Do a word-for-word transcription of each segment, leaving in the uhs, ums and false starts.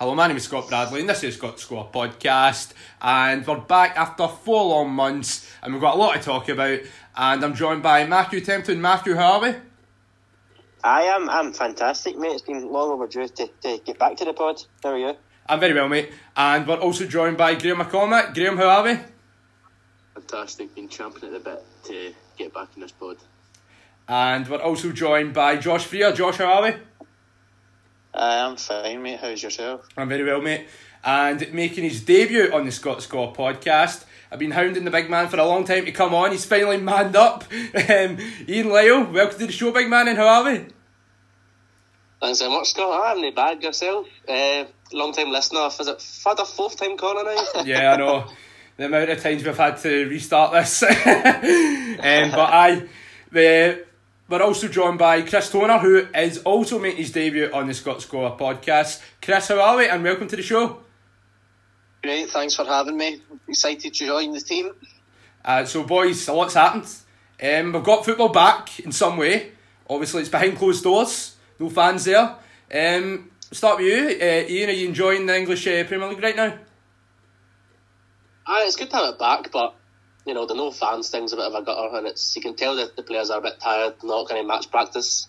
Hello, my name is Scott Bradley and this is Scott Squad Podcast, and we're back after four long months and we've got a lot to talk about, and I'm joined by Matthew Tempton. Matthew, how are we? I am, I'm fantastic, mate. It's been long overdue to, to get back to the pod. How are you? I'm very well, mate. And we're also joined by Graham McCormick. Graham, how are we? Fantastic, been champing at the bit to get back in this pod. And we're also joined by Josh Freer. Josh, how are we? I'm fine, mate. How's yourself? I'm very well, mate. And making his debut on the Scott Squad Podcast, I've been hounding the big man for a long time to come on. He's finally manned up. Um, Ian Lyle, welcome to the show, big man, and how are we? Thanks very much, Scott. I'm not bad, yourself. Uh, long time listener. Is it third or fourth time calling now? Yeah, I know. The amount of times we've had to restart this. um, but I... The, We're also joined by Chris Toner, who is also making his debut on the Scott Squad Podcast. Chris, how are we? And welcome to the show. Great, thanks for having me. Excited to join the team. Uh, so, boys, a lot's happened. Um, we've got football back in some way. Obviously, it's behind closed doors. No fans there. Um, start with you. Uh, Ian, are you enjoying the English uh, Premier League right now? Uh, it's good to have it back, but... You know, the no fans thing's a bit of a gutter, and it's you can tell that the players are a bit tired, not going to match practice.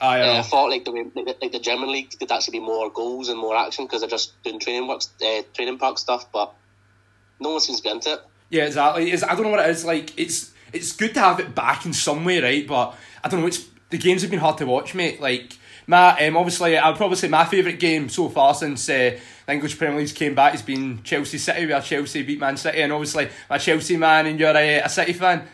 I, uh, uh, I thought like the like, like the German league, there'd actually be more goals and more action because they're just doing training works, uh, training park stuff, but no one seems to be into it. Yeah, exactly. It's, I don't know what it is. Like it's it's good to have it back in some way, right? But I don't know. It's the games have been hard to watch, mate. Like my um, obviously, I'll probably say my favourite game so far since. Uh, The English Premier League's came back, it's been Chelsea City, where Chelsea beat Man City, and obviously my Chelsea man and you're a, a City fan.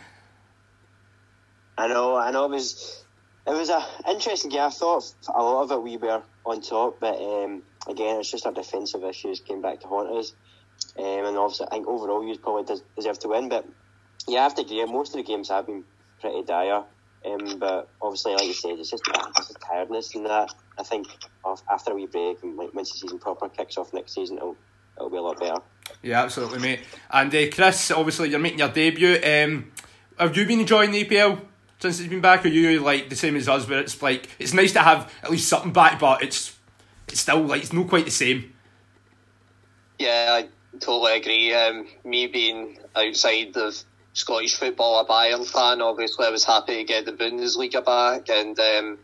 I know, I know, it was it was an interesting game. I thought a lot of it we were on top, but um, again, it's just our defensive issues came back to haunt us, um, and obviously I think overall you probably deserve to win, but you have to agree, most of the games have been pretty dire, um, but obviously, like you said, it's just a tiredness and that. I think after a wee break and like once the season proper kicks off next season, it'll it'll be a lot better. Yeah, absolutely, mate. And uh, Chris, obviously you're making your debut. Um, have you been enjoying the E P L since it's been back? Or are you like the same as us, where it's like it's nice to have at least something back, but it's it's still like it's not quite the same. Yeah, I totally agree. Um, me being outside of Scottish football, a Bayern fan, obviously I was happy to get the Bundesliga back, and. Um,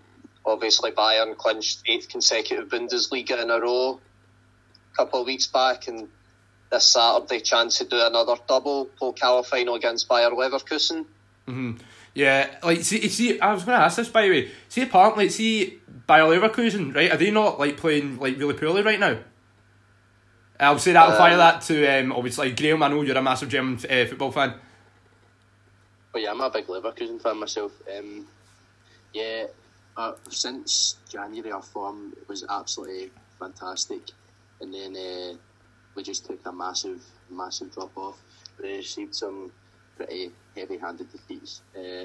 Obviously, Bayern clinched eighth consecutive Bundesliga in a row a couple of weeks back, and this Saturday, chance to do another double Pokal final against Bayer Leverkusen. Mm-hmm. Yeah, like see, see, I was going to ask this by the way. See, apparently, see Bayer Leverkusen, right? Are they not like playing like really poorly right now? I'll say that. I'll um, fire that to um, obviously Graham. I know you're a massive German uh, football fan. But yeah, I'm a big Leverkusen fan myself. Um, yeah. Uh, since January, our form was absolutely fantastic, and then uh, we just took a massive, massive drop off. We received some pretty heavy-handed defeats, uh,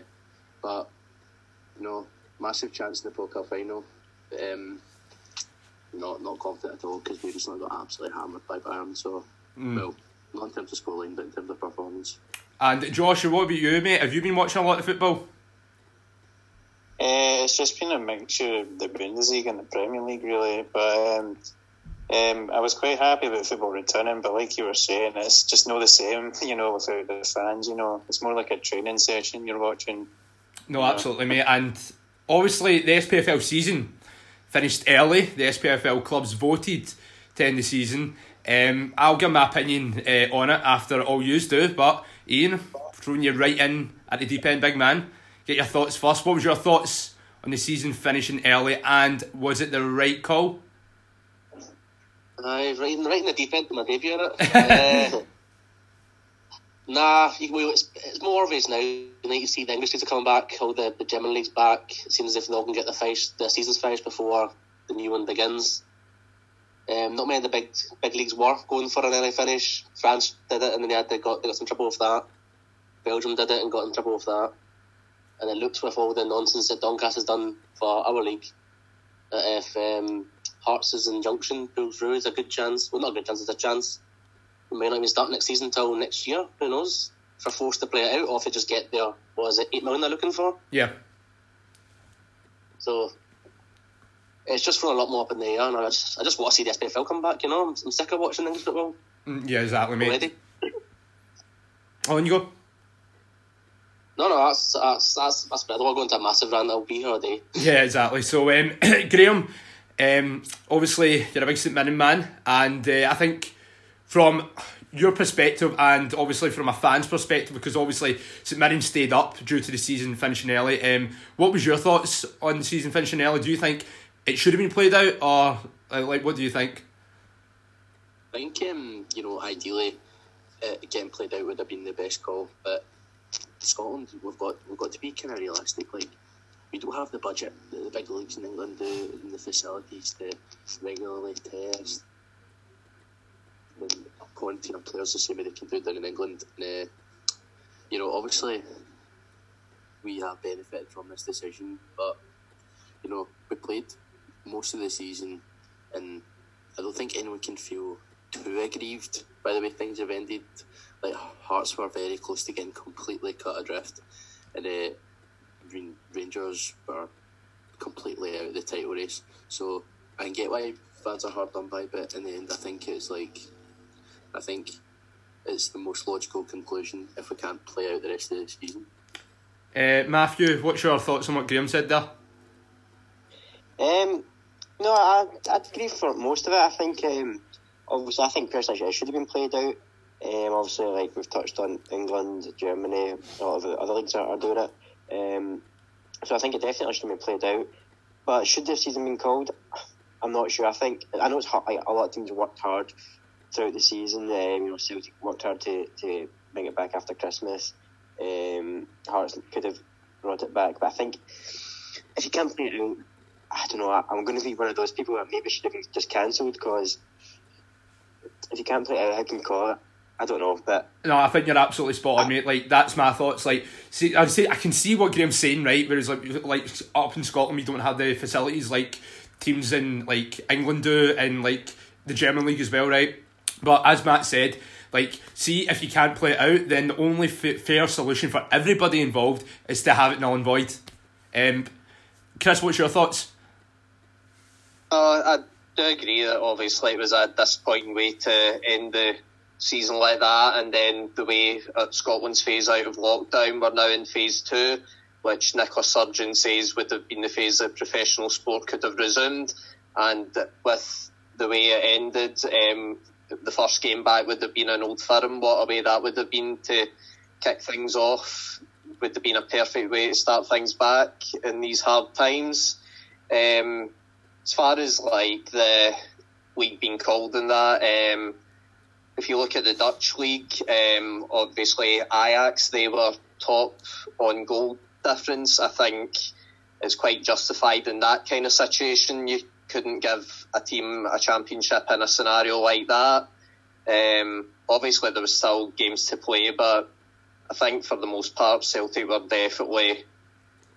but you know, massive chance in the Pokal final. Um, not not confident at all because we just not got absolutely hammered by Bayern. So, mm. well, not in terms of scoreline, but in terms of performance. And Josh, what about you, mate? Have you been watching a lot of football? Uh, it's just been a mixture of the Bundesliga and the Premier League, really. But um, um, I was quite happy about football returning. But like you were saying, it's just not the same, you know, without the fans. You know, it's more like a training session you're watching. No, absolutely, mate. And obviously, the S P F L season finished early. The S P F L clubs voted to end the season. Um, I'll give my opinion uh, on it after all yous do. But Ian, throwing you right in at the deep end, big man. Get your thoughts first. What was your thoughts on the season finishing early, and was it the right call? Aye, uh, right, right in the deep end of my debut, innit? uh, nah, you, well, it's, it's more obvious now. You know, you see the English leagues are coming back, all the, the German leagues back. It seems as if they all can get the, finish, the seasons finished before the new one begins. Um, not many of the big big leagues were going for an early finish. France did it, and then they, had, they, got, they got some trouble with that. Belgium did it and got in trouble with that. And it looks with all the nonsense that Doncaster has done for our league, that if um, Hearts' injunction pulls through, it's a good chance. Well, not a good chance, it's a chance. We may not even start next season until next year, who knows? If we're forced to play it out, or if they just get their, what is it, eight million they're looking for? Yeah. So, it's just thrown a lot more up in the air, and I just, I just want to see the S P F L come back, you know. I'm, I'm sick of watching English football. Yeah, exactly, mate. Already. Oh, and you go? No, no, that's that's that's that's better. We're going to a massive rant. I'll be here all day. Yeah, exactly. So, um, Graham, um, obviously you're a big St Mirren man, and uh, I think from your perspective, and obviously from a fan's perspective, because obviously St Mirren stayed up due to the season finishing early. Um, what was your thoughts on the season finishing early? Do you think it should have been played out, or like, what do you think? I think um, you know, ideally, uh, getting played out would have been the best call, but Scotland, we've got we've got to be kind of realistic. Like, we don't have the budget that the big leagues in England do, and the facilities to regularly test and quarantine of players the same way they can do down in England. And, uh, you know, obviously, we have benefited from this decision, but you know, we played most of the season, and I don't think anyone can feel too aggrieved by the way things have ended. Like, Hearts were very close to getting completely cut adrift, and uh, Rangers were completely out of the title race. So I can get why fans are hard done by, but in the end, I think it's like, I think it's the most logical conclusion if we can't play out the rest of the season. Uh, Matthew, what's your thoughts on what Graham said there? Um, no, I I agree for most of it. I think um, obviously, I think personally it should have been played out. Um, obviously, like we've touched on, England, Germany, a lot of the other leagues are, are doing it. Um, so I think it definitely should have been played out. But should the season been called? I'm not sure. I think I know it's hard, like, a lot of teams worked hard throughout the season. Um, you know, Celtic worked hard to, to bring it back after Christmas. Um, Hearts could have brought it back, but I think if you can't bring it out, I don't know. I, I'm going to be one of those people that maybe should have been just cancelled, because if you can't play it out, how can you call it? I don't know, but no, I think you're absolutely spot on, mate. Like, that's my thoughts. Like, see, I see, I can see what Graham's saying, right? Whereas, like, like up in Scotland, we don't have the facilities like teams in like England do, and like the German league as well, right? But as Matt said, like, see, if you can't play it out, then the only f- fair solution for everybody involved is to have it null and void. Um, Chris, what's your thoughts? Uh, I do agree that obviously it was a disappointing way to end the season like that, and then the way Scotland's phase out of lockdown, we're now in phase two, which Nicola Sturgeon says would have been the phase that professional sport could have resumed, and with the way it ended, um, the first game back would have been an Old Firm. What a way that would have been to kick things off, would have been a perfect way to start things back in these hard times. Um, as far as like the league being called in that, um, if you look at the Dutch league, um, obviously Ajax, they were top on goal difference. I think it's quite justified in that kind of situation. You couldn't give a team a championship in a scenario like that. Um, obviously, there was still games to play, but I think for the most part, Celtic were definitely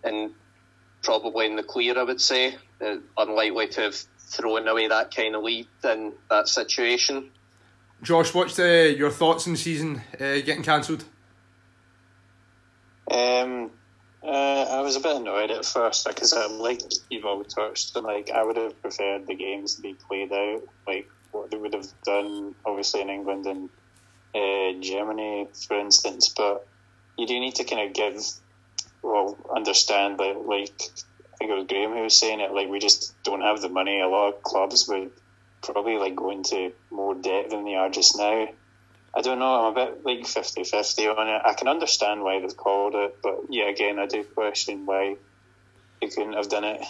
in, probably in the clear, I would say. They're unlikely to have thrown away that kind of lead in that situation. Josh, what's the, your thoughts on the season uh, getting cancelled? Um, uh, I was a bit annoyed at first, because um, like you've all touched, like I would have preferred the games to be played out, like what they would have done, obviously in England and uh, Germany, for instance. But you do need to kind of give, well, understand that, like I think it was Graham who was saying it, like we just don't have the money. A lot of clubs would probably like go into more debt than they are just now. I don't know, I'm a bit like fifty-fifty on it. I can understand why they've called it, but yeah, again, I do question why they couldn't have done it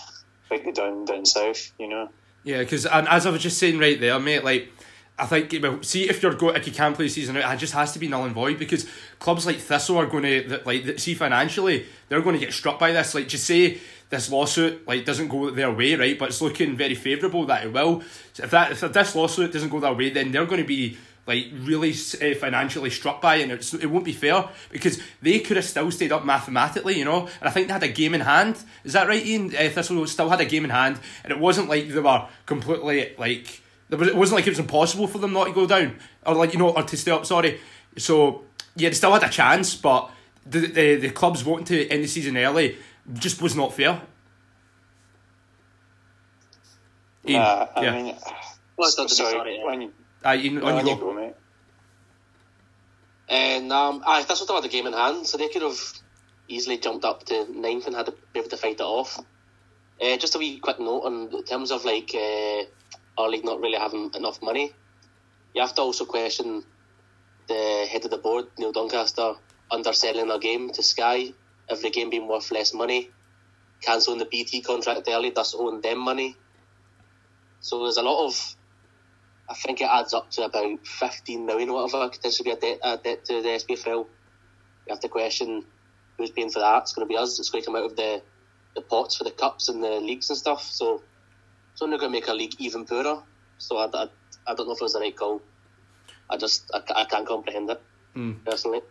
like they done down south, you know? Yeah, because as I was just saying right there, mate, like, I think, well, see, if you're going, if you can't play the season out, it just has to be null and void, because clubs like Thistle are going to, like, see, financially, they're going to get struck by this. Like, just say this lawsuit, like, doesn't go their way, right? But it's looking very favourable that it will. So if that, if this lawsuit doesn't go their way, then they're going to be like really uh, financially struck by it, and it's, it won't be fair, because they could have still stayed up mathematically, you know. And I think they had a game in hand. Is that right, Ian? Uh, Thistle still had a game in hand, and it wasn't like they were completely like, there was, it wasn't like it was impossible for them not to go down, or like, you know, or to stay up. Sorry. So yeah, they still had a chance, but the the, the clubs wanting to end the season early just was not fair. Ian, uh, I yeah. mean, let's not sorry, sorry when you, uh, Ian, no, on you go, go mate. And um, aye, Thistle had the game in hand, so they could have easily jumped up to ninth and had to be able to fight it off. Uh, just a wee quick note on in terms of like uh, our league not really having enough money. You have to also question the head of the board, Neil Doncaster, underselling their game to Sky, every game being worth less money, cancelling the B T contract early, thus owing them money. So there's a lot of, I think it adds up to about fifteen million or whatever, could potentially be a debt, a debt to the S P F L. You have to question who's paying for that. It's going to be us. It's going to come out of the, the pots for the cups and the leagues and stuff. So it's only going to make our league even poorer. So I, I, I don't know if it was the right call. I just, I, I can't comprehend it, mm. personally.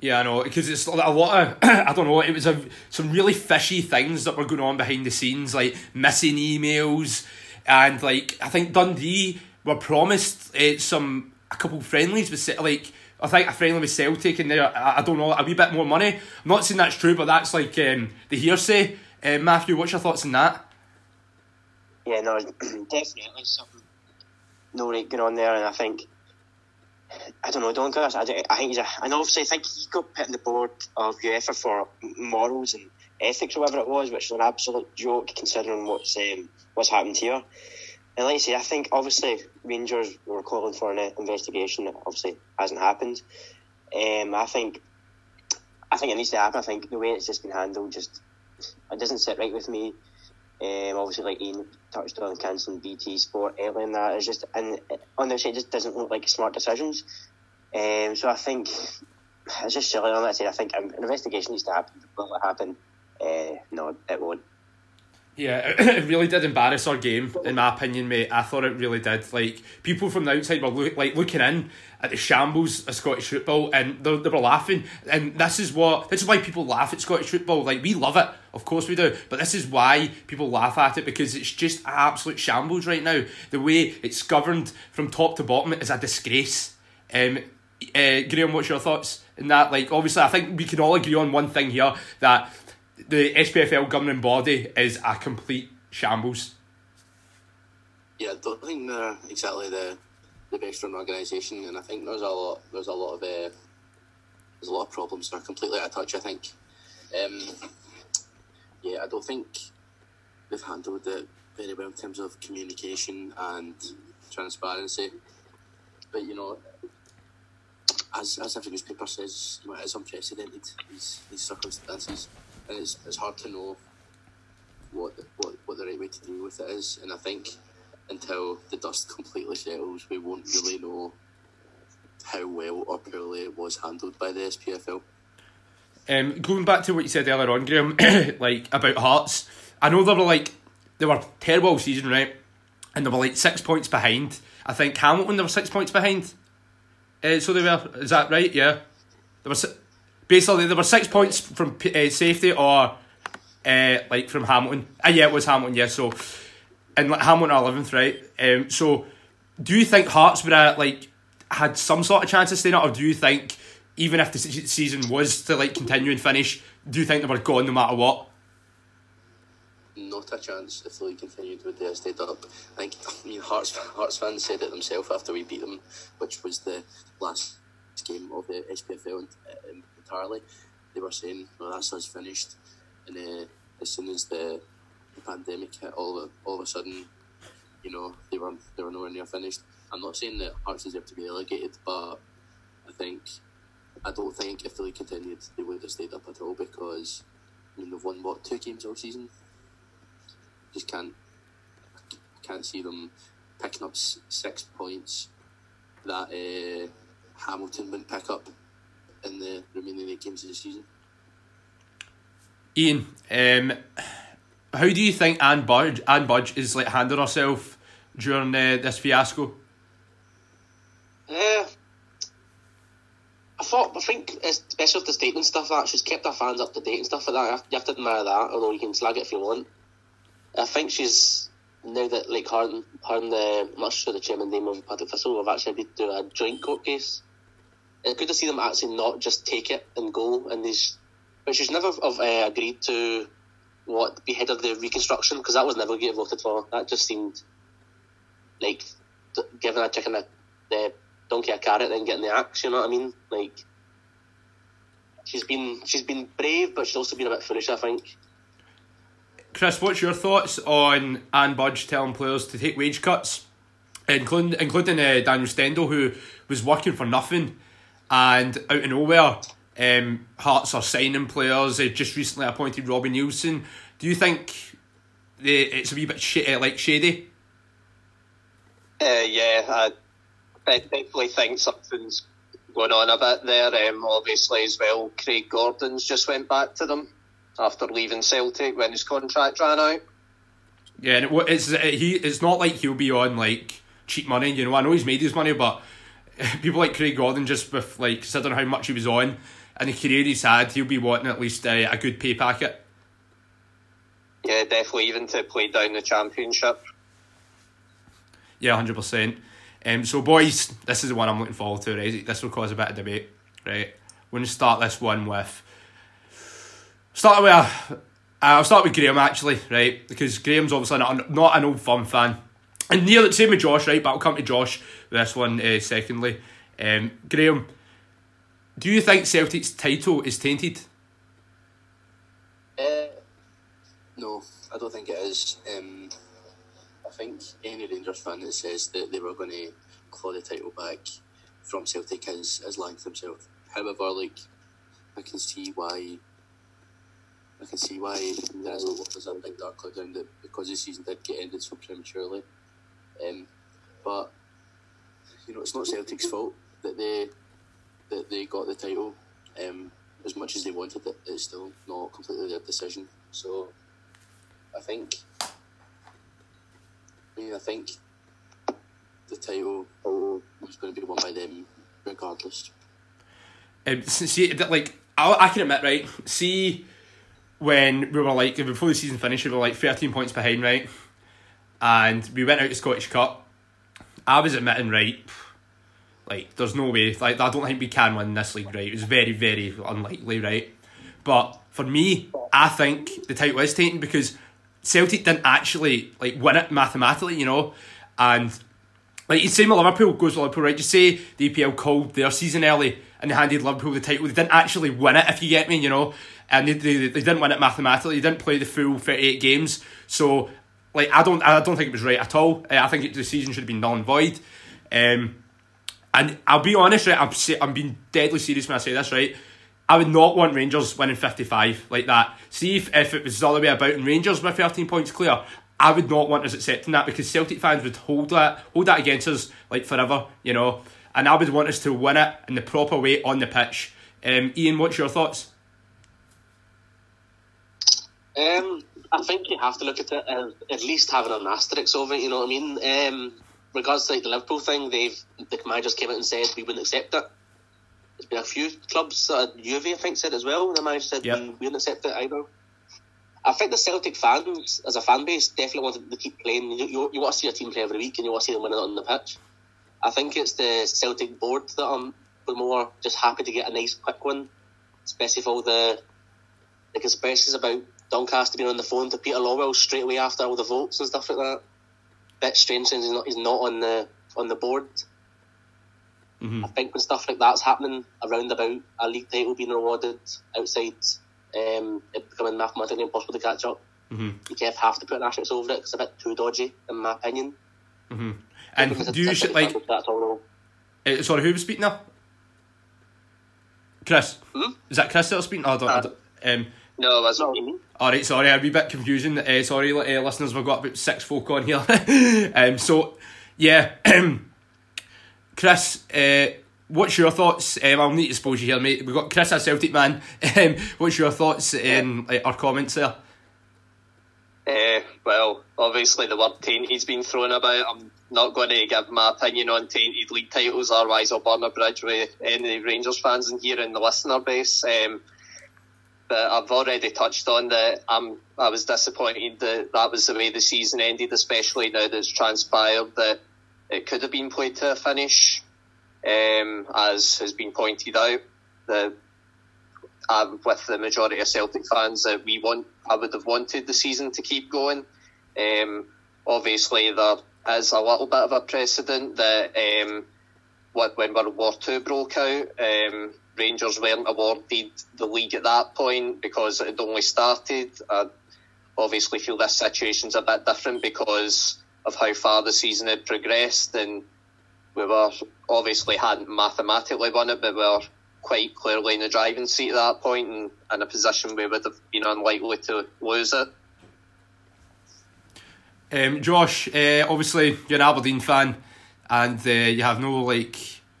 Yeah, I know, because it's a lot of, I don't know, it was a, some really fishy things that were going on behind the scenes, like missing emails, and like, I think Dundee were promised uh, some, a couple of friendlies with, like, I think a friendly with Celtic, and they're, I, I don't know, a wee bit more money. I'm not saying that's true, but that's like um, the hearsay. Uh, Matthew, what's your thoughts on that? Yeah, no, definitely something no right going on there, and I think, I don't know, Doncaster, I, I think he's a... And obviously I think he got put on the board of UEFA for morals and ethics or whatever it was, which is an absolute joke considering what's um, what's happened here. And like I say, I think obviously Rangers were calling for an investigation that obviously hasn't happened. Um, I think I think it needs to happen. I think the way it's just been handled just... It doesn't sit right with me. Um, obviously, like Ian touched on, cancelling B T Sport early and that is just, and honestly, it just doesn't look like smart decisions. Um, so I think it's just silly. On that side, I think an investigation needs to happen. Will it happen? Uh, no, it won't. Yeah, it really did embarrass our game, in my opinion, mate. I thought it really did. Like, people from the outside were look, like looking in at the shambles of Scottish football, and they, they were laughing. And this is what this is why people laugh at Scottish football. Like, we love it, of course we do, but this is why people laugh at it, because it's just an absolute shambles right now. The way it's governed from top to bottom is a disgrace. Um, uh, Graham, what's your thoughts on that? Like, obviously, I think we can all agree on one thing here, that the S P F L governing body is a complete shambles. Yeah, I don't think they're exactly the the best run organisation, and I think there's a lot there's a lot of uh, there's a lot of problems that are completely out of touch, I think. Um, yeah, I don't think they've handled it very well in terms of communication and transparency. But you know, as as every newspaper says, well, it's unprecedented, these these circumstances. And it's it's hard to know what, what what the right way to deal with it is, and I think until the dust completely settles, we won't really know how well or poorly it was handled by the S P F L. Um, going back to what you said earlier on, Graham, like about Hearts, I know they were like they were terrible all season, right? And they were like six points behind. I think Hamilton they were six points behind. Uh, so they were. Is that right? Yeah, they were. Si- Basically, there were six points from uh, safety or uh, like from Hamilton. Uh, yeah, it was Hamilton, yeah. So, and like, Hamilton are eleventh, right? Um, so, do you think Hearts would have like had some sort of chance of staying up, or do you think even if the season was to like continue and finish, do you think they were gone no matter what? Not a chance if the league continued would they have stayed up. I think I mean Hearts Hearts fans said it themselves after we beat them, which was the last game of the S P F L. And, um, Harley, they were saying, well, that's us finished, and uh, as soon as the, the pandemic hit, all of, all of a sudden, you know, they were they were nowhere near finished. I'm not saying that Hearts deserve to be relegated, but I think I don't think if the league continued, they would have stayed up at all, because I mean they've won what two games all season. Just can't can't see them picking up six points that uh, Hamilton wouldn't pick up in the remaining eight games of the season. Ian, um, how do you think Anne Budge, Anne Budge is like handling herself during uh, this fiasco? Uh, I thought I think especially with the statement stuff like that, she's kept her fans up to date and stuff like that. You have to admire that, although you can slag it if you want. I think she's now that like her and, her and the much to the chairman name of Paddock Thistle have actually been doing a joint court case. It's good to see them actually not just take it and go, and they sh- but she's never have, uh, agreed to what be head of the reconstruction, because that was never getting voted for. That just seemed like giving a chicken a the donkey a carrot and then getting the axe. You know what I mean? Like she's been she's been brave, but she's also been a bit foolish, I think. Chris, what's your thoughts on Anne Budge telling players to take wage cuts, including including uh, Dan Stendel, who was working for nothing, and out of nowhere, um, Hearts are signing players. They just recently appointed Robbie Neilson. Do you think they, it's a wee bit sh- uh, like shady? Uh, yeah, I definitely think something's going on a bit there. Um, obviously, as well, Craig Gordon's just went back to them after leaving Celtic when his contract ran out. Yeah, and it, it's it, he. It's not like he'll be on like cheap money. You know, I know he's made his money, but people like Craig Gordon, just with like considering how much he was on and the career he's had, he'll be wanting at least uh, a good pay packet. Yeah, definitely. Even to play down the championship. Yeah, one hundred percent. Um, so, boys, this is the one I'm looking forward to, right? This will cause a bit of debate, right? We're going to start this one with... Start with... A, uh, I'll start with Graham, actually, right? Because Graham's obviously not, not an Old Firm fan. And nearly the same with Josh, right? But I'll come to Josh with this one uh, secondly. Um, Graham, do you think Celtic's title is tainted? Uh, no, I don't think it is. Um... I think any Rangers fan that says that they were going to claw the title back from Celtic is, is lying to themselves. However, like I can see why I can see why there is a, there's a big dark cloud around it, because the season did get ended so prematurely. Um, but you know, it's not Celtic's fault that they that they got the title. Um, as much as they wanted it, it's still not completely their decision. So I think. I mean, I think the title was going to be won by them regardless. Um, see, like, I, I can admit, right, see when we were, like, before the season finished, we were, like, thirteen points behind, right, and we went out to Scottish Cup. I was admitting, right, like, there's no way, like, I don't think we can win this league, right, it was very, very unlikely, right, but for me, I think the title is tainted because Celtic didn't actually like win it mathematically, you know, and like you say, with Liverpool goes to Liverpool, right? Just say the E P L called their season early and they handed Liverpool the title. They didn't actually win it, if you get me, you know, and they they, they didn't win it mathematically. They didn't play the full thirty-eight games, so like I don't I don't think it was right at all. I think it, the season should have been null and void. Um, and I'll be honest, right? I'm se- I'm being deadly serious when I say this, right? I would not want Rangers winning fifty-five like that. See, if, if it was the other way about and Rangers were thirteen points clear, I would not want us accepting that, because Celtic fans would hold that hold that against us like forever, you know. And I would want us to win it in the proper way on the pitch. Um, Ian, what's your thoughts? Um, I think you have to look at it as at least having an asterisk over it, you know what I mean? Um, regards to like the Liverpool thing, they've the managers came out and said we wouldn't accept it. There's been a few clubs, uh, Juve I think said as well, the manager said yep. we, we didn't accept it either. I think the Celtic fans, as a fan base, definitely wanted to keep playing. You, you, you want to see your team play every week and you want to see them winning it on the pitch. I think it's the Celtic board that um, were more just happy to get a nice quick one, especially with all the, the conspiracies about Doncaster being on the phone to Peter Lawwell straight away after all the votes and stuff like that. Bit strange since he's not, he's not on the on the board. Mm-hmm. I think when stuff like that's happening around about a league title being rewarded outside, um, it becoming mathematically impossible to catch up, mm-hmm. you can't have to put an asterisk over it. It's a bit too dodgy, in my opinion. Mm-hmm. And do you should like? That's all uh, sorry, who was speaking now? Chris. Hmm? Is that Chris that was speaking? Oh, I don't, uh, I don't, um, no, that's not what you mean. All right, sorry, I'd be a bit confusing. Uh, sorry, uh, listeners, we've got about six folk on here. um, so yeah. Chris, uh, what's your thoughts? Um, I'll need to expose you here, mate. We've got Chris, a Celtic man. Um, what's your thoughts and um, our comments there? Uh, well, obviously the word tainted's been thrown about. I'm not going to give my opinion on tainted league titles, otherwise I'll burn a bridge with any Rangers fans in here in the listener base. Um, but I've already touched on that. I'm, I was disappointed that that was the way the season ended, especially now that it's transpired that it could have been played to a finish, um, as has been pointed out. The uh, with the majority of Celtic fans that we want. I would have wanted the season to keep going. Um, obviously, there is a little bit of a precedent that um, when World War Two broke out, um, Rangers weren't awarded the league at that point because it had only started. I obviously feel this situation's a bit different because of how far the season had progressed, and we were obviously hadn't mathematically won it, but we were quite clearly in the driving seat at that point and in a position where we would have been unlikely to lose it. Um, Josh, uh, obviously you're an Aberdeen fan and uh, you have no like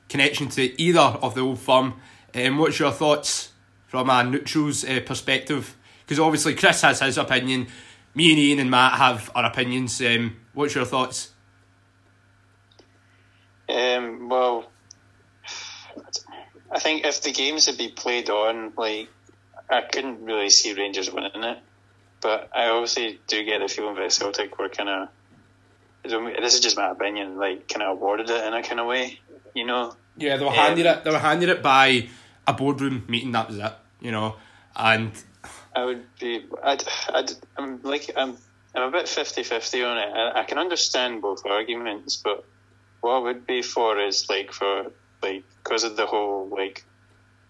connection to either of the old firm. Um, what's your thoughts from a neutral's uh, perspective? Because obviously Chris has his opinion, me and Ian and Matt have our opinions. Um, what's your thoughts? Um, well, I think if the games had been played on, like, I couldn't really see Rangers winning it. But I obviously do get the feeling that Celtic were kind of, this is just my opinion, like, kind of awarded it in a kind of way, you know? Yeah, they were um, handed it. They were handed it by a boardroom meeting. That was it, you know. And I would be, I'd, I'd, I'm like, I'm, I'm a bit fifty-fifty on it. I, I can understand both arguments, but what I would be for is, like, for, like, because of the whole, like,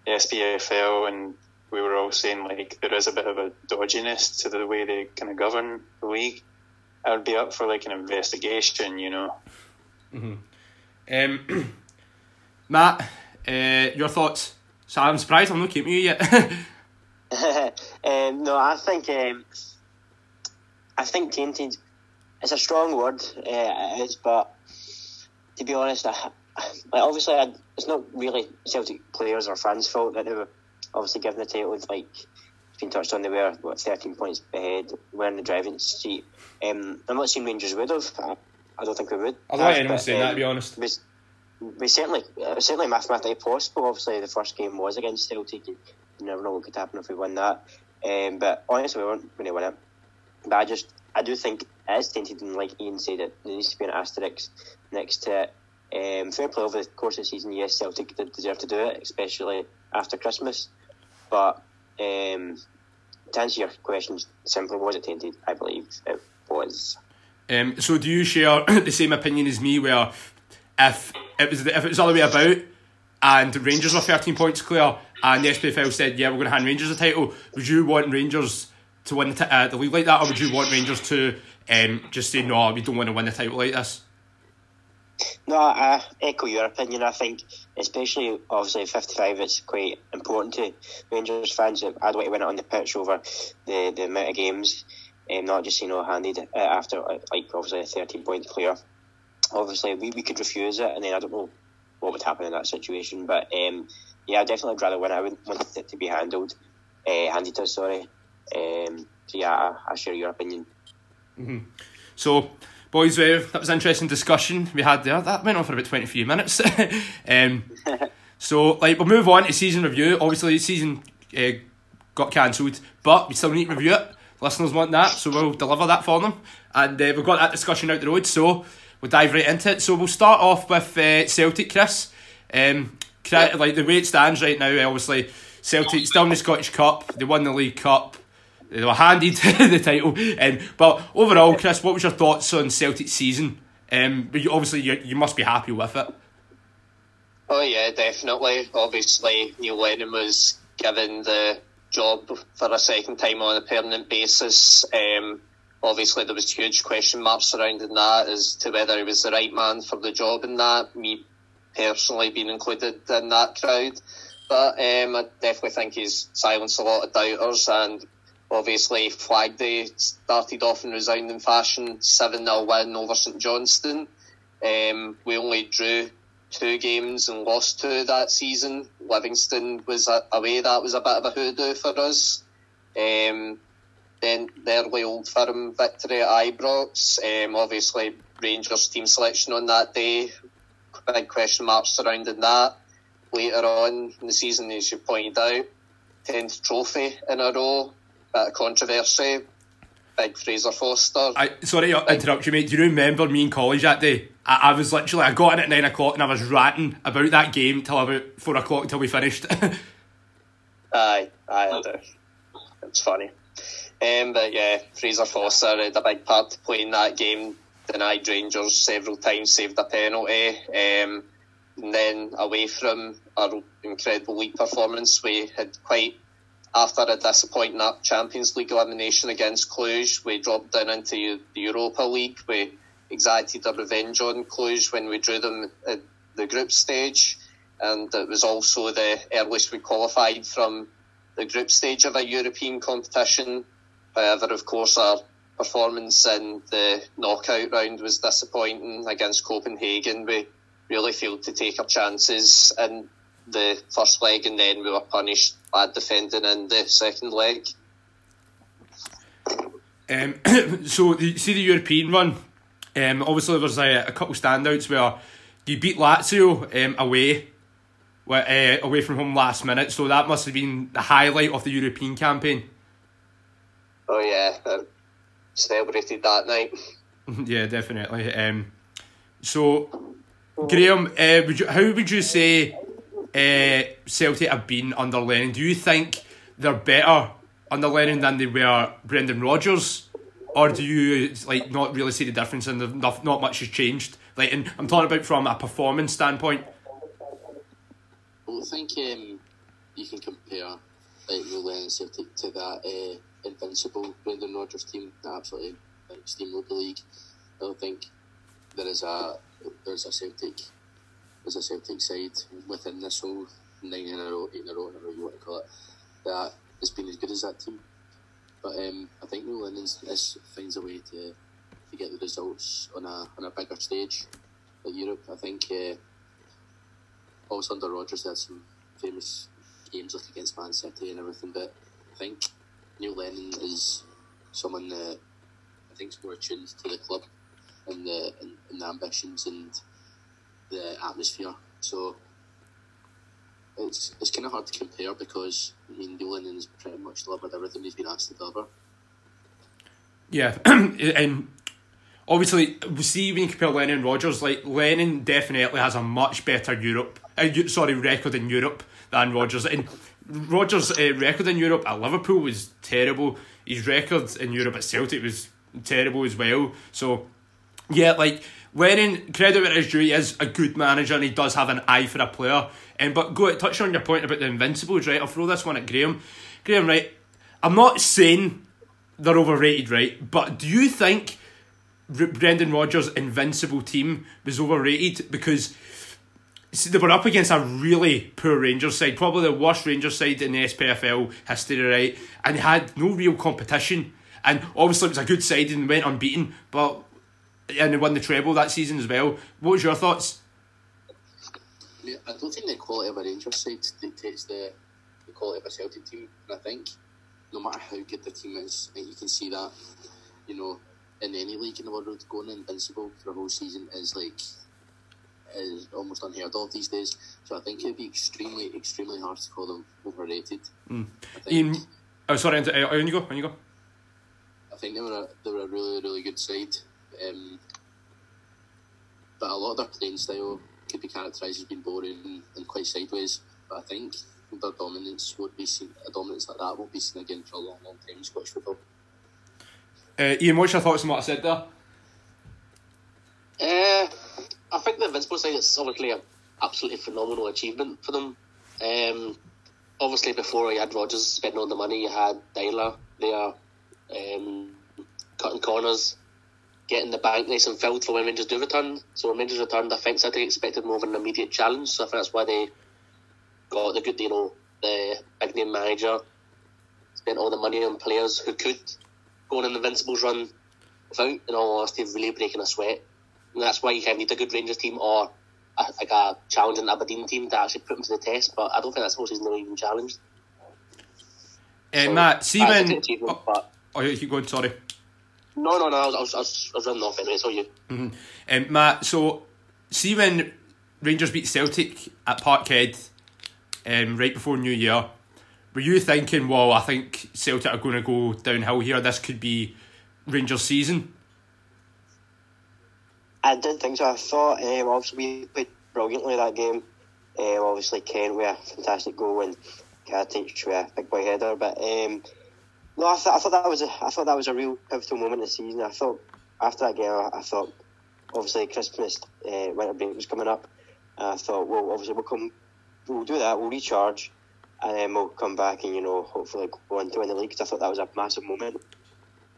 S P F L, and we were all saying, like, there is a bit of a dodginess to the way they kind of govern the league. I would be up for, like, an investigation, you know. Mm-hmm. Um, Matt, uh, your thoughts? So I'm surprised I'm not keeping you yet. um, no, I think, um, I think tainted, it's a strong word, uh, it is, but to be honest, I, like, obviously I, it's not really Celtic players or fans' fault that they were obviously given the title. Like, it's been touched on, they were what, thirteen points ahead, were in the driving seat. Um, I'm not saying Rangers would have. I, I don't think we would. I don't think anyone's saying um, that, to be honest. We, we certainly, it was certainly mathematically possible. Obviously, the first game was against Celtic. You never know what could happen if we win that. Um, but honestly, we weren't going to win it. But I just, I do think it is tainted, and like Ian said, it there needs to be an asterisk next to it. Um, fair play over the course of the season, yes, Celtic did deserve to do it, especially after Christmas. But um, to answer your question simply, was it tainted? I believe it was. Um, so do you share the same opinion as me, where if it was if it was the other way about and Rangers were thirteen points clear and the S P F L said, yeah, we're going to hand Rangers the title, would you want Rangers to win the, t- uh, the league like that, or would you want Rangers to um, just say, no, we don't want to win the title like this? No, I echo your opinion. I think, especially obviously fifty-five, it's quite important to Rangers fans. I'd want to win it on the pitch over the, the amount of games, um, not just, you know, handed it after, like, obviously a thirteen point clear. Obviously, we, we could refuse it, and then I don't know what would happen in that situation. But um, yeah, I definitely would rather win. I wouldn't want it to be handled, uh, handed to us, sorry. Um, so yeah, I, I share your opinion. Mm-hmm. So, boys, uh, that was an interesting discussion we had there. That went on for about twenty-three minutes. um, so, like, we'll move on to season review. Obviously, season uh, got cancelled, but we still need to review it. Listeners want that, so we'll deliver that for them. And uh, we've got that discussion out the road, so we'll dive right into it. So, we'll start off with uh, Celtic, Chris. Um, Chris, like, the way it stands right now, obviously, Celtic still in the Scottish Cup. They won the League Cup. They were handed the title, um, but overall, Chris, what was your thoughts on Celtic's season? Um, you, obviously, you you must be happy with it. Oh yeah, definitely. Obviously, Neil Lennon was given the job for a second time on a permanent basis. Um, obviously, there was huge question marks surrounding that as to whether he was the right man for the job in that. Me personally being included in that crowd, but um, I definitely think he's silenced a lot of doubters and. Obviously, Flag Day started off in resounding fashion, seven nil win over St Johnstone. Um, we only drew two games and lost two that season. Livingston was away, that was a bit of a hoodoo for us. Um, then the early Old Firm victory at Ibrox. Um, obviously, Rangers team selection on that day, big question marks surrounding that. Later on in the season, as you pointed out, tenth trophy in a row. Bit of controversy, big Fraser Foster. I, sorry to interrupt you, mate. Do you remember me in college that day? I, I was literally, I got in at nine o'clock and I was ranting about that game till about four o'clock till we finished. Aye, aye, I do. It's funny. Um, but yeah, Fraser Foster had a big part to play in that game, denied Rangers several times, saved a penalty. Um, and then away from our incredible league performance, we had quite, after a disappointing Champions League elimination against Cluj, we dropped down into the Europa League. We exacted a revenge on Cluj when we drew them at the group stage. And it was also the earliest we qualified from the group stage of a European competition. However, of course, our performance in the knockout round was disappointing against Copenhagen. We really failed to take our chances in the first leg, and then we were punished bad defending in the second leg. Um, so, the, see the European run. Um, obviously, there's a, a couple standouts where you beat Lazio um, away. Uh, away from home last minute, so that must have been the highlight of the European campaign. Oh yeah, I celebrated that night. Yeah, definitely. Um, so, Graham, uh, would you, how would you say uh, Celtic have been under Lennon? Do you think they're better under Lennon than they were Brendan Rodgers, or do you like not really see the difference and not not much has changed? Like, and I'm talking about from a performance standpoint. I think um, you can compare like Neil Lennon Celtic to that uh, invincible Brendan Rodgers team that absolutely like, steamrolled the league. I don't think there is a there's a Celtic there's a Celtic side within this whole nine in a row, eight in a row, whatever you want to call it, that has been as good as that team. But um, I think Neil Lennon finds a way to to get the results on a on a bigger stage like Europe. I think. Uh, Also under Rodgers, they had some famous games like against Man City and everything, but I think Neil Lennon is someone that I think is more attuned to the club and the and, and the ambitions and the atmosphere. So it's it's kind of hard to compare because I mean Neil Lennon has pretty much delivered everything he's been asked to deliver. Yeah, and obviously we see when you compare Lennon and Rodgers, like Lennon definitely has a much better Europe. Uh, sorry, record in Europe than Rodgers. And Rodgers' uh, record in Europe at Liverpool was terrible. His record in Europe at Celtic was terrible as well. So, yeah, like, Lennon, credit where it is due, he is a good manager and he does have an eye for a player. Um, but go touch on your point about the Invincibles, right? I'll throw this one at Graham. Graham, right, I'm not saying they're overrated, right? But do you think Brendan Rodgers' Invincible team was overrated? Because see, they were up against a really poor Rangers side, probably the worst Rangers side in the S P F L history, right? And they had no real competition. And obviously it was a good side and went unbeaten, but and they won the treble that season as well. What was your thoughts? I don't think the quality of a Rangers side dictates the, the quality of a Celtic team. And I think no matter how good the team is, I think you can see that, you know, in any league in the world, going invincible for a whole season is like is almost unheard of these days, so I think it would be extremely, extremely hard to call them overrated. Mm. Ian, oh sorry, on you go, on you go. I think they were a, they were a really, really good side, um, but a lot of their playing style could be characterised as being boring and, and quite sideways. But I think their dominance would be seen, a dominance like that won't be seen again for a long, long time in Scottish football. Uh, Ian, what's your thoughts on what I said there? Uh, I think the Invincible side is obviously an absolutely phenomenal achievement for them. Um, obviously, before you had Rodgers spending all the money, you had Dyler there um, cutting corners, getting the bank nice and filled for when Rangers do return. So when Rangers returned, I think City expected more of an immediate challenge. So I think that's why they got the good, you know, the big name manager, spent all the money on players who could go on an Invincibles run without, in all honesty, really breaking a sweat. And that's why you kind of need a good Rangers team or a, like a challenging Aberdeen team to actually put them to the test, but I don't think that's whole season they were even challenged. Uh, so, Matt, see when... Oh, but... oh, you keep going, sorry. No, no, no, I was, I was, I was running off anyway, so you. Mm-hmm. Um, Matt, so, see when Rangers beat Celtic at Parkhead um, right before New Year, were you thinking, well, I think Celtic are going to go downhill here, this could be Rangers' season? I didn't think so. I thought, um, obviously, we played brilliantly that game. Um, obviously, Ken with a fantastic goal and Katic with a big boy header. But um, no, I, th- I thought that was a, I thought that was a real pivotal moment of the season. I thought after that game, I thought obviously Christmas uh, winter break was coming up. And I thought, well, obviously we'll come, we'll do that, we'll recharge, and then we'll come back and, you know, hopefully go on to win the league. Because I thought that was a massive moment.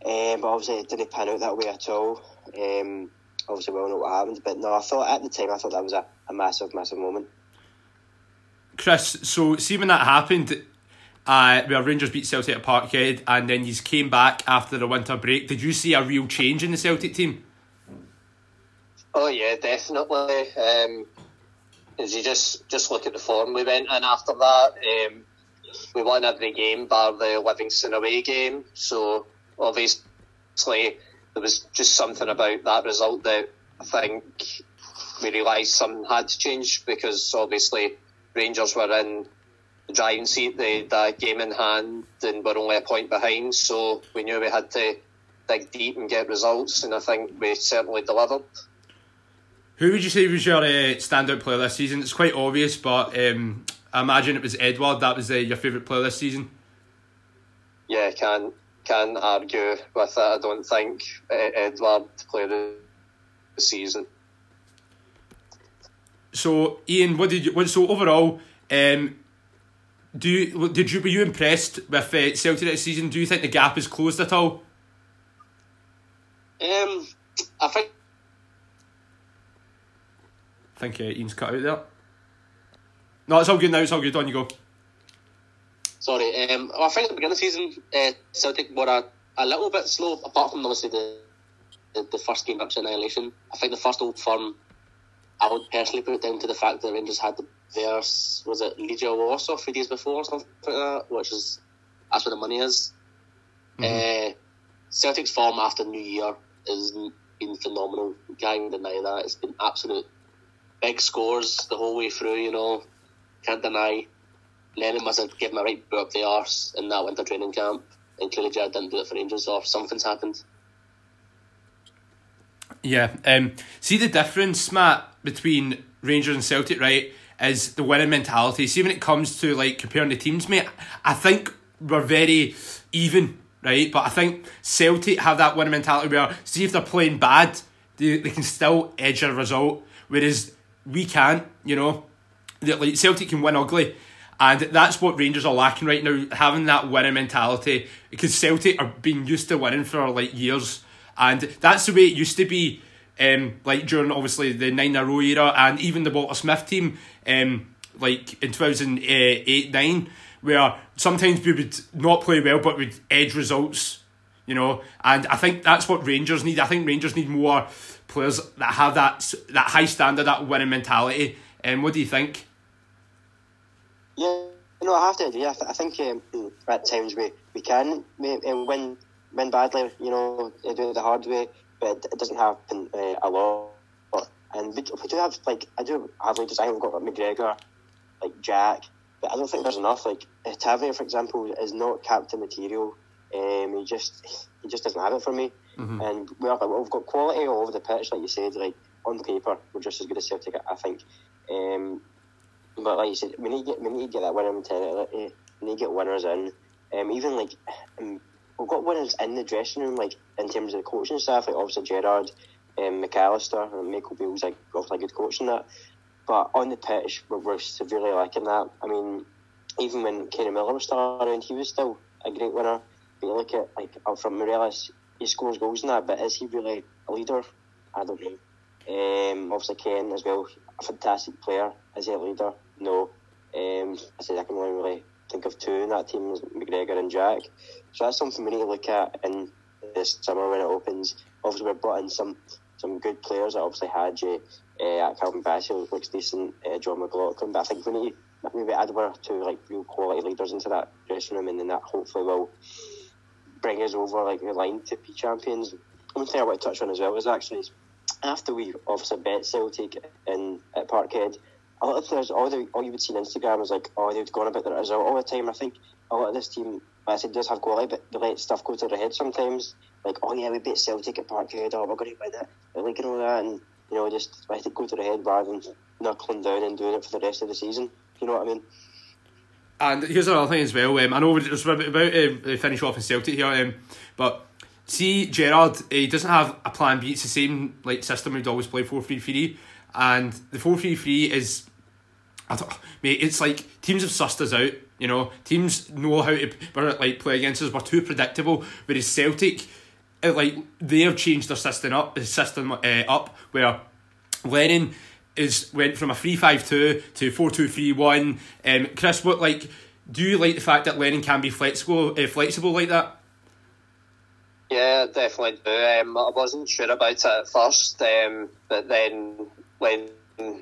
Um, but obviously it didn't pan out that way at all. Um, obviously we all know what happened. But no, I thought at the time, I thought that was a, a massive, massive moment. Chris, so see when that happened, uh, where Rangers beat Celtic at Parkhead and then you came back after the winter break, did you see a real change in the Celtic team? Oh yeah, definitely. Um, as you just, just look at the form we went in after that. Um, we won every game bar the Livingston away game, so obviously there was just something about that result that I think we realised something had to change, because obviously Rangers were in the driving seat, they had a game in hand and were only a point behind, so we knew we had to dig deep and get results, and I think we certainly delivered. Who would you say was your uh, standout player this season? It's quite obvious, but um, I imagine it was Edward. That was uh, your favourite player this season? Yeah, can't, can't argue with that. I don't think Edward played the season. So, Ian, what did you? So overall, um, do you, did you were you impressed with uh, Celtic this season? Do you think the gap is closed at all? Um, I think. I think uh, Ian's cut out there. No, it's all good now. It's all good. On you go. Sorry, um, I think at the beginning of the season, uh, Celtic were a, a little bit slow. Apart from obviously the the, the first game, absolute annihilation. I think the first Old Firm, I would personally put it down to the fact that Rangers had their, was it Legia Warsaw three days before or something like that, which is, that's where the money is. Mm-hmm. Uh, Celtic's form after New Year has been phenomenal. You can't deny that. It's been absolute big scores the whole way through, you know. Can't deny. Lennon must have given a right boot up the arse in that winter training camp, and clearly Gerrard didn't do it for Rangers, or something's happened. Yeah, um, see the difference, Matt, between Rangers and Celtic, right, is the winning mentality. See, when it comes to, like, comparing the teams, mate, I think we're very even, right? But I think Celtic have that winning mentality where, see, if they're playing bad, they, they can still edge a result, whereas we can't, you know. Like, Celtic can win ugly, and that's what Rangers are lacking right now, having that winning mentality, because Celtic are being used to winning for, like, years, and that's the way it used to be. Um, like during obviously the nine-in-a-row era, and even the Walter Smith team, um, like in two thousand eight nine, where sometimes we would not play well but would edge results, you know. And I think that's what Rangers need. I think Rangers need more players that have that that high standard, that winning mentality. And um, what do you think? Yeah, no, I have to agree. I, th- I think um, at times we we can we, uh, win win badly, you know, do it the hard way. But it doesn't happen uh, a lot, and we, we do have like I do have like I think we've got like McGregor, like Jack, but I don't think there's enough. Like Tavernier, for example, is not captain material. Um, he just he just doesn't have it for me. Mm-hmm. And we are, we've got quality all over the pitch, like you said. Like on paper, we're just as good as Celtic, I think. Um, but like you said, we need to get we need to get that winner mentality. We need to get winners in. Um, even like. Um, We've got winners in the dressing room, like in terms of the coaching staff, like obviously Gerrard, um, McAllister, and Michael Beale's like obviously a good coach in that. But on the pitch, we're, we're severely lacking that. I mean, even when Kenny Miller was still around, he was still a great winner. But you look at like up from Morelos, he scores goals in that, but is he really a leader? I don't know. Um, obviously Ken as well, a fantastic player. Is he a leader? No. Um, I said I can only really think of two in that team, McGregor and Jack. So that's something we need to look at in this summer when it opens. Obviously, we've brought in some, some good players. Obviously, Hagi, uh, Calvin Bassey looks decent, uh, John McLaughlin. But I think we need to maybe add one or two like, real quality leaders into that dressing room, and then that hopefully will bring us over like the line to be champions. One thing I want to touch on as well is actually after we obviously bet Celtic in, at Parkhead, a lot of players, all, the, all you would see on Instagram is like, oh, they'd gone about the result all the time. I think a lot of this team, like I said, does have quality, but they let stuff go to their head sometimes. Like, oh yeah, we beat Celtic at Parkhead, oh, we're going to win it, like, and all that, and, you know, just let it go to their head rather than knuckling down and doing it for the rest of the season. You know what I mean? And here's another thing as well. Um, I know we're just about to finish off in Celtic here, um, but see, Gerrard, he doesn't have a plan B. It's the same like system he'd always play, four three three. And the four three three is... I don't, mate, it's like teams have sussed us out, you know. Teams know how to like play against us. We're too predictable. Whereas Celtic, it, like they have changed their system up. The system uh, up where Lennon is went from a three five two to four two three one. Um, Chris, what like do you like the fact that Lennon can be flexible, uh, flexible like that? Yeah, definitely do. Um, I wasn't sure about it at first, um, but then when.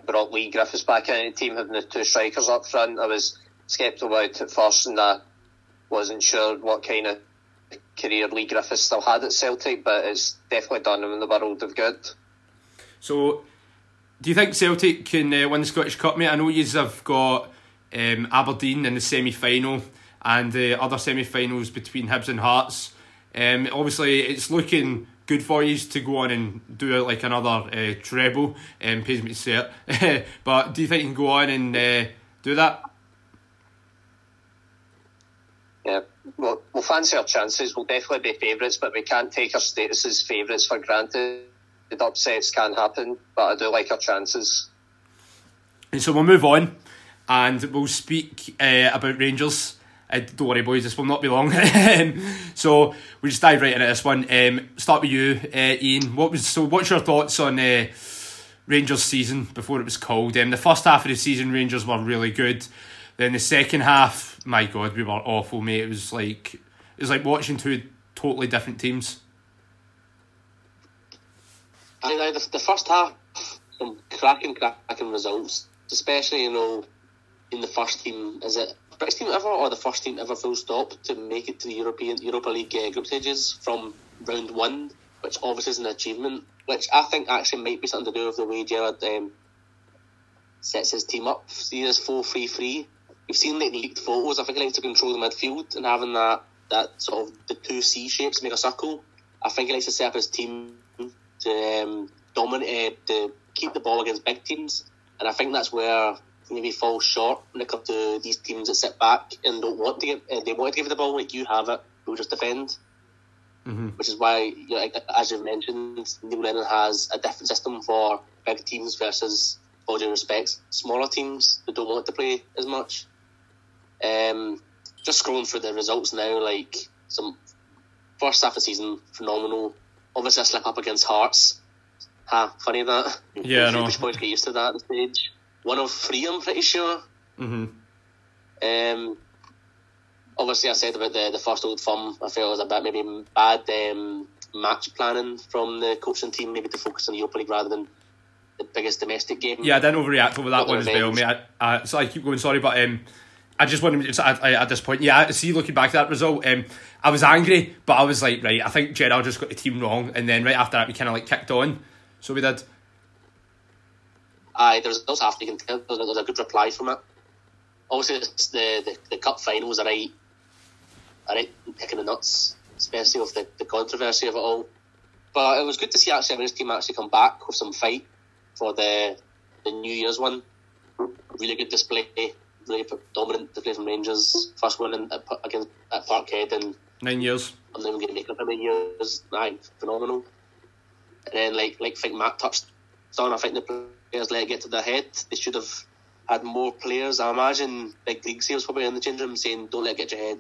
Brought Lee Griffiths back in the team, having the two strikers up front, I was sceptical about it at first, and I wasn't sure what kind of career Lee Griffiths still had at Celtic, but it's definitely done him in the world of good. So, do you think Celtic can uh, win the Scottish Cup, mate? I know you have got um, Aberdeen in the semi-final and the uh, other semi-finals between Hibs and Hearts. Um, obviously, it's looking good for you to go on and do out like another uh, treble, um, pays me to say it. But do you think you can go on and uh, do that? Yeah, well, we'll fancy our chances. We'll definitely be favourites, but we can't take our status as favourites for granted. The upsets can happen, but I do like our chances. And so we'll move on, and we'll speak uh, about Rangers. Uh, don't worry, boys, this will not be long. So we just dive right into this one. Um, start with you, uh, Ian. What was so? What's your thoughts on uh, Rangers' season before it was called? Um, the first half of the season, Rangers were really good. Then the second half, my God, we were awful, mate. It was like it was like watching two totally different teams. I know the, the first half, some cracking, cracking results, especially you know in the first team. Is it? First team ever, or the first team ever, full stop, to make it to the European Europa League uh, group stages from round one, which obviously is an achievement, which I think actually might be something to do with the way Gerrard um, sets his team up. See this four three three. We've seen like leaked photos. I think he likes to control the midfield, and having that that sort of the two C shapes make a circle. I think he likes to set up his team to um, dominate, uh, to keep the ball against big teams, and I think that's where maybe fall short when it comes to these teams that sit back and don't want to give, uh, they want to give the ball, like you have it, we'll just defend. Mm-hmm. Which is why, you know, like, as you've mentioned, Neil Lennon has a different system for big teams versus, all due respect, smaller teams that don't want to play as much. Um, just scrolling through the results now, like some first half of the season, phenomenal. Obviously, a slip up against Hearts. Ha, funny that. Yeah, I know. Boys get used to that at the stage. One of three, I'm pretty sure. Mm-hmm. Um, obviously, I said about the, the first Old Firm. I feel it was a bit maybe bad um, match planning from the coaching team, maybe to focus on the Europa League rather than the biggest domestic game. Yeah, I didn't overreact over that one as well, mate. I, I, so I keep going, sorry, but um, I just wanted to, I, I, at this point, yeah, see, looking back at that result, um, I was angry, but I was like, right, I think Gerrard just got the team wrong, and then right after that, we kind of like kicked on. So we did. Aye, there's also after you can tell there's a good reply from it. Obviously, it's the, the, the cup finals are right, are right picking the nuts, especially with the, the controversy of it all. But it was good to see actually this team actually come back with some fight for the the New Year's one. Really good display, really dominant display from Rangers. First one in, at, against at Parkhead in nine years. I'm not even going to make up in nine years. Aye, phenomenal. And then like like I think Matt touched on, I think the players let it get to their head. They should have had more players. I imagine big league sales probably in the change room saying, don't let it get your head,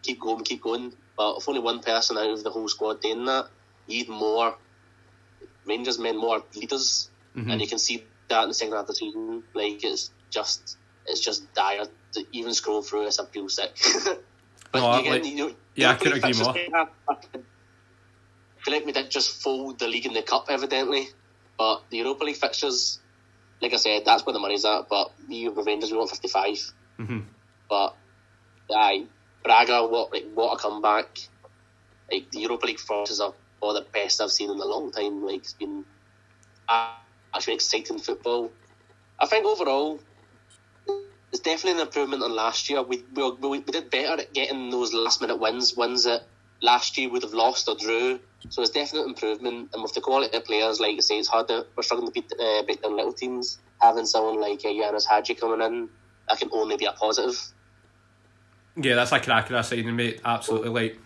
keep going, keep going. But if only one person out of the whole squad doing that, you need more Rangers men, more leaders. Mm-hmm. And you can see that in the second half of the season. Like, it's just it's just dire to even scroll through this. I feel sick. But no, again, like, you know, yeah, I couldn't agree more. I feel like we did just fold the league in the cup, evidently. But the Europa League fixtures, like I said, that's where the money's at. But me and Rangers, we want fifty-five. Mm-hmm. But aye, Braga, what like, what a comeback! Like the Europa League fixtures are all the best I've seen in a long time. Like, it's been actually exciting football. I think overall, it's definitely an improvement on last year. We we, we did better at getting those last minute wins, wins that last year would have lost or drew. So it's definite improvement, and with the quality of players, like I say, it's hard to, we're struggling to beat, uh, beat down little teams. Having someone like uh, Ianis Hagi coming in, that can only be a positive. Yeah, that's a cracker signing, mate. Absolutely. Like,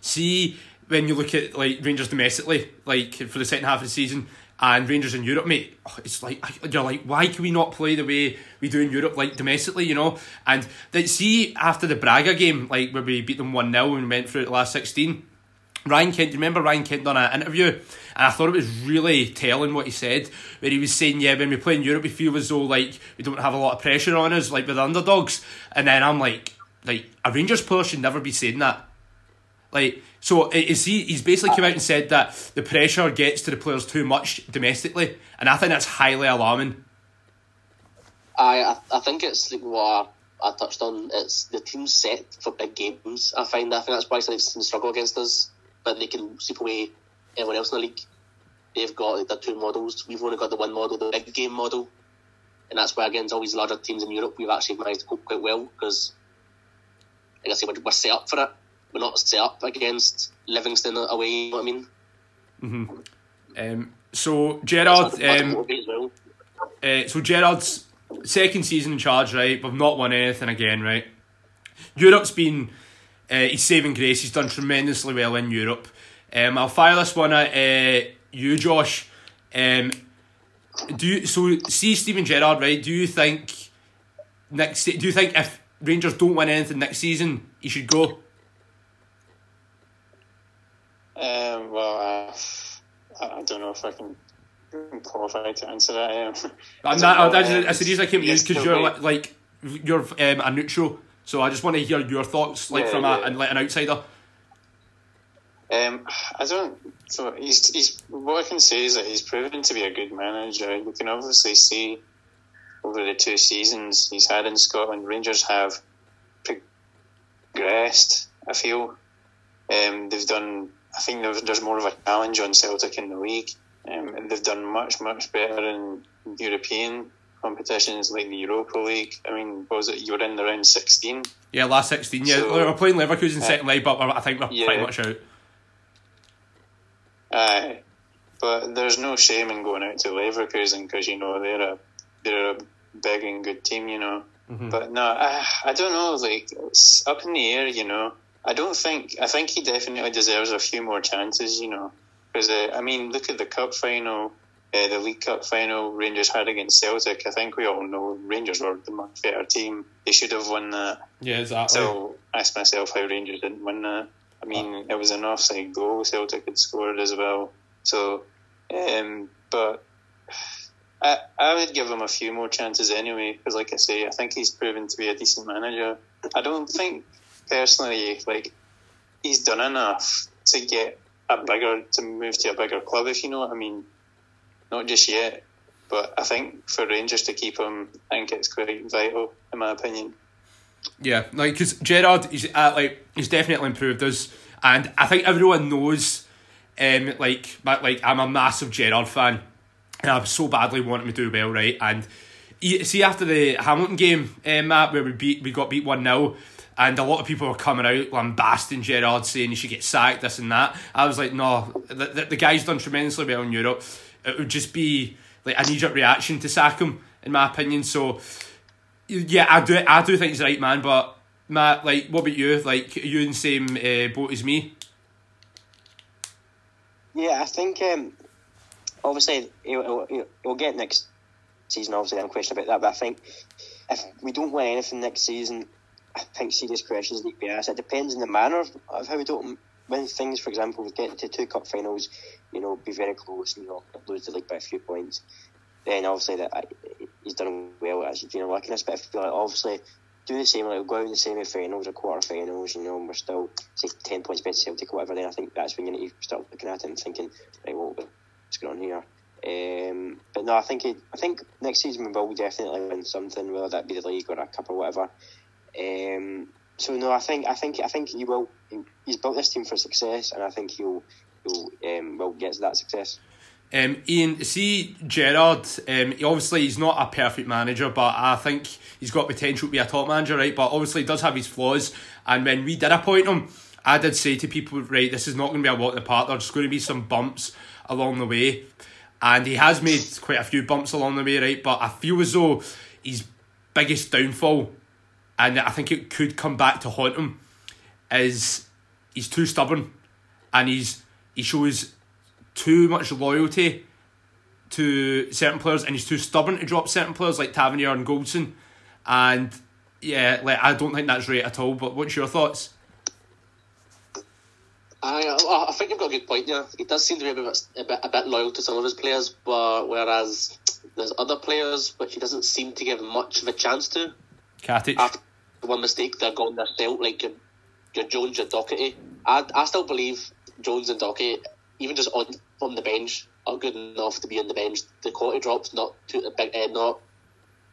see, when you look at like Rangers domestically, like for the second half of the season, and Rangers in Europe, mate, it's like, you're like, why can we not play the way we do in Europe, like domestically, you know? And then see, after the Braga game, like where we beat them one nil and went through the last sixteen, Ryan Kent, do you remember Ryan Kent done an interview? And I thought it was really telling what he said, where he was saying, yeah, when we play in Europe, we feel as though like we don't have a lot of pressure on us, like we're the underdogs. And then I'm like, like a Rangers player should never be saying that. Like, so is he, he's basically come out and said that the pressure gets to the players too much domestically, and I think that's highly alarming. I I think it's like what I touched on. It's the team's set for big games. I find I think that's why some teams struggle against us, but they can sweep away everyone else in the league. They've got like, their two models. We've only got the one model, the big game model, and that's why against all these larger teams in Europe, we've actually managed to cope quite well because, like I say, we're set up for it. We're not set up against Livingston away, you know what I mean? Mm-hmm. Um, so, Gerrard... Um, well. uh, so, Gerrard's second season in charge, right? We've not won anything again, right? Europe's been... Uh, he's saving grace. He's done tremendously well in Europe. Um, I'll fire this one at uh, you, Josh. Um, do you, So, see Steven Gerrard, right? Do you think... next? Do you think if Rangers don't win anything next season, he should go? Um, well, uh, I don't know if I can qualify to answer that. Um, I'm not, I, I, I said these I came to you because you're like, like you're um, a neutral, so I just want to hear your thoughts, like yeah, from yeah. A, like, an outsider. Um, I don't. So he's he's what I can say is that he's proven to be a good manager. You can obviously see over the two seasons he's had in Scotland, Rangers have progressed. I feel um, they've done. I think there's more of a challenge on Celtic in the league. Um, and they've done much, much better in European competitions like the Europa League. I mean, what was it? You were in the round sixteen? Yeah, last sixteen. Yeah, so, we're playing Leverkusen uh, second leg, but I think we're yeah, pretty much out. Aye. Uh, but there's no shame in going out to Leverkusen because, you know, they're a, they're a big and good team, you know. Mm-hmm. But no, I, I don't know. Like, it's up in the air, you know. I don't think... I think he definitely deserves a few more chances, you know. Because, uh, I mean, look at the Cup final, uh, the League Cup final Rangers had against Celtic. I think we all know Rangers were the much better team. They should have won that. Yeah, exactly. So, I asked myself how Rangers didn't win that. I mean, oh. It was an offside goal Celtic had scored as well. So, um, but... I, I would give him a few more chances anyway. Because, like I say, I think he's proven to be a decent manager. I don't think... Personally, like he's done enough to get a bigger, to move to a bigger club, if you know what I mean. Not just yet, but I think for Rangers to keep him, I think it's quite vital, in my opinion. Yeah, like because Gerrard, he's uh, like he's definitely improved us, and I think everyone knows. Um, like, like I'm a massive Gerrard fan, and I so badly want him to do well, right? And see, after the Hamilton game, um, Matt, where we beat, we got beat one nil. And a lot of people were coming out lambasting Gerrard, saying he should get sacked, this and that. I was like, no, the, the, the guy's done tremendously well in Europe. It would just be like a knee-jerk reaction to sack him, in my opinion. So, yeah, I do I do think he's the right man. But, Matt, like, what about you? Like, are you in the same uh, boat as me? Yeah, I think, um, obviously, he'll, he'll, he'll get next season. Obviously, I have a question about that. But I think if we don't win anything next season... I think serious questions need to be asked. It depends on the manner of how we don't win things. For example, we get to two cup finals, you know, be very close, you know, lose the league by a few points. Then obviously that I, he's done well as you know, liking us, but I feel like obviously do the same, like we'll go out in the semi-finals or quarter-finals, you know, and we're still say ten points better Celtic or whatever. Then I think that's when you need to start looking at it and thinking, right, well, what's going on here? Um, but no, I think it, I think next season we will definitely win something, whether that be the league or a cup or whatever. Um, so no, I think I think I think he will. He's built this team for success, and I think he'll he'll um, will get to that success. Um, Ian, see Gerrard. Um, he obviously he's not a perfect manager, but I think he's got potential to be a top manager, right? But obviously he does have his flaws. And when we did appoint him, I did say to people, right, this is not going to be a walk in the park. There's going to be some bumps along the way, and he has made quite a few bumps along the way, right? But I feel as though his biggest downfall and I think it could come back to haunt him, is he's too stubborn, and he's he shows too much loyalty to certain players, and he's too stubborn to drop certain players like Tavernier and Goldson. And yeah, like, I don't think that's right at all. But what's your thoughts? I I think you've got a good point there. He does seem to be a bit, a bit a bit loyal to some of his players, but whereas there's other players which he doesn't seem to give much of a chance to. Katic. After one mistake, they're gone themselves, like your, your Jones, your Doherty. I I still believe Jones and Doherty, even just on from the bench, are good enough to be on the bench. The quality drop's not too big, uh, not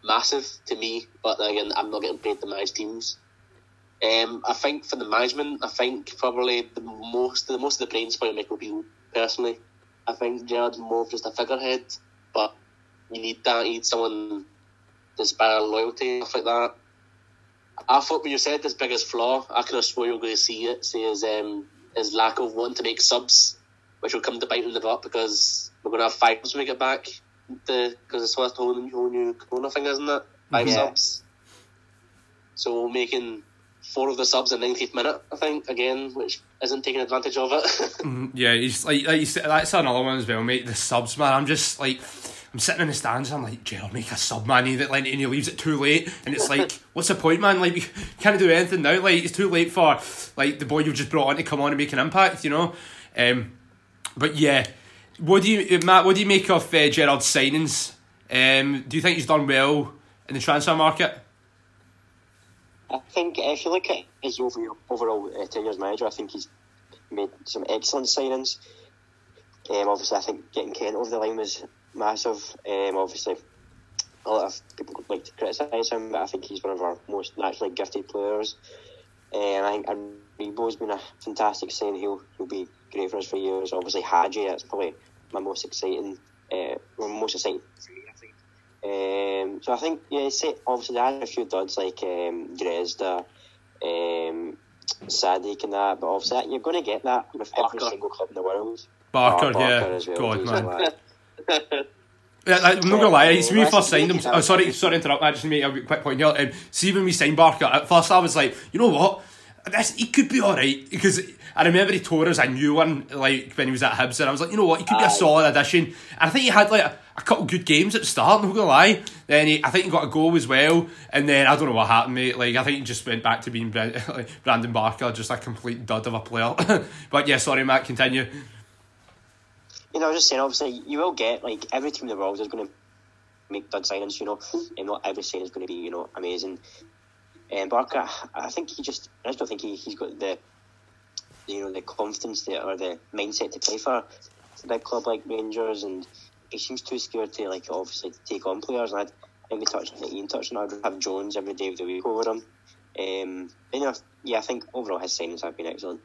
massive to me, but again, I'm not getting paid to manage teams. Um, I think for the management, I think probably the most the most of the brains for Michael Beale, personally. I think Gerrard's more of just a figurehead, but you need that, you need someone to inspire loyalty, stuff like that. I thought when you said his biggest flaw, I could have sworn you were going to see it, see his, um, his lack of wanting to make subs, which will come to bite in the butt because we're going to have five subs when we get back, because it's the whole new corona thing, isn't it? Five yeah. subs. So making four of the subs in the ninetieth minute, I think, again, which isn't taking advantage of it. mm, yeah, he's like, like you said, that's another one as well, mate, the subs, man. I'm just like, I'm sitting in the stands and I'm like, Gerald, make a sub, man, and he leaves it too late, and it's like, what's the point, man? Like, you can't do anything now, like, it's too late for, like, the boy you've just brought on to come on and make an impact, you know? Um, but yeah, what do you, Matt, what do you make of uh, Gerald's signings? Um, do you think he's done well in the transfer market? I think if you look at his overall, overall uh, tenure as manager, I think he's made some excellent signings. Um, obviously, I think getting Ken over the line was massive. Um, obviously, a lot of people like to criticise him, but I think he's one of our most naturally gifted players. Um, I think Aribo's been a fantastic signing. He'll he'll be great for us for years. Obviously, Hagi, that's probably my most exciting, uh, most exciting. Um, so I think, yeah, obviously they had a few duds like um, Dresda, um, Sadik and that, but obviously that, you're going to get that with Barker. Every single club in the world. Barker, oh, Barker yeah. As well. God, man. Like, yeah, like, I'm not going to lie, it's when we first signed him, oh, sorry, sorry to interrupt, I just made a quick point here. Um, see, when we signed Barker, at first I was like, you know what, this, he could be alright, because I remember he tore us a new one, like, when he was at Hibs, and I was like, you know what, he could be a solid addition. And I think he had, like, a, a couple good games at the start, I'm not gonna lie. Then he, I think he got a goal as well, and then I don't know what happened, mate. Like, I think he just went back to being Brand, like, Brandon Barker, just a complete dud of a player. But yeah, sorry, Matt, continue. You know, I was just saying, obviously, you will get, like, every team in the world is going to make dud signings, you know, and not every signing is going to be, you know, amazing. And Barker, I think he just, I just don't think he, he's got the, you know, the confidence there or the mindset to play for a big club like Rangers, and he seems too scared to, like, obviously take on players. And I'd, I'd be touching, like Ian touched on, I'd have Jones every day of the week over him. Um, you know, yeah, I think overall his signings have been excellent.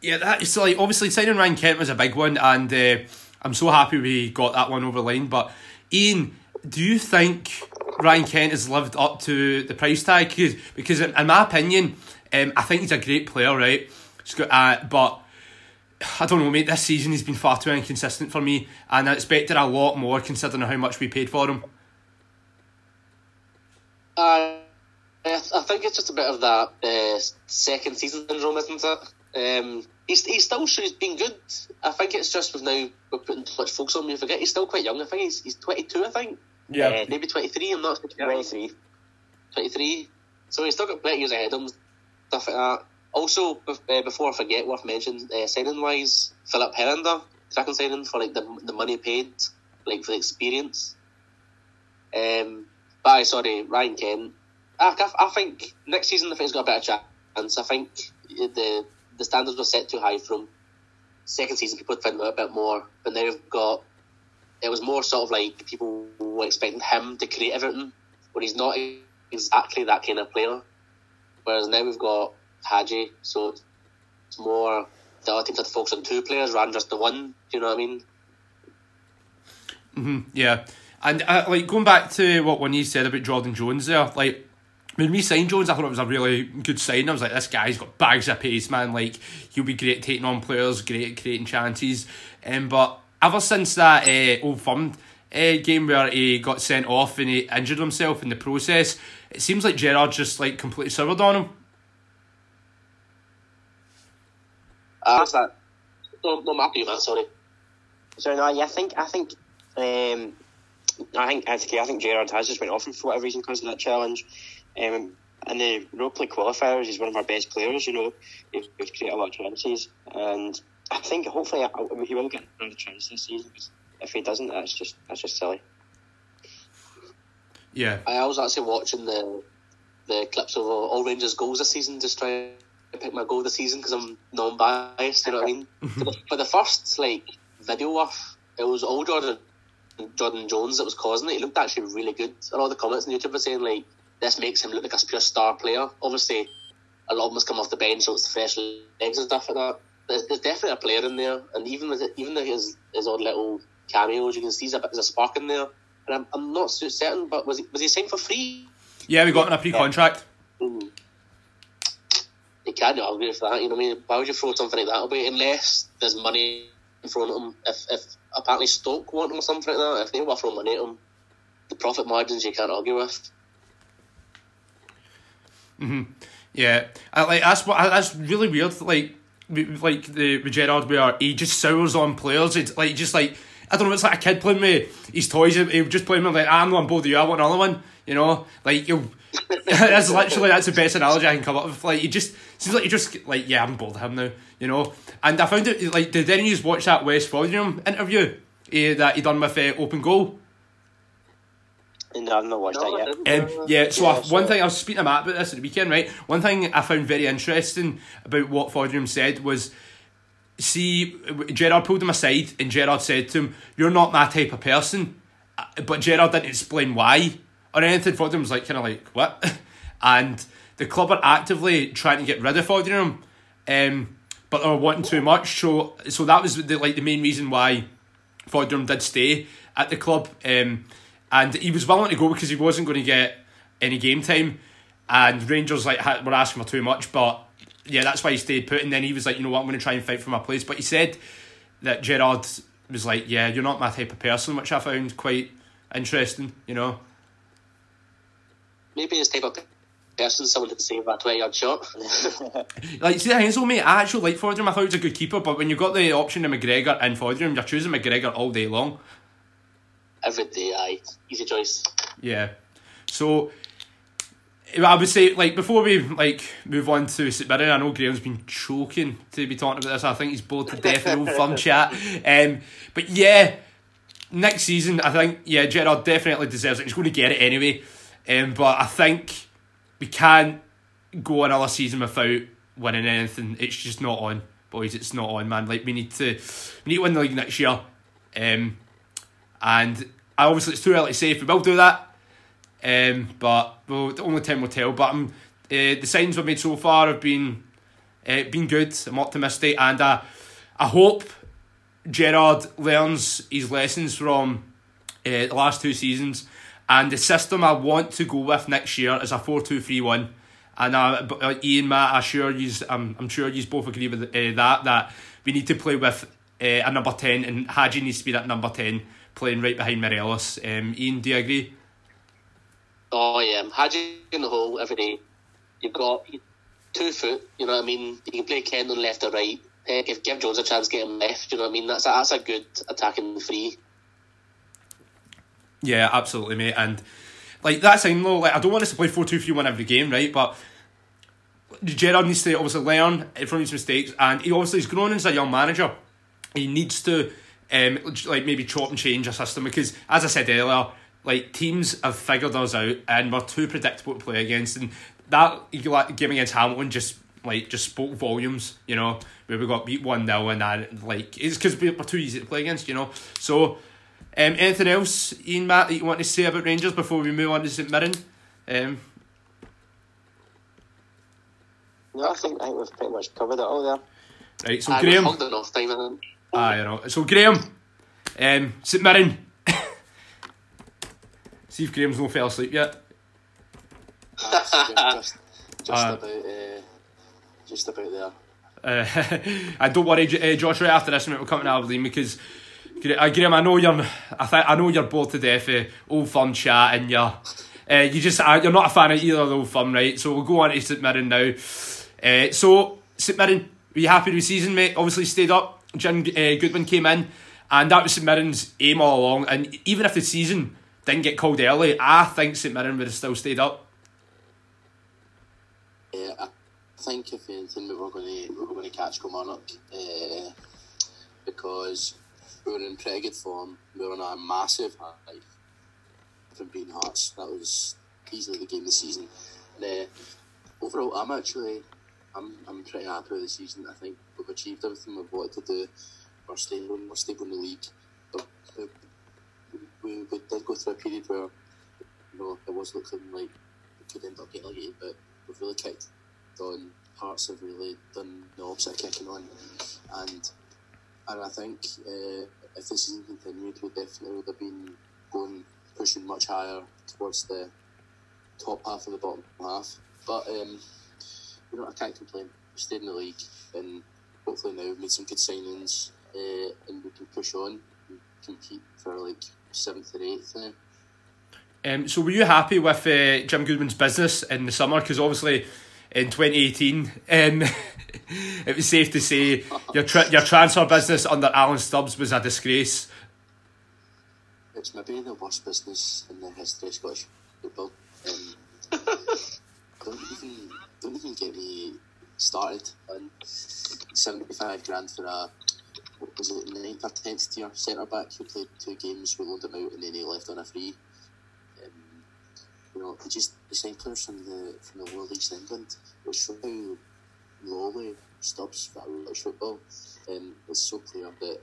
Yeah, that is, like, obviously signing Ryan Kent was a big one, and uh, I'm so happy we got that one over the line. But Ian, do you think Ryan Kent has lived up to the price tag? Because, because in my opinion, um, I think he's a great player, right? He's got, uh, but I don't know, mate, this season he's been far too inconsistent for me, and I expected a lot more considering how much we paid for him. Uh, I think it's just a bit of that uh, second season syndrome, isn't it? Um, he's, he's still sure he's been good. I think it's just with now we're putting too much focus on him. You forget he's still quite young. I think he's, he's twenty-two, I think. Yeah. Uh, maybe twenty-three, I'm not sure. twenty-three. twenty-three. So he's still got plenty of years ahead of him, stuff like that. Also, uh, before I forget, worth mentioning, uh, signing-wise, Philip Herrender, second signing for like the the money paid, like for the experience. Um, but I sorry, Ryan Kent. I, I think next season, I think he's got a better chance. I think the the standards were set too high for him. Second season, people found out a bit more, but now we've got. It was more sort of like people were expecting him to create everything, when he's not exactly that kind of player. Whereas now we've got Hagi, so it's more the other teams have to focus on two players rather than just the one. Do you know what I mean? Mm-hmm, yeah, and uh, like going back to what one you said about Jordan Jones there, like when we signed Jones, I thought it was a really good sign. I was like, this guy's got bags of pace, man. Like he'll be great taking on players, great at creating chances. And um, but ever since that uh, Old Firm uh, game where he got sent off and he injured himself in the process. It seems like Gerrard just like completely soured on him. Uh, that's that. No, no, I'm happy with that. Sorry. So no, yeah, I think I think um, I think I think I think Gerrard has just went off him for whatever reason because of that challenge. Um, and the Europa League qualifiers, he's one of our best players. You know, he's created a lot of chances, and I think hopefully I, he will get another chance this season. If he doesn't, that's just that's just silly. Yeah, I was actually watching the the clips of all Rangers goals this season, just trying to pick my goal this season because I'm non-biased. You know what I mean? But the first like video off, it was all Jordan Jordan Jones that was causing it. He looked actually really good. A lot of the comments on YouTube were saying like this makes him look like a pure star player. Obviously, a lot of them come off the bench, so it's the fresh legs and stuff like that. There's, there's definitely a player in there, and even with it, even though his his odd little cameos, you can see there's a, there's a spark in there. And I'm, I'm not so certain, but was he, was he signed for free? Yeah, we got him in a pre-contract. Mm. He can't argue with that, you know what I mean? Why would you throw something like that away unless there's money thrown at him? If, if apparently Stoke want him or something like that, if they were throwing money at him, the profit margins you can't argue with. Mm-hmm. Yeah, I, like that's what that's really weird. Like, like the with Gerrard, where he just sours on players. It's like just like. I don't know, it's like a kid playing with his toys. He'll just play them like, I'm one, both of you, I want another one. You know, like, you'll... that's literally, that's the best analogy I can come up with. Like, he just... seems like you just... Like, yeah, I'm bored of him now, you know? And I found it... Like, did any of you watch that West Brom interview uh, that he done with uh, Open Goal? No, I've not watched no, that yet. Um, yeah, so yeah, I, one thing... I was speaking to Matt about this at the weekend, right? One thing I found very interesting about what Fodrum said was... See, Gerrard pulled him aside and Gerrard said to him, "You're not my type of person," but Gerrard didn't explain why or anything. Fodrum was like, kind of like, what? And the club are actively trying to get rid of Fodrum, um, but they're wanting too much. So, so that was the, like the main reason why Fodrum did stay at the club, um, and he was willing to go because he wasn't going to get any game time, and Rangers like were asking for too much, but. Yeah, that's why he stayed put, and then he was like, you know what, I'm going to try and fight for my place. But he said that Gerrard was like, yeah, you're not my type of person, which I found quite interesting, you know. Maybe his type of person, someone didn't save that twenty-yard shot. Like, see, the thing is, though, mate, I actually like Fodrum. I thought he was a good keeper, but when you've got the option of McGregor and Fodrum, you're choosing McGregor all day long. Every day, aye. Easy choice. Yeah. So... I would say, like, before we, like, move on to St Mirren, I know Graham's been choking to be talking about this. I think he's bored to death in old firm chat. Um, but, yeah, next season, I think, yeah, Gerrard definitely deserves it. He's going to get it anyway. Um, but I think we can't go another season without winning anything. It's just not on, boys. It's not on, man. Like, we need to we need to win the league next year. Um, and, obviously, it's too early to say if we will do that. Um, but well, the only time will tell. But um, uh, the signs we've made so far have been, uh, been good. I'm optimistic, and I, I hope Gerrard learns his lessons from uh, the last two seasons. And the system I want to go with next year is a four two three one. And uh, uh, Ian, Matt, I sure yous, um, I'm sure you both agree with uh, that. That we need to play with uh, a number ten, and Hagi needs to be that number ten, playing right behind Morelos. Um, Ian, do you agree? Oh yeah, Hagi in the hole every day. You've got two foot, you know what I mean? You can play Ken on left or right. Heck, if give Jones a chance, get him left, you know what I mean? That's a, that's a good attacking three. Yeah, absolutely, mate. And like that thing though, like I don't want us to play four two three one every game, right? But Gerrard needs to obviously learn from his mistakes, and he obviously is grown as a young manager. He needs to um like maybe chop and change a system because, as I said earlier, like, teams have figured us out and we're too predictable to play against. And that game against Hamilton just, like, just spoke volumes, you know, where we got beat one nil and that, like, it's because we're too easy to play against, you know. So, um, anything else, Ian, Matt, that you want to say about Rangers before we move on to St Mirren? Um, no, I think, I think we've pretty much covered it all there. Right, so I Graham... I've enough time, I think. Ah, you know. So, Graham, um, St Mirren... See if Graham's not fell asleep yet. Just, just, just uh, about, uh, just about there. Uh, and don't worry, uh, Josh. Right after this, we're coming to Aberdeen because Uh, Graham, I know you're. I th- I know you're bored to death of Old Firm chat, and you're. Uh, you just. Uh, you're not a fan of either of the Old Firm, right? So we'll go on to St Mirren now. Uh, so St Mirren, were you happy with the season, mate? Obviously stayed up. Jim uh, Goodwin came in, and that was St Mirren's aim all along. And even if the season didn't get called early, I think St Mirren would have still stayed up. Yeah, I think if anything, we were going to we were going to catch Kilmarnock uh, because we were in pretty good form. We were in a massive high from beating Hearts. That was easily the game of the season. And, uh, overall, I'm actually I'm I'm pretty happy with the season. I think we've achieved everything we've wanted to do. We're stable. We're stable in the league. We're, We, we did go through a period where, you know, it was looking like we could end up getting relegated, but we've really kicked on. Hearts have really done the opposite of kicking on, and and I think uh, if the season continued, we definitely would have been going pushing much higher towards the top half and the bottom half. But um, you know, I can't complain. We stayed in the league, and hopefully now we've made some good signings, uh, and we can push on and compete for like. seventh or eighth now. Um, so were you happy with uh, Jim Goodwin's business in the summer? Because obviously in twenty eighteen um, it was safe to say your tra- your transfer business under Alan Stubbs was a disgrace. It's maybe the worst business in the history of Scottish football. Um, don't even don't even get me started on seventy-five grand for a was it in the ninth or tenth tier centre back who played two games, we loaned him out and then he left on a free. Um, you know, he just he signed players from the from the World Leagues in England, which shows how lowly Stubbs for English football. Um, it's so clear that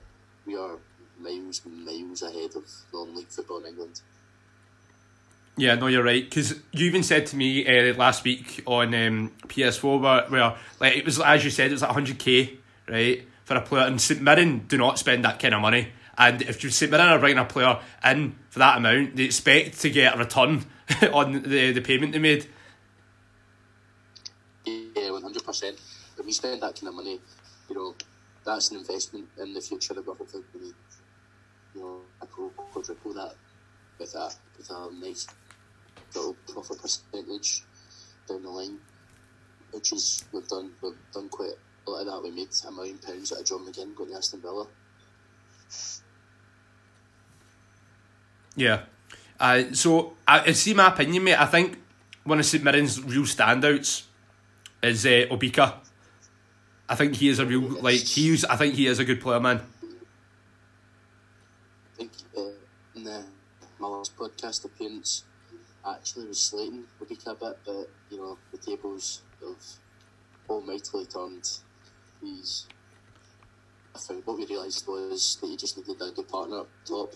we are miles and miles ahead of non-league football in England. Yeah, no, you're right. Because you even said to me uh, last week on um, P S four where, where like it was as you said it was like one hundred k, right? For a player, and St Mirren do not spend that kind of money, and if St Mirren are bringing a player in for that amount, they expect to get a return on the the payment they made. Yeah, one hundred percent. If we spend that kind of money, you know, that's an investment in the future that we're hopefully going to, you know, quadruple that with a, with a nice little profit percentage down the line, which is we've done, we've done quite a lot of that. We made a million pounds out of John McGinn going to Aston Villa. Yeah. Uh, so, I see my opinion, mate. I think one of St Mirren's real standouts is uh, Obika. I think he is a real, yes. like, he's, I think he is a good player, man. I think uh, in the, my last podcast appearance, I actually was slating Obika a bit, but, you know, the tables of almightily turned. He's, I think what we realised was that he just needed a good partner up top,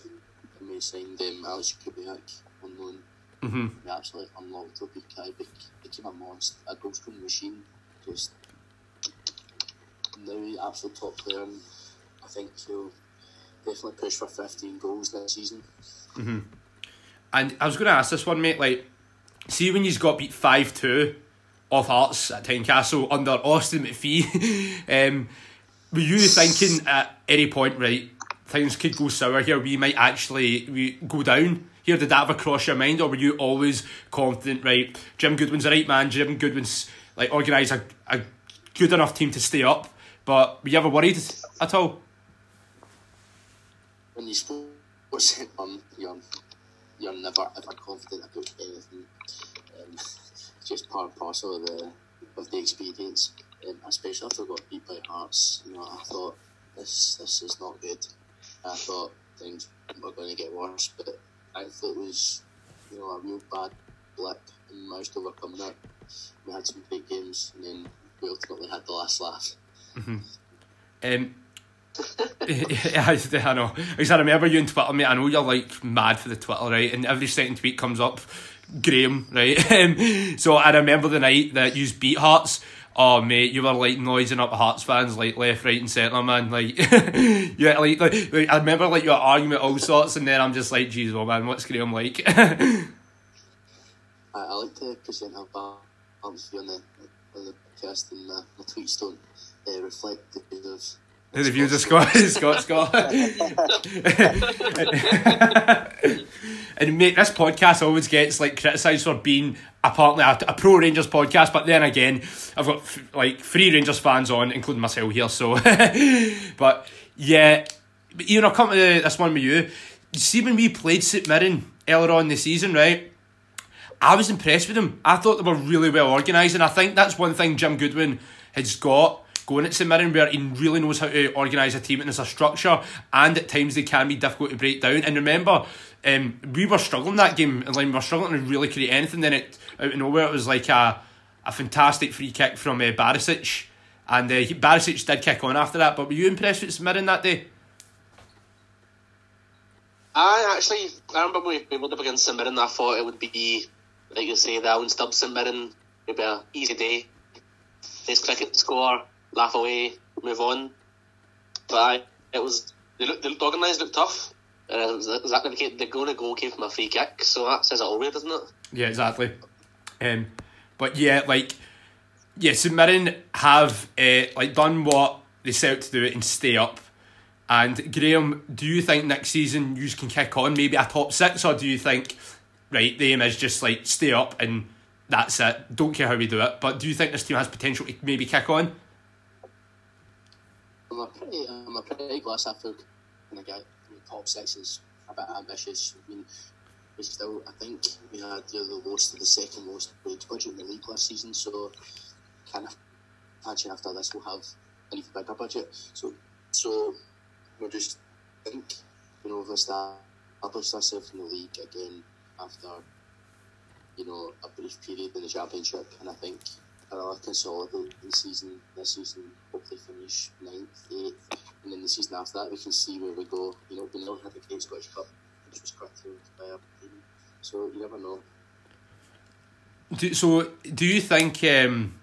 and we signed um, Alex Kubiak on loan. Mm-hmm. We absolutely unlocked the big guy, became a monster, a goal scoring machine. Just now, he's absolute top player, and I think he'll definitely push for fifteen goals this season. Mm-hmm. And I was going to ask this one, mate. Like, see when he's got beat five two off Hearts at Tynecastle under Austin McPhee. um, were you thinking at any point, right, things could go sour here, we might actually we go down here? Did that ever cross your mind, or were you always confident, right, Jim Goodwin's the right man, Jim Goodwin's like organised a, a good enough team to stay up? But were you ever worried at all? When you score, um, you're, you're never ever confident about anything. Um, just part and parcel of the, of the experience, um, especially after I got beat by Hearts. You know, I thought, this this is not good. I thought things were going to get worse, but actually it was, you know, a real bad blip, and we managed to overcome that. We had some great games, and then we ultimately had the last laugh. Mm-hmm. Um, I, I know, because I remember you on Twitter, mate. I know you're like mad for the Twitter, right? And every second tweet comes up, Graham, right? Um, so I remember the night that you beat Hearts. Oh, mate, you were like noising up Hearts fans like left, right and centre, man. Like, yeah, like, like, like I remember like you were arguing about all sorts, and then I'm just like, geez, oh man, what's Graham like? I, I like to present a balance on the on the podcast and my, my tweets don't uh, reflect the of Who the views of Scott? Scott, Scott. And mate, this podcast always gets like criticised for being apparently a, a pro Rangers podcast, but then again, I've got f- like three Rangers fans on, including myself here. So, but yeah, but Ian, I'll come to this one with you. You see, when we played St Mirren earlier on in the season, right? I was impressed with them. I thought they were really well organised, and I think that's one thing Jim Goodwin has got going at St Mirren, where he really knows how to organise a team, and there's a structure, and at times they can be difficult to break down. And remember, um, we were struggling that game, and like, we were struggling to really create anything. Then it, out of nowhere, it was like a, a fantastic free kick from uh, Barisic, and uh, Barisic did kick on after that. But were you impressed with St Mirren that day? I actually, I remember when we were up against St Mirren, I thought it would be, like you say, the Owen Stubbs St Mirren, maybe an easy day, face cricket score, laugh away, move on. But I, it was, they looked, they looked organised, looked tough. And it was exactly the, the goal, the goal came from a free kick, so that says it all, weird, doesn't it? Yeah, exactly. Um, but yeah, like, yeah, St Mirren have uh, like done what they set out to do and stay up. And Graham, do you think next season you can kick on maybe a top six, or do you think, right, the aim is just like stay up and that's it, don't care how we do it? But do you think this team has potential to maybe kick on? I'm a pretty, I'm a pretty glass half full kind of guy. I mean, top six is a bit ambitious. I mean, we still, I think we had you know, the lowest, the second lowest wage budget in the league last season. So, kind of, actually after this we'll have an even bigger budget. So, so we're just, I think, you know, we've established ourselves in the league again after, you know, a brief period in the championship, and I think another consolidating season this season, hopefully finish ninth, eighth, and then the season after that we can see where we go. You know, we never had a great Scottish Cup, which was quite close by our team, so you never know. Do, so, do you think, um,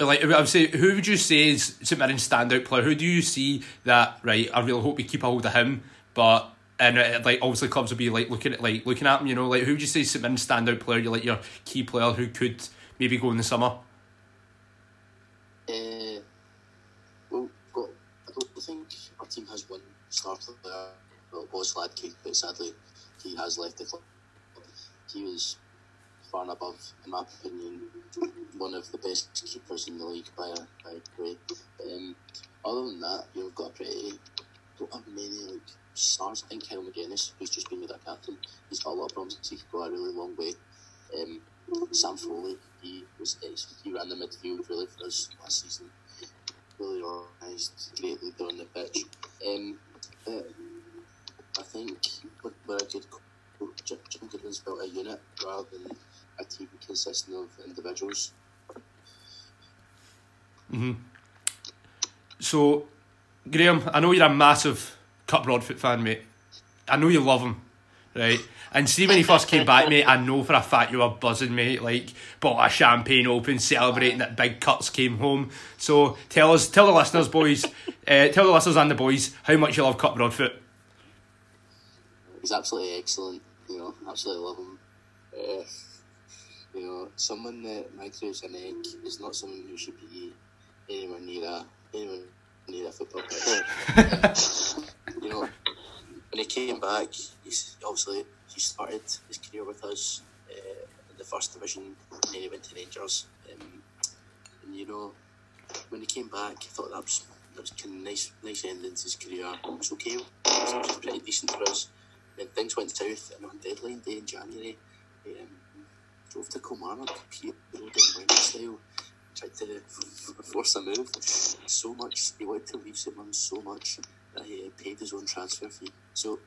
like, I would say, who would you say is St Mirren's standout player? Who do you see that, right, I really hope we keep a hold of him, but, and uh, like, obviously clubs will be like looking at, like, looking at him, you know, like, who would you say is St Mirren's standout player, you're like your key player who could maybe go in the summer? Uh, well, got, I don't think our team has one star player. Well, it was Ladke, but sadly he has left the club. He was far and above, in my opinion, one of the best keepers in the league by a, by a grade. Um, other than that, you've got a pretty, don't have many like stars. I think Kyle McGuinness, who's just been with our captain, he's got a lot of problems. He could go a really long way. Um, Sam Foley, he was he ran the midfield really for us last season. Really organised, great leader on the pitch. Um, uh, I think we're, we're a good coach. Jim Goodwin's built a unit rather than a team consisting of individuals. Mm-hmm. So, Graham, I know you're a massive Cut Broadfoot fan, mate. I know you love him. Right, and see when he first came back, mate, I know for a fact you were buzzing, mate, like, bought a champagne open, celebrating that Big Cuts came home. So tell us, tell the listeners, boys, uh, tell the listeners and the boys how much you love Cut Broadfoot. He's absolutely excellent, you know, absolutely love him. Uh, you know, someone that microwaves an egg is not someone who should be anywhere near a, anywhere near a football player. You know, when he came back, he's obviously he started his career with us uh, in the first division, and then he went to Rangers. Um, and you know, when he came back, I thought that was that was kind of nice, nice ending to his career. It was okay, it was pretty decent for us. Then things went south, and on deadline day in January, he um, drove to Kilmarnock, P- style, tried to force a move. So much he wanted to leave St Mirren so much. He paid his own transfer fee, so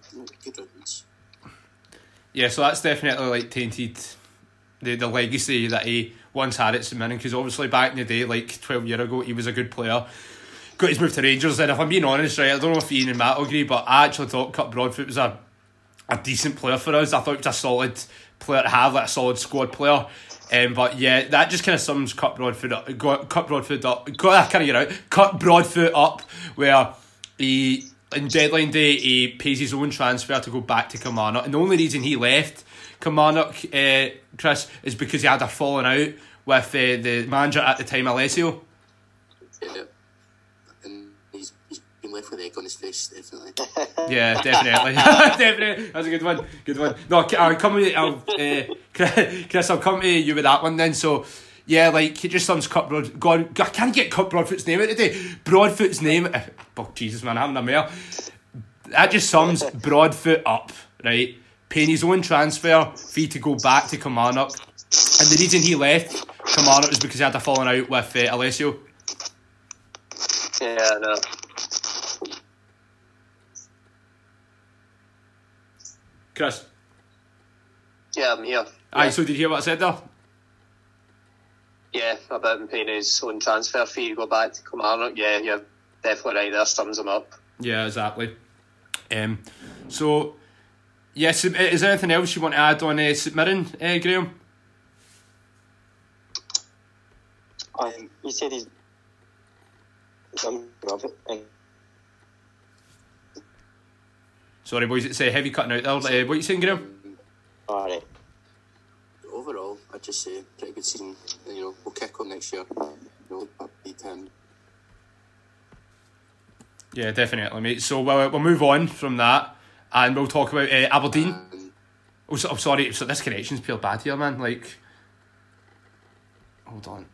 good riddance. Yeah, so that's definitely like tainted the, the legacy that he once had at St Mirren, because obviously back in the day, like twelve years ago, he was a good player. Got his move to Rangers, and if I'm being honest, right, I don't know if Ian and Matt will agree, but I actually thought Cut Broadfoot was a, a decent player for us. I thought it was a solid player to have, like a solid squad player. Um, but yeah, that just kind of sums Cut Broadfoot up. Cut Broadfoot up. I can't get out. Cut Broadfoot up, where he, on deadline day, he pays his own transfer to go back to Kilmarnock. And the only reason he left Kilmarnock, uh, Chris, is because he had a falling out with uh, the manager at the time, Alessio. Yeah, and he's, he's game left with egg on his face, definitely. Yeah, definitely. Definitely. That's a good one. Good one. No, I'll come with I'll, uh, Chris, I'll come to you with that one then. So, yeah, like, he just sums Cut Broad... God, I can't get Cut Broadfoot's name out today. Broadfoot's name... Uh, oh, Jesus, man, I'm having a mare. That just sums Broadfoot up, right? Paying his own transfer fee to go back to Kilmarnock. And the reason he left Kilmarnock was because he had a falling out with uh, Alessio. Yeah, I know. Chris? Yeah, I'm here. Aye, yeah. So did you hear what I said there? Yeah, about him paying his own transfer fee to go back to Kilmarnock. Yeah, you're definitely right there, sums him up. Yeah, exactly. Um, so, yes, yeah, is there anything else you want to add on uh, St Mirren, uh, Graham? Um, he said he's... Sorry, boys, it's a heavy cutting out there. What are you saying, Graham? All right. Overall, I'd just say pretty good season. You know, we'll kick on next year. You know, I beat him. Yeah, definitely, mate. So we'll we'll move on from that, and we'll talk about uh, Aberdeen. Um, oh, so, I'm sorry. So this connection's pure bad here, man. Like, hold on.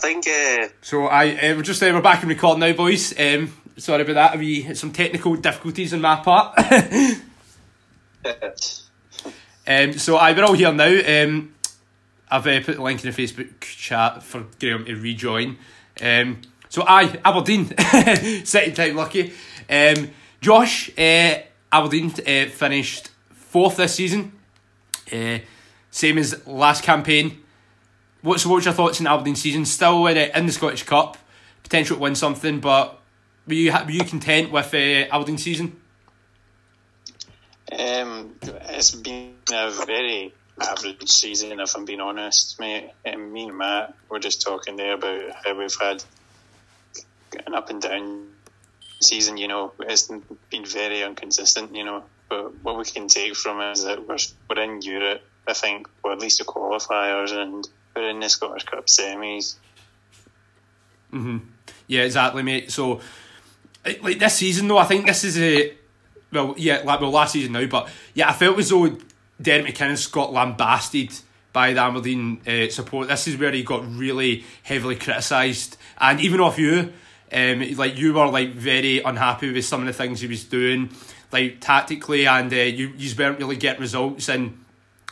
I think. Uh, so I uh, we're just uh, we're back in record now, boys. Um, sorry about that. We had some technical difficulties on my part. Um, so I we're all here now. Um, I've uh, put the link in the Facebook chat for Graham to rejoin. Um, so I Aberdeen second time lucky. Um, Josh uh, Aberdeen uh, finished fourth this season. Uh, same as last campaign. What's what's your thoughts on Aberdeen season? Still in uh, in the Scottish Cup, potential to win something. But were you were you content with uh, Aberdeen season? Um, it's been a very average season, if I'm being honest, mate. Um, me and Matt were just talking there about how we've had an up and down season, you know. It's been very inconsistent, you know. But what we can take from it is that we're, we're in Europe, I think, or at least the qualifiers, and we're in the Scottish Cup semis. Mm-hmm. Yeah, exactly, mate. So, like, this season, though, I think this is a... Well, yeah, like well, last season now, but yeah, I felt as though Dermot McInnes got lambasted by the Aberdeen uh, support. This is where he got really heavily criticised, and even off you, um, like you were like very unhappy with some of the things he was doing, like tactically, and uh, you you weren't really getting results. And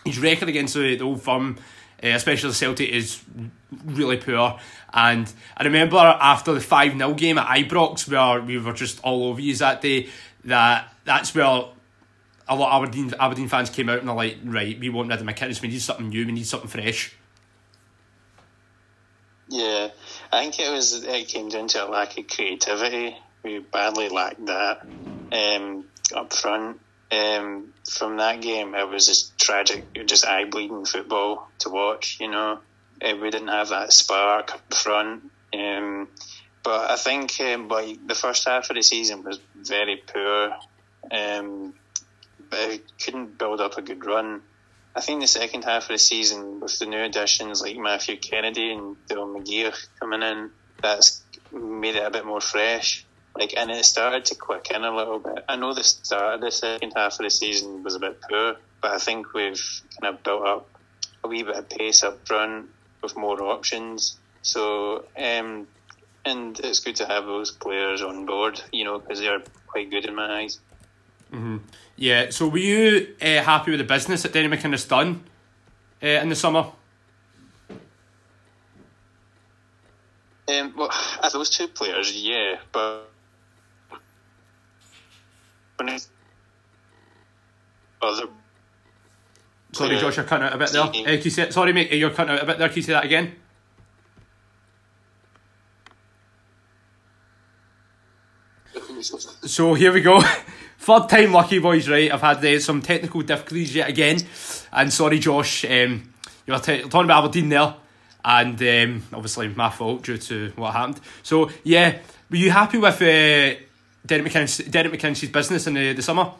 his record against the, the Old Firm, uh, especially Celtic, is really poor. And I remember after the five nil game at Ibrox, where we were just all over you that day, that. That's where a lot of Aberdeen, Aberdeen fans came out and are like, right, we want rid of McInnes, we need something new, we need something fresh. Yeah, I think it was it came down to a lack of creativity. We badly lacked that um, up front. Um, from that game, it was just tragic, just eye-bleeding football to watch, you know. We didn't have that spark up front. Um, but I think um, like the first half of the season was very poor. Um, but couldn't build up a good run. I think the second half of the season, with the new additions like Matthew Kennedy and Dale McGeer coming in, that's made it a bit more fresh. Like, and it started to click in a little bit. I know the start of the second half of the season was a bit poor, but I think we've kind of built up a wee bit of pace up front with more options. So, um, and it's good to have those players on board, you know, because they're quite good in my eyes. Mm-hmm. Yeah, so were you uh, happy with the business that Derry McInnes done uh, in the summer? Um, well, those two players, yeah, but when it's other sorry, Josh, you're cutting out a bit there. Uh, can you say, sorry, mate, you're cutting out a bit there. Can you say that again? So here we go. Third time lucky, boys, right? I've had uh, some technical difficulties yet again. And sorry, Josh, um, you were t- talking about Aberdeen there. And um, obviously my fault due to what happened. So, yeah, were you happy with uh, Derek McInnes- Derek McInnes' business in the, the summer?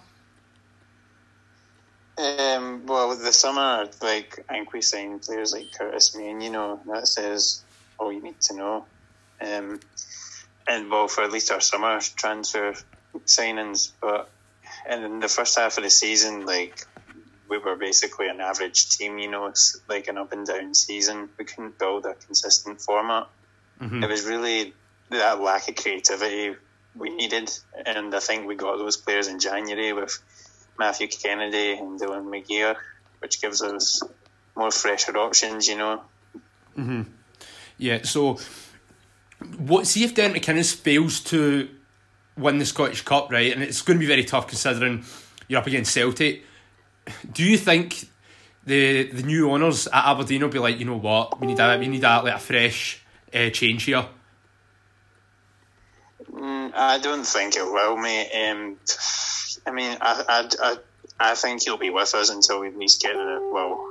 Um, well, the summer, like, I think we signed players like Curtis Mayne, you know, that says all you need to know. Um, and well, for at least our summer transfer signings. But and in the first half of the season, like, we were basically an average team, you know. It's like an up and down season. We couldn't build a consistent format. Mm-hmm. It was really that lack of creativity we needed, and I think we got those players in January with Matthew Kennedy and Dylan McGeer, which gives us more fresher options, you know. Mm-hmm. Yeah, so what? See if Darren McInnes fails to win the Scottish Cup, right? And it's going to be very tough considering you're up against Celtic. Do you think the the new owners at Aberdeen will be like, you know what, we need a we need a like a fresh uh, change here? Mm, I don't think it will, mate. Um, I mean, I I I, I think he'll be with us until we at least get the well,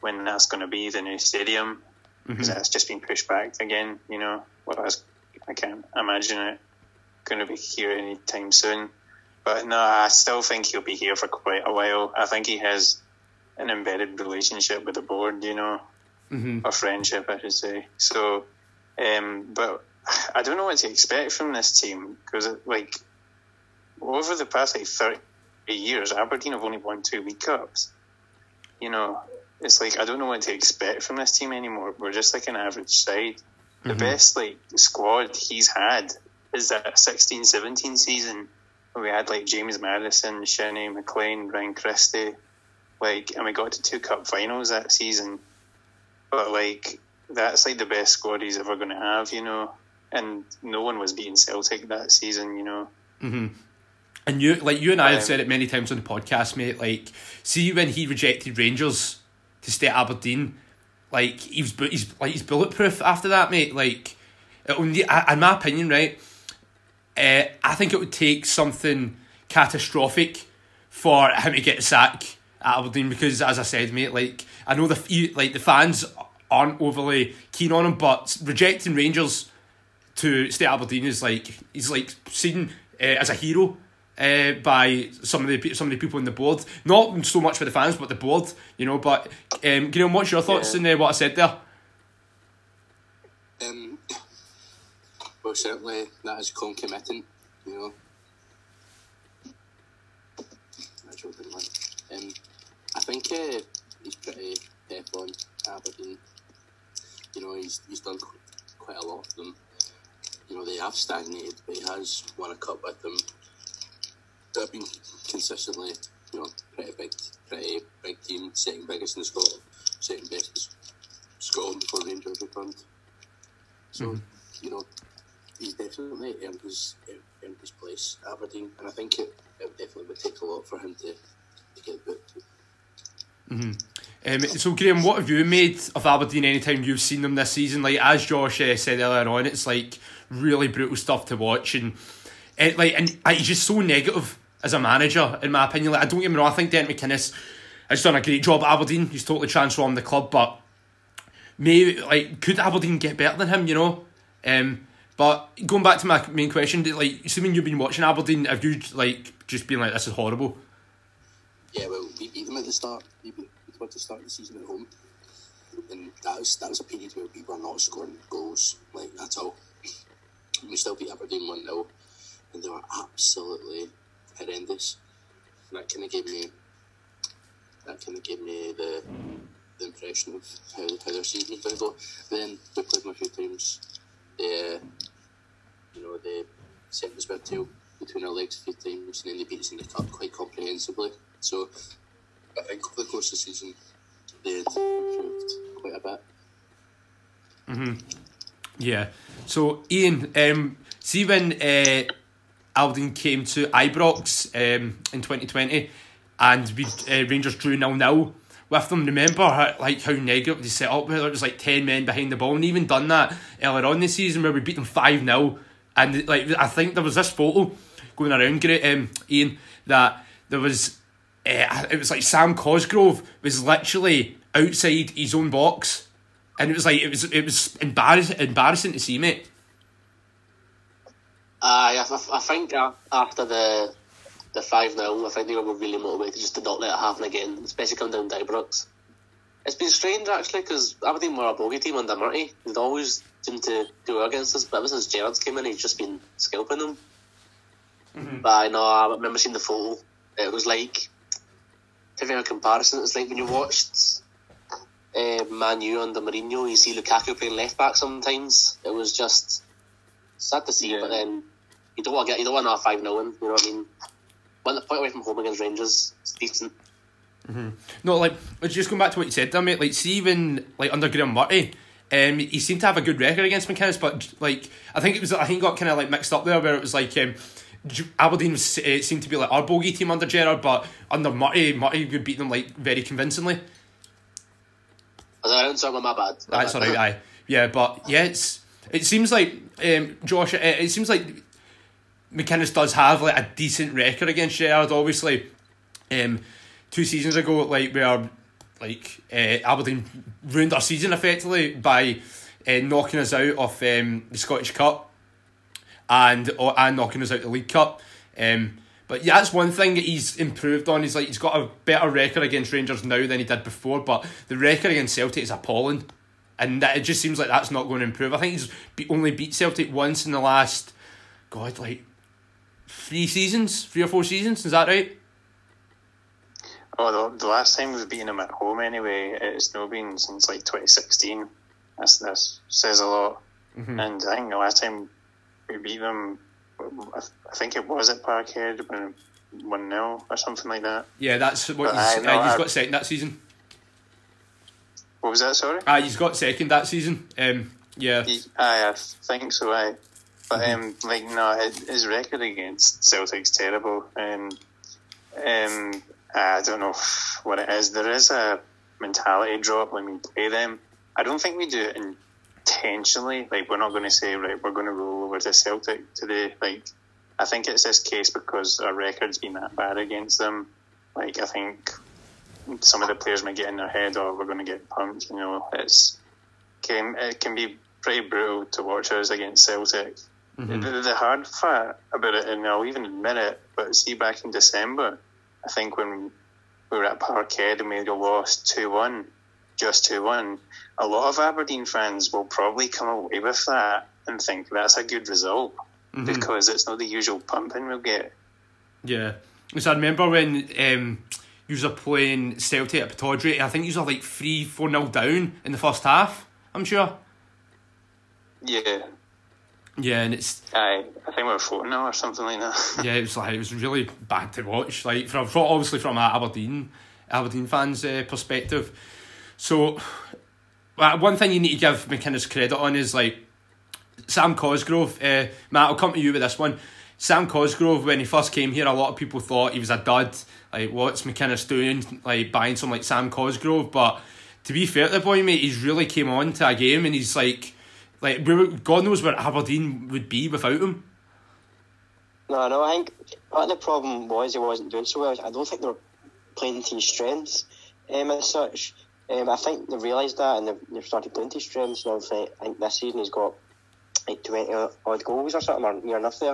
when that's going to be the new stadium. Because mm-hmm. that's just been pushed back again, you know. Well, I can't imagine it going to be here anytime soon. But no, I still think he'll be here for quite a while. I think he has an embedded relationship with the board, you know, mm-hmm. or friendship, I should say. So, um, but I don't know what to expect from this team because, like, over the past like thirty years, Aberdeen have only won two League Cups, you know. It's like, I don't know what to expect from this team anymore. We're just like an average side. The mm-hmm. best like squad he's had is that sixteen seventeen season where we had like James Madison, Shinney, McLean, Ryan Christie, like, and we got to two cup finals that season. But like, that's like the best squad he's ever going to have, you know. And no one was beating Celtic that season, you know. Mm-hmm. And you, like you and I um, have said it many times on the podcast, mate. Like, see when he rejected Rangers to stay at Aberdeen, like he was, he's like he's bulletproof after that, mate. Like, it would, in my opinion, right, uh, I think it would take something catastrophic for him to get sacked at Aberdeen because, as I said, mate, like I know the like the fans aren't overly keen on him, but rejecting Rangers to stay at Aberdeen is like he's like seen uh, as a hero. Uh, by some of the some of the people on the board, not so much for the fans, but the board, you know. But um, Graham, what's your thoughts yeah. on uh, what I said there? Um, well, certainly that is concomitant, you know. Um, I think uh, he's pretty deaf on Aberdeen. You know, he's he's done quite a lot of them. You know, they have stagnated, but he has won a cup with them. They've been consistently, you know, pretty big, pretty big team, second biggest in Scotland, second best in Scotland before Rangers returned. So, mm-hmm. you know, he's definitely earned his, earned his place at Aberdeen, and I think it, it definitely would take a lot for him to, to get booked. Mm-hmm. Um, so, Graham, what have you made of Aberdeen any time you've seen them this season? Like, as Josh uh, said earlier on, it's like really brutal stuff to watch, and uh, like, and uh, he's just so negative as a manager, in my opinion. Like, I don't get me wrong, I think Darren McInnes has done a great job at Aberdeen. He's totally transformed the club, but maybe, like, could Aberdeen get better than him, you know? Um, but going back to my main question, like, assuming you've been watching Aberdeen, have you, like, just been like, this is horrible? Yeah, well, we beat them at the start. We beat them at the start of the season at home. And that was, that was a period where we were not scoring goals, like, at all. We still beat Aberdeen one nil, and they were absolutely horrendous. And that kind of gave me, that kind of gave me the, the impression of how, how their season was going to go. Then we played them a few times. They, you know, they sent us about tail between our legs a few times, and then they beat us in the cup quite comprehensively. So I think over the course of the season, they had improved quite a bit. Mhm. Yeah. So Ian, um, see when. Uh, Aberdeen came to Ibrox um, in twenty twenty and we uh, Rangers drew nil nil with them. Remember how, like, how negative they set up, whether it was like ten men behind the ball, and even done that earlier on this season where we beat them five nil, and like I think there was this photo going around, um, Ian, that there was uh, it was like Sam Cosgrove was literally outside his own box, and it was like it was it was embarrassing embarrassing to see, mate. Aye, I, I think after the the five nil, I think they were really motivated just to not let it happen again, especially come down to Ibrox. It's been strange, actually, because Aberdeen were a bogey team under Murty. They'd always seem to go against us, but ever since Gerrard came in, he's just been scalping them. Mm-hmm. But I know, I remember seeing the photo. It was like, to make a comparison, it's like when you watched uh, Man U under Mourinho, you see Lukaku playing left-back sometimes. It was just sad to see, yeah. But then you don't want to get, you don't want a five nil win, you know what I mean? But the point away from home against Rangers, it's decent. Mm-hmm. No, like, just going back to what you said there, mate, like, see, even, like, under Graham Murty, um, he seemed to have a good record against McInnes, but, like, I think it was, I think it got kind of, like, mixed up there, where it was, like, um, Aberdeen was, uh, seemed to be, like, our bogey team under Gerrard, but under Murty, Murty would beat them, like, very convincingly. I don't know, my bad. My That's alright, aye. Yeah, but, yeah, it's, it seems like, um, Josh, it, it seems like McInnes does have, like, a decent record against Gerrard, obviously. um... Two seasons ago, like where, like uh, Aberdeen ruined our season effectively by uh, knocking us out of um, the Scottish Cup and or, and knocking us out of the League Cup. Um, but yeah, that's one thing that he's improved on. He's like he's got a better record against Rangers now than he did before. But the record against Celtic is appalling, and that, it just seems like that's not going to improve. I think he's be- only beat Celtic once in the last, God, like three seasons, three or four seasons. Is that right? Oh, the, the last time we've beaten them at home anyway, it's not been since like twenty sixteen. That's, that says a lot. Mm-hmm. And I think the last time we beat them, I, I think it was at Parkhead, when one nil or something like that. Yeah, that's what but, he's, uh, no, uh, he's got second that season. What was that, sorry? Ah, uh, he's got second that season. Um, yeah. He, aye, I think so, aye. But, mm-hmm. um, like, no, his record against Celtic's terrible. And, um... I don't know what it is. There is a mentality drop when we play them. I don't think we do it intentionally. Like, we're not going to say, right, we're going to roll over to Celtic today. Like, I think it's this case because our record's been that bad against them. Like, I think some of the players might get in their head, or oh, we're going to get pumped. You know, it's can, it can be pretty brutal to watch us against Celtic. Mm-hmm. The, the hard part about it, and I'll even admit it, but see, back in December, I think when we were at Parkhead and we got lost two one, just two one, a lot of Aberdeen fans will probably come away with that and think that's a good result, mm-hmm. because it's not the usual pumping we'll get. Yeah. So I remember when um, you were playing Celtic at Pataudry, I think you were like three four nil down in the first half, I'm sure. Yeah. Yeah, and it's... Aye, I think we were four now or something like that. Yeah, it was like it was really bad to watch, like from, from obviously from an Aberdeen, Aberdeen fans' uh, perspective. So, uh, one thing you need to give McInnes credit on is, like, Sam Cosgrove. Uh, Matt, I'll come to you with this one. Sam Cosgrove, when he first came here, a lot of people thought he was a dud. Like, what's McInnes doing? Like, buying someone like Sam Cosgrove. But to be fair to the boy, mate, he's really came on to a game and he's like... Like, we were, God knows where Aberdeen would be without him. No, no, I think part of the problem was he wasn't doing so well. I don't think they were playing to his strengths um, as such. Um, I think they realised that and they've, they've started playing to his strengths. And I think this season he's got like twenty odd goals or something, or near enough there.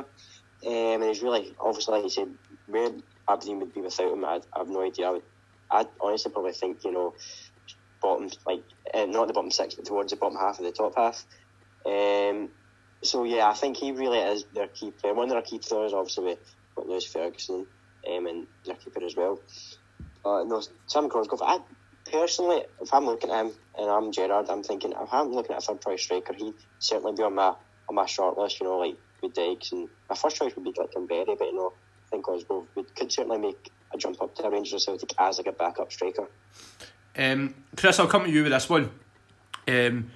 Um, and he's really, obviously, like you said, where Aberdeen would be without him, I, I have no idea. I would, I'd honestly probably think, you know, bottom, like, uh, not the bottom six, but towards the bottom half of the top half. Um, so yeah, I think he really is their key player. One of their key players, obviously, with, with Lewis Ferguson, um, and their keeper as well. Uh, no, Sam Cosgrove. I personally, if I'm looking at him and I'm Gerrard, I'm thinking if I'm looking at a third choice striker, he'd certainly be on my on my short list. You know, like with Dykes, and my first choice would be like Berry, but you know, I think Cosgrove would, could certainly make a jump up to Rangers or Celtic as like a backup striker. Um, Chris, I'll come to you with this one. Um.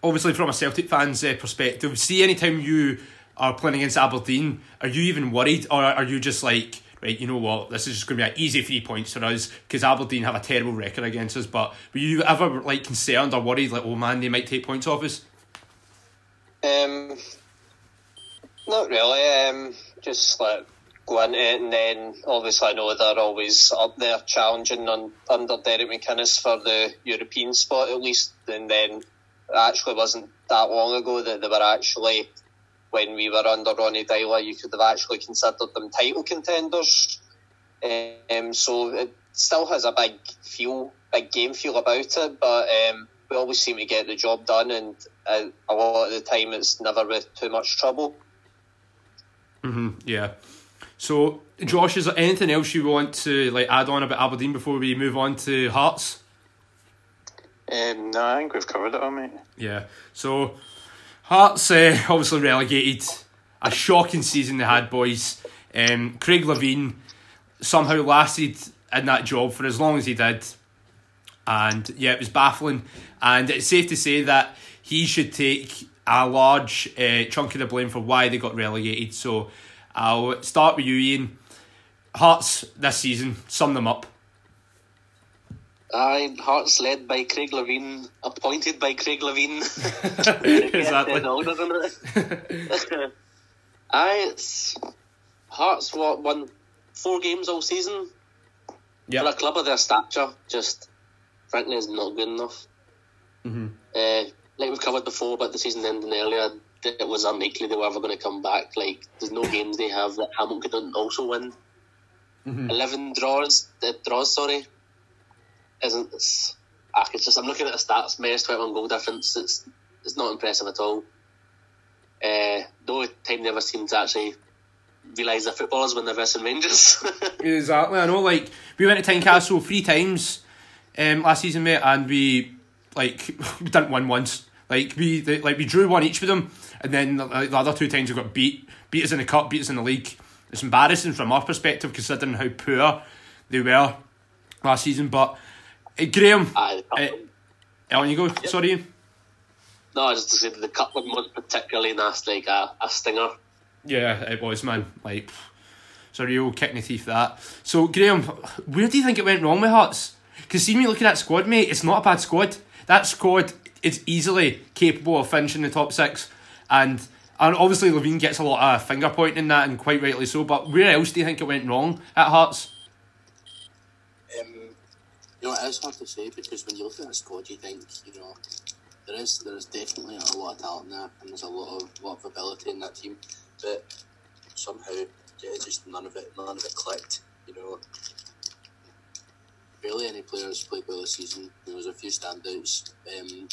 Obviously, from a Celtic fan's uh, perspective, see, anytime you are playing against Aberdeen, are you even worried, or are you just like, right, you know what, this is just going to be an easy three points for us because Aberdeen have a terrible record against us? But were you ever like concerned or worried, like, oh man, they might take points off us? Um, not really. Um, just like go into it, and then obviously I know they're always up there challenging on, under Derek McInnes for the European spot at least, and then. Actually wasn't that long ago that they were actually, when we were under Ronnie Dyler, you could have actually considered them title contenders. Um, so it, still has a big feel, big game feel about it, but um, we always seem to get the job done, and uh, a lot of the time it's never with too much trouble. Mm-hmm, yeah. So, Josh, is there anything else you want to like add on about Aberdeen before we move on to Hearts? Um, no, I think we've covered it all, mate. Yeah. So, Hearts uh, obviously relegated. A shocking season they had, boys. Um, Craig Levein somehow lasted in that job for as long as he did. And, yeah, it was baffling. And it's safe to say that he should take a large uh, chunk of the blame for why they got relegated. So, I'll start with you, Ian. Hearts this season, sum them up. Aye, Hearts led by Craig Levein, appointed by Craig Levein. Exactly. Older than it. Aye, it's Hearts what won four games all season. Yep. For a club of their stature, just frankly is not good enough. Mm-hmm. Uh, like we've covered before about the season ending earlier, it was unlikely they were ever going to come back. Like, there's no games they have that Hamilton couldn't also win. Mm-hmm. Eleven draws, uh, draws sorry. Isn't it's, I could just I'm looking at the stats, minus twenty-one goal difference. It's it's not impressive at all. Uh, the only time they ever seem to actually realise they're footballers when they're versing Rangers. Exactly. I know. Like, we went to Tynecastle three times um, last season, mate, and we like we didn't win once. Like we they, like we drew one each with them, and then like, the other two times we got beat. Beat us in the cup, beat us in the league. It's embarrassing from our perspective, considering how poor they were last season, but. Uh, Graham, uh, uh, on you go. Yeah. Sorry, Ian. No, I just said the cup one was particularly nasty, like a, a stinger. Yeah, it was, man. Like, it's a real kick in the teeth, that. So, Graham, where do you think it went wrong with Hearts? Because see me looking at that squad, mate. It's not a bad squad. That squad is easily capable of finishing the top six, and and obviously Levein gets a lot of finger pointing in that, and quite rightly so. But where else do you think it went wrong at Hearts? You know, it is hard to say, because when you look at that squad, you think, you know, there is there is definitely a lot of talent there, and there's a lot of lot of ability in that team, but somehow yeah, just none of it none of it clicked. You know, barely any players played well this season. There was a few standouts. Um,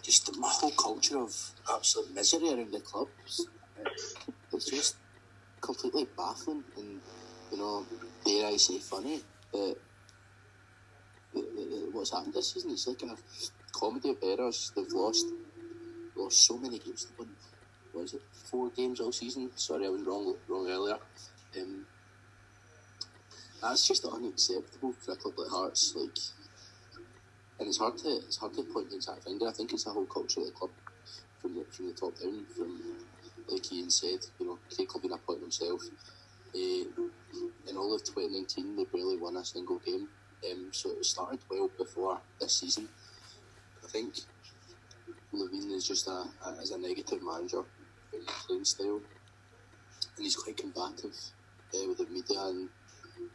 just my whole culture of absolute misery around the club. It's just completely baffling, and you know, dare I say funny, but. What's happened this season? It's like a comedy of errors. They've lost, lost so many games. They won, what is it? Four games all season. Sorry, I was wrong, wrong earlier. Um, that's just unacceptable for a club like Hearts. Like, and it's hard to it's hard to point the exact finger. I think it's the whole culture of the club from the from the top down. From like Ian said, you know, Craig Levein appointed himself. Uh, in all of twenty nineteen, they barely won a single game. Um, so it started well before this season. I think Levein is just a, a is a negative manager in his playing style, and he's quite combative uh, with the media and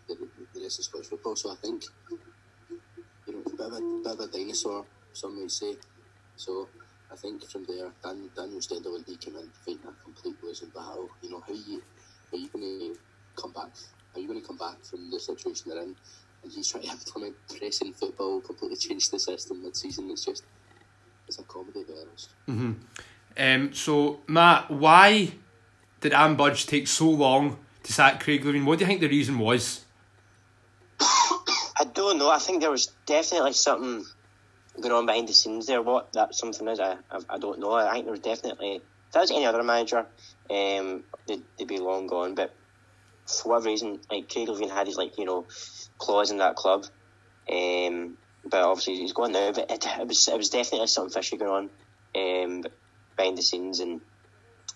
the, the rest of Scottish football. So I think, you know, it's a bit of a, bit of a dinosaur, some might say. So I think from there, Dan Daniel Stendel and he came in fighting a complete losing battle. You know, how you how you going to come back? How you going to come back from the situation they're in? And he's trying to implement pressing football, completely changed the system mid-season. It's just, it's a comedy there. Mm-hmm. Um, so, Matt, why did Anne Budge take so long to sack Craig Levein? What do you think the reason was? I don't know. I think there was definitely something going on behind the scenes there. What that something is, I, I, I don't know. I think there was definitely... If that was any other manager, um, they'd, they'd be long gone. But for whatever reason, like, Craig Levein had his, like, you know... clause in that club, um, but obviously he's gone now. But it, it was it was definitely something fishy going on um, behind the scenes, and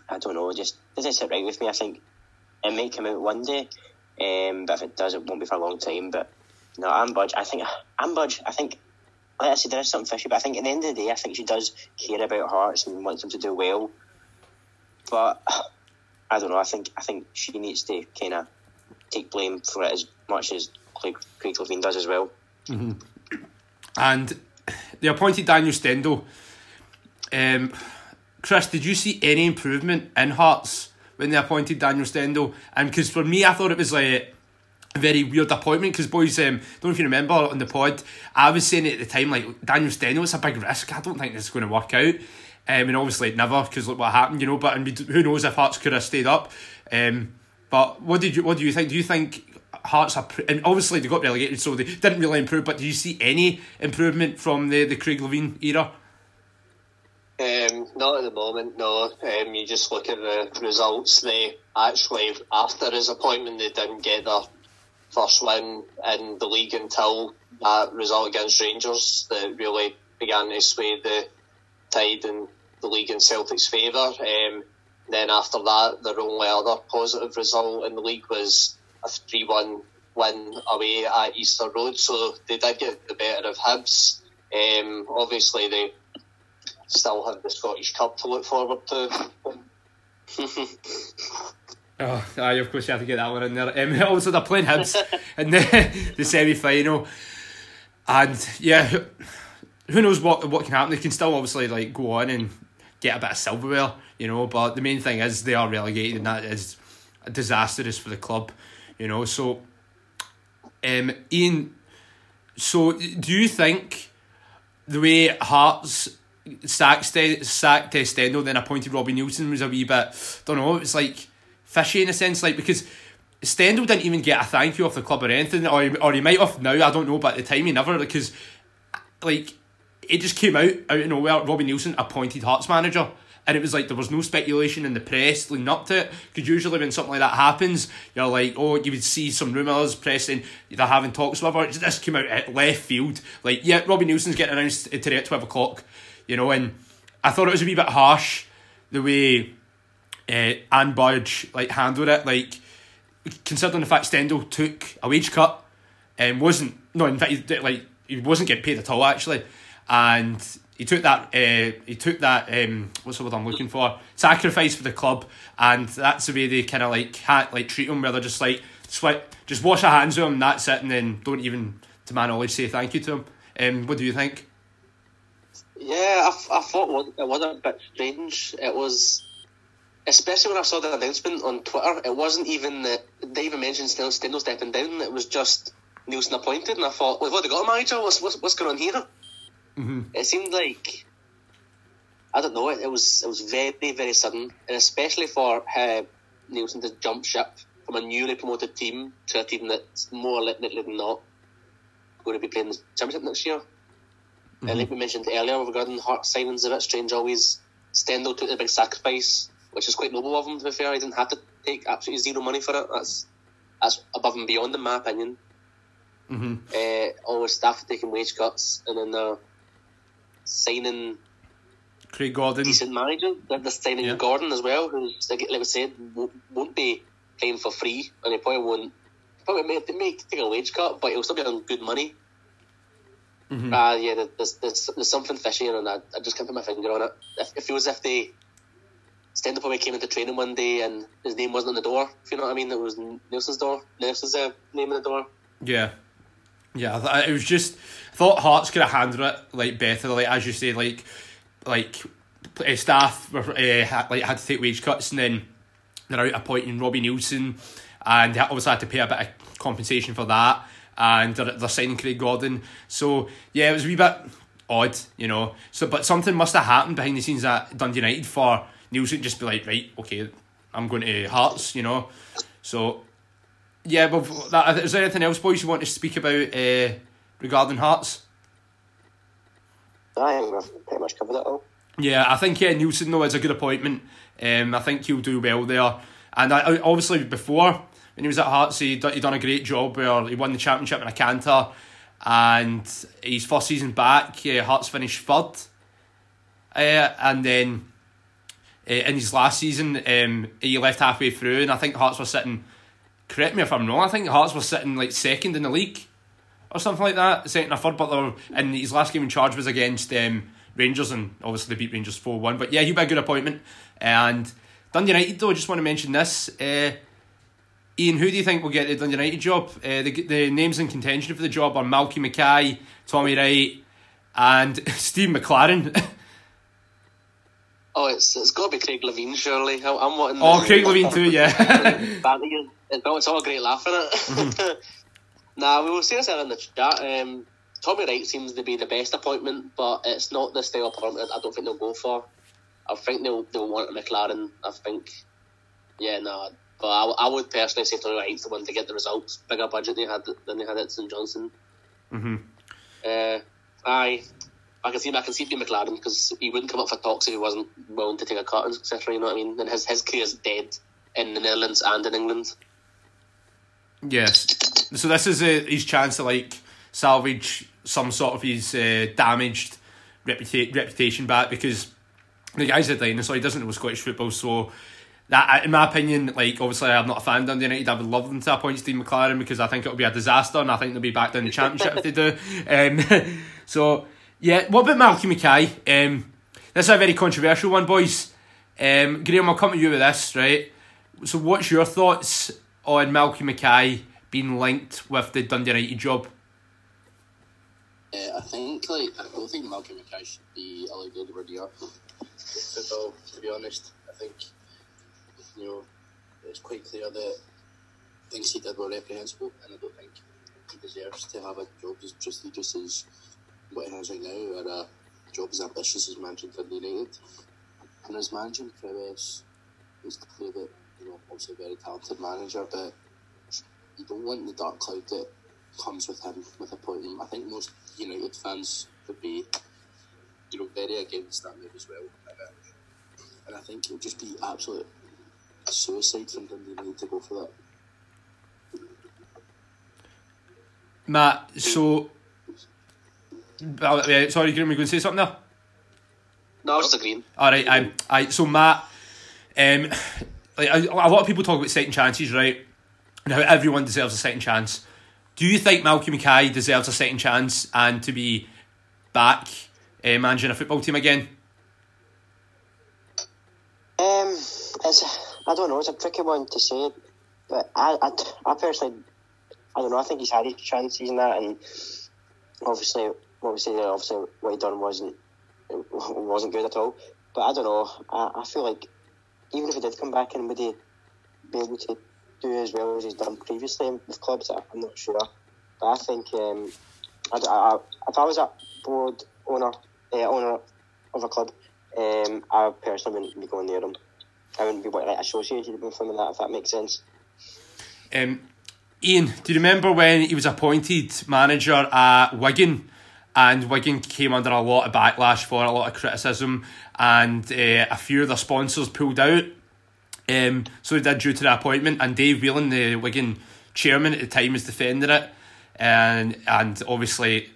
I don't know. Just doesn't sit right with me. I think it may come out one day, um, but if it does, it won't be for a long time. But no, Anne Budge. I think Anne Budge. I think like I said, there is something fishy. But I think at the end of the day, I think she does care about Hearts and wants them to do well. But I don't know. I think I think she needs to kind of take blame for it as much as Craig Levein does as well. Mm-hmm. And they appointed Daniel Stendel. Um, Chris, did you see any improvement in Hearts when they appointed Daniel Stendel? And because for me, I thought it was like, very weird appointment, because boys, um, don't know if you remember on the pod, I was saying at the time, like, Daniel Stendel, it's a big risk, I don't think this is going to work out. Um, and obviously it never, because look what happened, you know, but and we, who knows if Hearts could have stayed up. Um, but what did you what do you think? Do you think Hearts are, and obviously they got relegated, so they didn't really improve, but do you see any improvement from the, the Craig Levein era? Um, not at the moment, no. Um, you just look at the results. They actually, after his appointment, they didn't get their first win in the league until that result against Rangers that really began to sway the tide in the league in Celtic's favour. Um, then after that, their only other positive result in the league was a three one win away at Easter Road, so they did get the better of Hibs. Um, obviously, they still have the Scottish Cup to look forward to. Oh, aye, of course you have to get that one in there. Um, also, they're playing Hibs in the, the semi-final, and yeah, who knows what what can happen. They can still obviously like go on and get a bit of silverware, you know. But the main thing is they are relegated, and that is disastrous for the club, you know. So, um, Ian, so do you think the way Hearts sacked Stendel, then appointed Robbie Neilson, was a wee bit, don't know, it's like fishy in a sense, like, because Stendel didn't even get a thank you off the club or anything, or, or he might have now, I don't know, but at the time he never, because like it just came out out of nowhere, Robbie Neilson appointed Hearts manager, and it was like there was no speculation in the press leading up to it, because usually when something like that happens, you're like, oh, you would see some rumours, press saying they're having talks, whatever. This came out at left field, like, yeah, Robbie Neilson's getting announced today at twelve o'clock. You know, and I thought it was a wee bit harsh the way uh, Anne Budge like handled it. Like, considering the fact Stendel took a wage cut and wasn't no, in fact, he, like he wasn't getting paid at all actually, and he took that uh, he took that um, what's the word I'm looking for? Sacrifice for the club, and that's the way they kind of like can't like treat him, where they're just like sweat, just wash our hands of him, that's it, and then don't even, to my knowledge, say thank you to him. Um, what do you think? Yeah, I, I thought it was a bit strange. It was, especially when I saw the announcement on Twitter, it wasn't even that they even mentioned Stendel stepping down, it was just Neilson appointed, and I thought, well, what, they got a manager? What's, what's, what's going on here? Mm-hmm. It seemed like, I don't know, it, it was it was very, very sudden, and especially for uh, Neilson to jump ship from a newly promoted team to a team that's more likely than not going to be playing the Championship next year. Mm-hmm. And like we mentioned earlier regarding Hearts signings, a bit strange always. Stendel took the big sacrifice, which is quite noble of him, to be fair. He didn't have to take absolutely zero money for it. That's that's above and beyond, in my opinion. Mm-hmm. Uh, all his staff are taking wage cuts, and then they're signing Craig Gordon, decent manager. They're signing yeah. Gordon as well, who, like we said, won't be playing for free, and he probably won't. Probably may, may take a wage cut, but he'll still be on good money. Mm-hmm. Uh, yeah, there's, there's there's something fishy and I, I just can't put my finger on it. If, it feels as if they Stendel probably came into training one day and his name wasn't on the door, if you know what I mean. It was Nelson's door, Nelson's uh, name on the door. Yeah, yeah. I th- it was just I thought Hearts could have handled it like better, like as you say, like like uh, staff were, uh, had, like had to take wage cuts, and then they're out appointing Robbie Neilson, and they obviously had to pay a bit of compensation for that. And they're, they're signing Craig Gordon. So, yeah, it was a wee bit odd, you know. So, but something must have happened behind the scenes at Dundee United for Neilson to just be like, right, okay, I'm going to Hearts, you know. So, yeah, but that, is there anything else, boys, you want to speak about uh, regarding Hearts? I think we've pretty much covered it all. Yeah, I think yeah, Neilson, though, is a good appointment. Um, I think he'll do well there. And I, obviously, before... when he was at Hearts, he done, he done a great job where he won the championship in a canter, and his first season back, uh, Hearts finished third. Uh, and then uh, in his last season, um, he left halfway through, and I think Hearts were sitting, correct me if I'm wrong, I think Hearts were sitting like second in the league or something like that, second or third, but they were, and his last game in charge was against um, Rangers, and obviously they beat Rangers four one. But yeah, he'd be a good appointment. And Dundee United, though, I just want to mention this. Uh, Ian, who do you think will get the Dundee United job? Uh, the the names in contention for the job are Malky Mackay, Tommy Wright, and Steve McLaren. oh, it's it's got to be Craig Levein, surely. I'm wanting. Oh, Craig Levein too, yeah. Well, it's all a great laugh, isn't it? Nah, we will see this in the chat. Um, Tommy Wright seems to be the best appointment, but it's not the style appointment I don't think they'll go for. I think they'll, they'll want a McLaren, I think. Yeah, no, nah, but I, I would personally say Tommy Wright's the one to get the results. Bigger budget than they had, than they had at St Johnstone. Mm-hmm. Uh, aye. I can see him, I can see it being McLaren, because he wouldn't come up for talks if he wasn't willing to take a cut, et cetera. You know what I mean? And his, his career's dead in the Netherlands and in England. Yes. So this is uh, his chance to, like, salvage some sort of his uh, damaged reputa- reputation back, because the guy's a dinosaur. He doesn't know Scottish football, so that, in my opinion, like, obviously I'm not a fan of Dundee United. I would love them to appoint Steve McLaren, because I think it'll be a disaster, and I think they'll be back down the championship if they do. Um, so, yeah, what about Malky Mackay? Um, this is a very controversial one, boys. Um, Graham, I'll come to you with this, right? So what's your thoughts on Malky Mackay being linked with the Dundee United job? Uh, I think, like, I don't think Malky Mackay should be allowed anywhere near football, to be honest. I think, you know, it's quite clear that things he did were reprehensible, and I don't think he deserves to have a job as prestigious as what he has right now, or a job as ambitious as managing Dundee United. And his managing prowess is clear that, you know, obviously a very talented manager, but you don't want the dark cloud that comes with him, with appointment. I think most United fans would be, you know, very against that move as well. And I think it would just be absolute suicide from Dundee United to go for that. Matt, so... Uh, sorry, Graham, were you going to say something there? No, I was just agreeing. All right, I, I, so Matt, um, like a, a lot of people talk about second chances, right? And how everyone deserves a second chance. Do you think Malky Mackay deserves a second chance and to be back uh, managing a football team again? Um, it's, I don't know. It's a tricky one to say, but I, I, I personally, I don't know. I think he's had his chances in that, and obviously, obviously, obviously, what he done wasn't wasn't good at all. But I don't know. I, I feel like even if he did come back in, would he be able to do as well as he's done previously with clubs? I'm not sure, but I think um, I, I, if I was a board owner uh, owner of a club, um, I personally wouldn't be going near him. I wouldn't be like associated with him in that, if that makes sense. Um, Ian, do you remember when he was appointed manager at Wigan, and Wigan came under a lot of backlash for a lot of criticism, and uh, a few of their sponsors pulled out? Um, so he did due to the appointment, and Dave Whelan, the Wigan chairman at the time, was defending it, and and obviously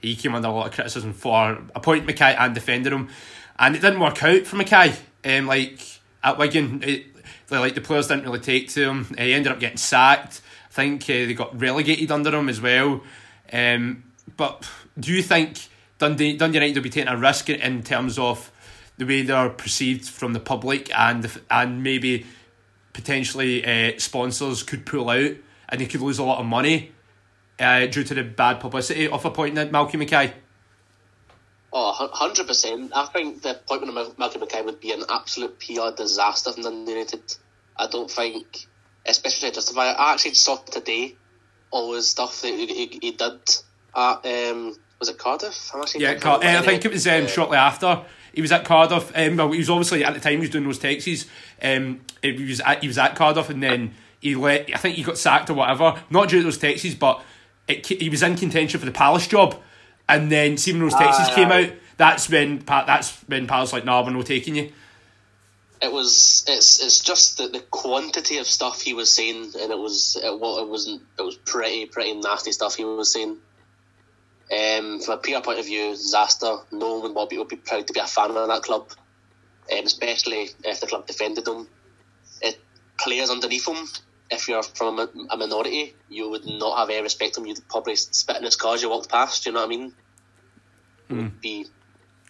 he came under a lot of criticism for appointing Mackay and defending him, and it didn't work out for Mackay. Um, like at Wigan, it, like the players didn't really take to him. He ended up getting sacked. I think uh, they got relegated under him as well. Um, but do you think Dundee Dundee United will be taking a risk in, in terms of the way they are perceived from the public, and the, and maybe potentially uh, sponsors could pull out and they could lose a lot of money uh, due to the bad publicity of appointing Malky Mackay? Oh, one hundred percent. I think the appointment of Malky Mackay would be an absolute P R disaster from Dundee United. I don't think, especially to justify it. I actually saw today all his stuff that he, he, he did at, um, was it Cardiff? I'm yeah, Car- I think it was um, uh, shortly after. He was at Cardiff. Um, well, he was obviously at the time he was doing those texts. Um, he was at, he was at Cardiff, and then he let. I think he got sacked or whatever. Not due to those texts, but it, he was in contention for the Palace job. And then, see when those texts uh, came out, that's when that's when Palace like, nah, we're not taking you. It was it's it's just the, the quantity of stuff he was saying, and it was it, well, it wasn't it was pretty pretty nasty stuff he was saying. Um, from a P R point of view, disaster. No one would be, would be proud to be a fan of that club, um, especially if the club defended them. It, players underneath him, if you're from a, a minority, you would not have any respect for him. You'd probably spit in his car as you walked past. Do you know what I mean? Mm. It would be,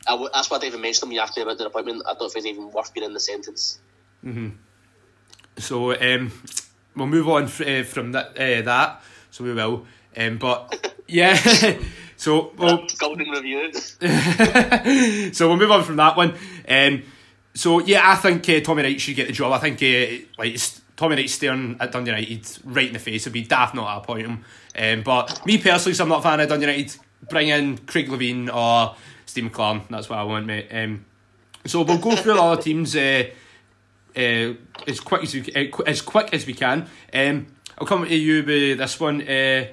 I w- that's why I didn't even mention him. You asked me about the appointment. I don't think it's even worth being in the sentence. Mm-hmm. So um, we'll move on f- uh, from that. Uh, that so we will. Um, but yeah. So well, golden review. So we'll move on from that one. Um, so yeah, I think uh, Tommy Wright should get the job. I think uh, like Tommy Wright's staring at Dundee United right in the face. It'd be daft not to appoint him. Um, but me personally, so I'm not a fan of Dundee United. Bring in Craig Levine or Steve McClellan. That's what I want, mate. Um, so we'll go through all the teams uh, uh, as quick as we, uh, as quick as we can. Um, I'll come to you with this one. Uh,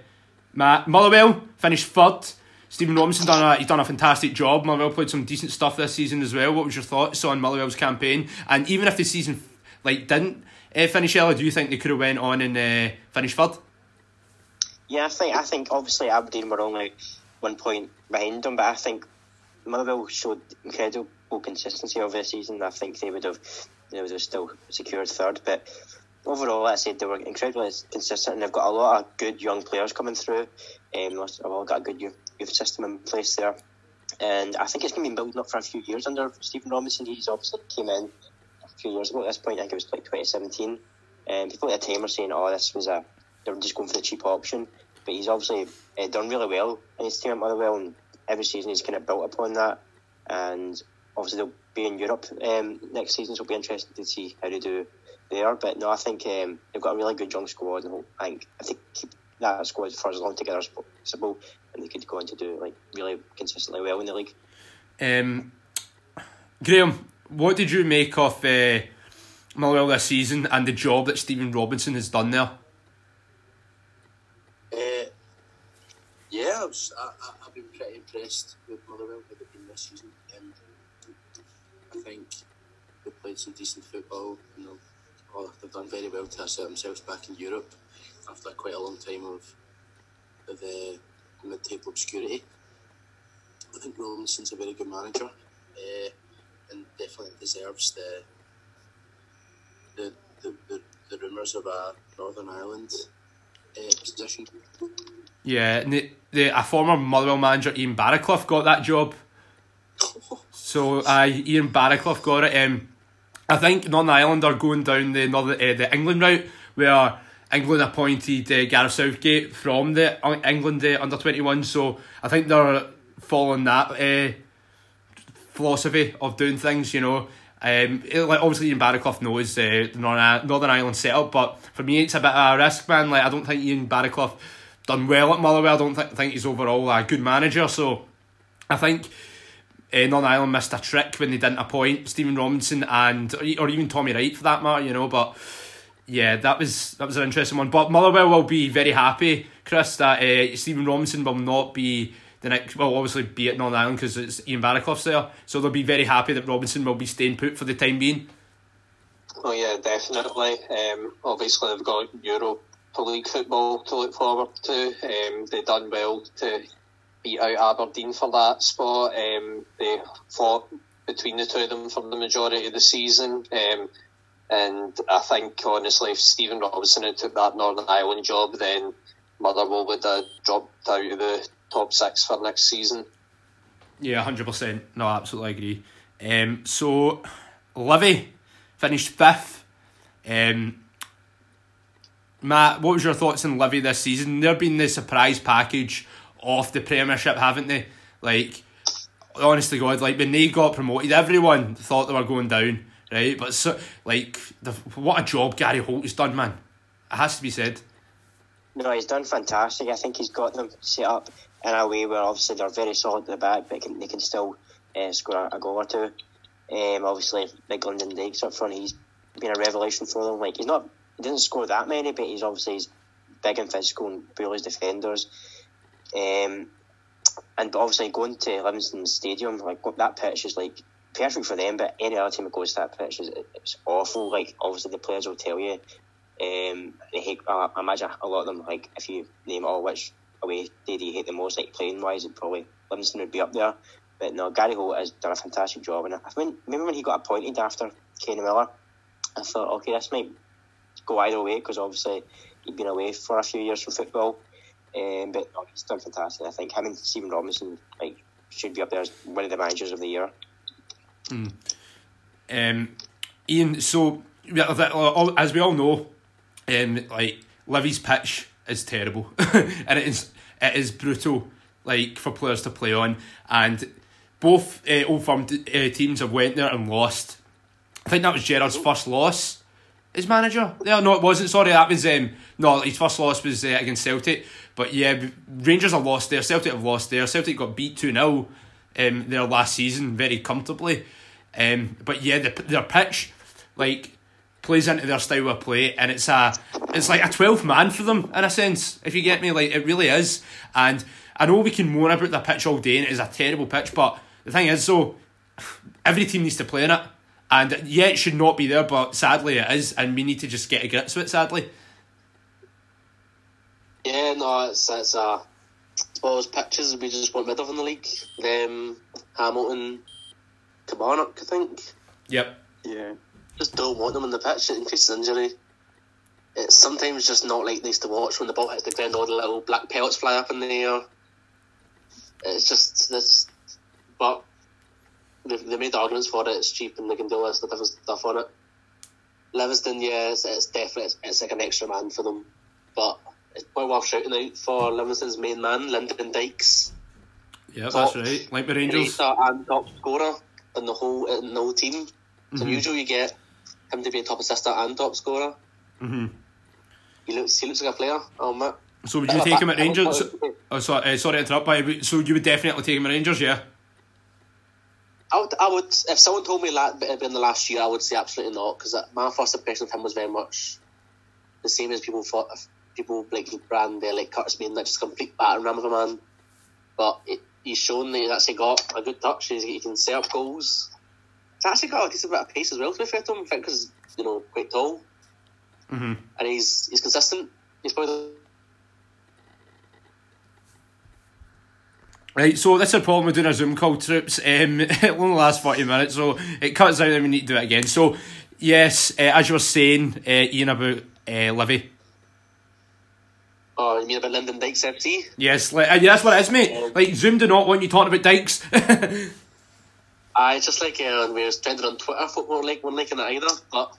Matt Motherwell finished third. Stephen Robinson done a, he's done a fantastic job. Motherwell played some decent stuff this season as well. What was your thoughts on Motherwell's campaign? And even if the season like didn't uh, finish well, do you think they could have went on and uh, finished third? Yeah, I think I think obviously Aberdeen were only one point behind them, but I think Motherwell showed incredible consistency over the season. I think they would have they would have still secured third, but overall, like I said, they were incredibly consistent, and they've got a lot of good young players coming through. Um, they've all got a good youth, youth system in place there, and I think it's going to be building up for a few years under Stephen Robinson. He's obviously came in a few years ago at this point. I think it was like twenty seventeen, and people at the time were saying, oh, this was a they were just going for the cheap option, but he's obviously uh, done really well in his team at Motherwell, and every season he's kind of built upon that, and obviously they'll be in Europe um, next season, so it'll be interesting to see how they do there. But no, I think um, they've got a really good young squad, and I think if they keep that squad for as long together as possible, and they could go on to do like really consistently well in the league. Um, Graham, what did you make of uh, Motherwell this season and the job that Stephen Robinson has done there? Yeah, I was, I, I've been pretty impressed with Motherwell with it being this season. Um, I think they played some decent football. You know, oh, they've done very well to assert themselves back in Europe after quite a long time of the mid-table obscurity. I think Robinson's a very good manager, uh, and definitely deserves the the the, the, the rumours of a Northern Ireland uh, position. Yeah, and the, the, a former Motherwell manager, Ian Barraclough, got that job. So, uh, Ian Barraclough got it. Um, I think Northern Ireland are going down the northern, uh, the England route, where England appointed uh, Gareth Southgate from the England uh, under twenty-one. So, I think they're following that uh, philosophy of doing things, you know. Um, it, like, obviously, Ian Barraclough knows uh, the Northern, Northern Ireland setup, but for me, it's a bit of a risk, man. Like, I don't think Ian Barraclough done well at Motherwell. I don't th- think he's overall a good manager. So I think uh, Northern Ireland missed a trick when they didn't appoint Stephen Robinson and or even Tommy Wright for that matter, you know. But yeah, that was that was an interesting one. But Motherwell will be very happy, Chris, that uh, Stephen Robinson will not be the next, well, obviously be at Northern Ireland because it's Ian Barraclough's there. So they'll be very happy that Robinson will be staying put for the time being. Oh yeah, definitely. Um, obviously they've got Europe League football to look forward to. Um, they've done well to beat out Aberdeen for that spot. Um, they fought between the two of them for the majority of the season, um, and I think honestly if Stephen Robinson had took that Northern Ireland job, then Motherwell would have dropped out of the top six for next season. Yeah, one hundred percent. No, I absolutely agree. Um, so Livy finished fifth. Um Matt, what was your thoughts on Livy this season? They've been the surprise package of the Premiership, haven't they? Like, honestly, God, like when they got promoted, everyone thought they were going down, right? But so, like, the, what a job Gary Holt has done, man! It has to be said. No, he's done fantastic. I think he's got them set up in a way where obviously they're very solid at the back, but can, they can still uh, score a, a goal or two. Um, obviously, big London Dykes up front, he's been a revelation for them. Like, he's not. He didn't score that many, but he's obviously he's big and physical and bullies defenders. Um, and but obviously going to Livingston Stadium, like that pitch is like perfect for them, but any other team that goes to that pitch is it's awful. Like obviously the players will tell you. Um, they hate. I imagine a lot of them. Like if you name all which away did he hate the most, like playing wise, it probably Livingston would be up there. But no, Gary Holt has done a fantastic job, and I mean, remember when he got appointed after Kenny Miller, I thought, okay, this might go either way because obviously he'd been away for a few years from football, um, but no, he's done fantastic. I think him and Stephen Robinson like should be up there as one of the managers of the year. Mm. Um, Ian, so as we all know, um, like Livy's pitch is terrible and it is it is brutal, like for players to play on, and both uh, Old Firm t- uh, teams have went there and lost. I think that was Gerrard's first loss his manager? Yeah, no, it wasn't. Sorry, that was um, no. His first loss was uh, against Celtic. But yeah, Rangers have lost there. Celtic have lost there. Celtic got beat two nil um, there last season very comfortably. Um, but yeah, the, their pitch like plays into their style of play, and it's a it's like a twelfth man for them in a sense. If you get me, like it really is. And I know we can moan about the pitch all day, and it is a terrible pitch. But the thing is, though, every team needs to play in it. And yeah, it should not be there, but sadly it is, and we need to just get a grip to it, sadly. Yeah, no, it's, it's uh, all those pitches we just want rid of in the league. Um, Hamilton, Kilmarnock, I think. Yep. Yeah. Just don't want them on the pitch, it increases injury. It's sometimes just not like nice to watch when the ball hits the ground, all the little black pellets fly up in the air. It's just, this, but... They made arguments for it, it's cheap and they can do lots of different stuff on it. Livingston, yeah, it's, it's definitely, it's, it's like an extra man for them. But it's quite worth shouting out for Livingston's main man, Lyndon Dykes. Yeah, top, that's right, like the Rangers. And top scorer in the whole, in the whole team. Mm-hmm. So usually you get him to be a top assister and top scorer. Mm-hmm. He looks, he looks like a player, I'll admit. So would you take him at Rangers? Oh, sorry, uh, sorry to interrupt, but so you would definitely take him at Rangers, yeah? I would, I would, if someone told me that it'd been the last year, I would say absolutely not, because my first impression of him was very much the same as people thought of people like brand there, like Curtis Main, that's just a complete battering ram of a man. But it, he's shown that he's actually got a good touch, he's, he can set up goals. He's actually got a decent bit of pace as well, to be fair to him, because he's, you know, quite tall. Mm-hmm. And he's he's consistent. He's probably... Right, so that's a problem with doing a Zoom call, troops. Um, it only lasts forty minutes, so it cuts down and we need to do it again. So, yes, uh, as you were saying, uh, Ian, about uh, Livy. Oh, you mean about Lyndon Dykes F C? Yes, like, yeah, that's what it is, mate. Like, Zoom do not want you talking about Dykes. I just like uh, when we were trending on Twitter, football like we're liking it either, but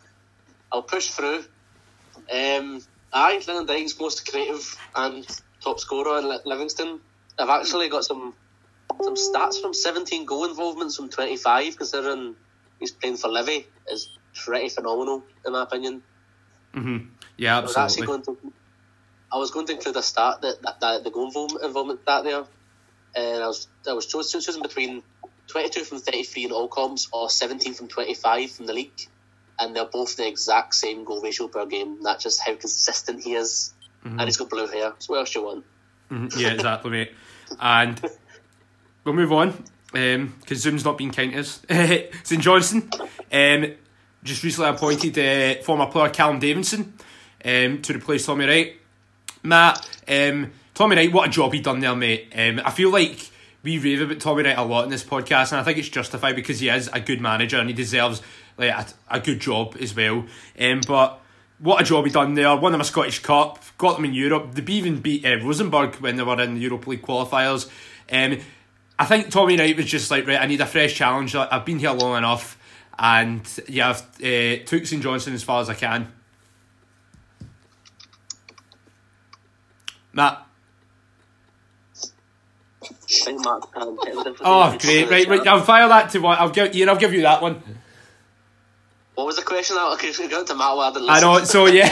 I'll push through. Um, I, Lyndon Dykes, most creative and top scorer in Livingston. I've actually got some some stats from seventeen goal involvements from twenty-five, considering he's playing for Livy, is pretty phenomenal in my opinion. Mm-hmm. Yeah, absolutely. I was, actually going to, I was going to include a stat that, that, that the goal involvement stat there, and I was I was choosing between twenty-two from thirty-three in all comps or seventeen from twenty-five from the league, and they're both the exact same goal ratio per game. That's just how consistent he is, mm-hmm. and he's got blue hair. So what else do you want? Mm-hmm. Yeah, exactly, mate. And we'll move on because um, Zoom's not being kind to us. St Johnstone um, just recently appointed uh, former player Callum Davidson um, to replace Tommy Wright. Matt, um, Tommy Wright, what a job he done there, mate. um, I feel like we rave about Tommy Wright a lot in this podcast, and I think it's justified because he is a good manager and he deserves like a, a good job as well. um, but what a job he done there. Won them a Scottish Cup, got them in Europe. They even beat uh, Rosenborg when they were in the Europa League qualifiers. Um, I think Tommy Wright was just like, right, I need a fresh challenge. I've been here long enough, and yeah, I've uh, took St Johnstone as far as I can. Matt. Oh, great! Right, right. I'll fire that to one. I'll give Ian. I'll give you that one. What was the question? I got to Matt Ward and listen. I know, so yeah.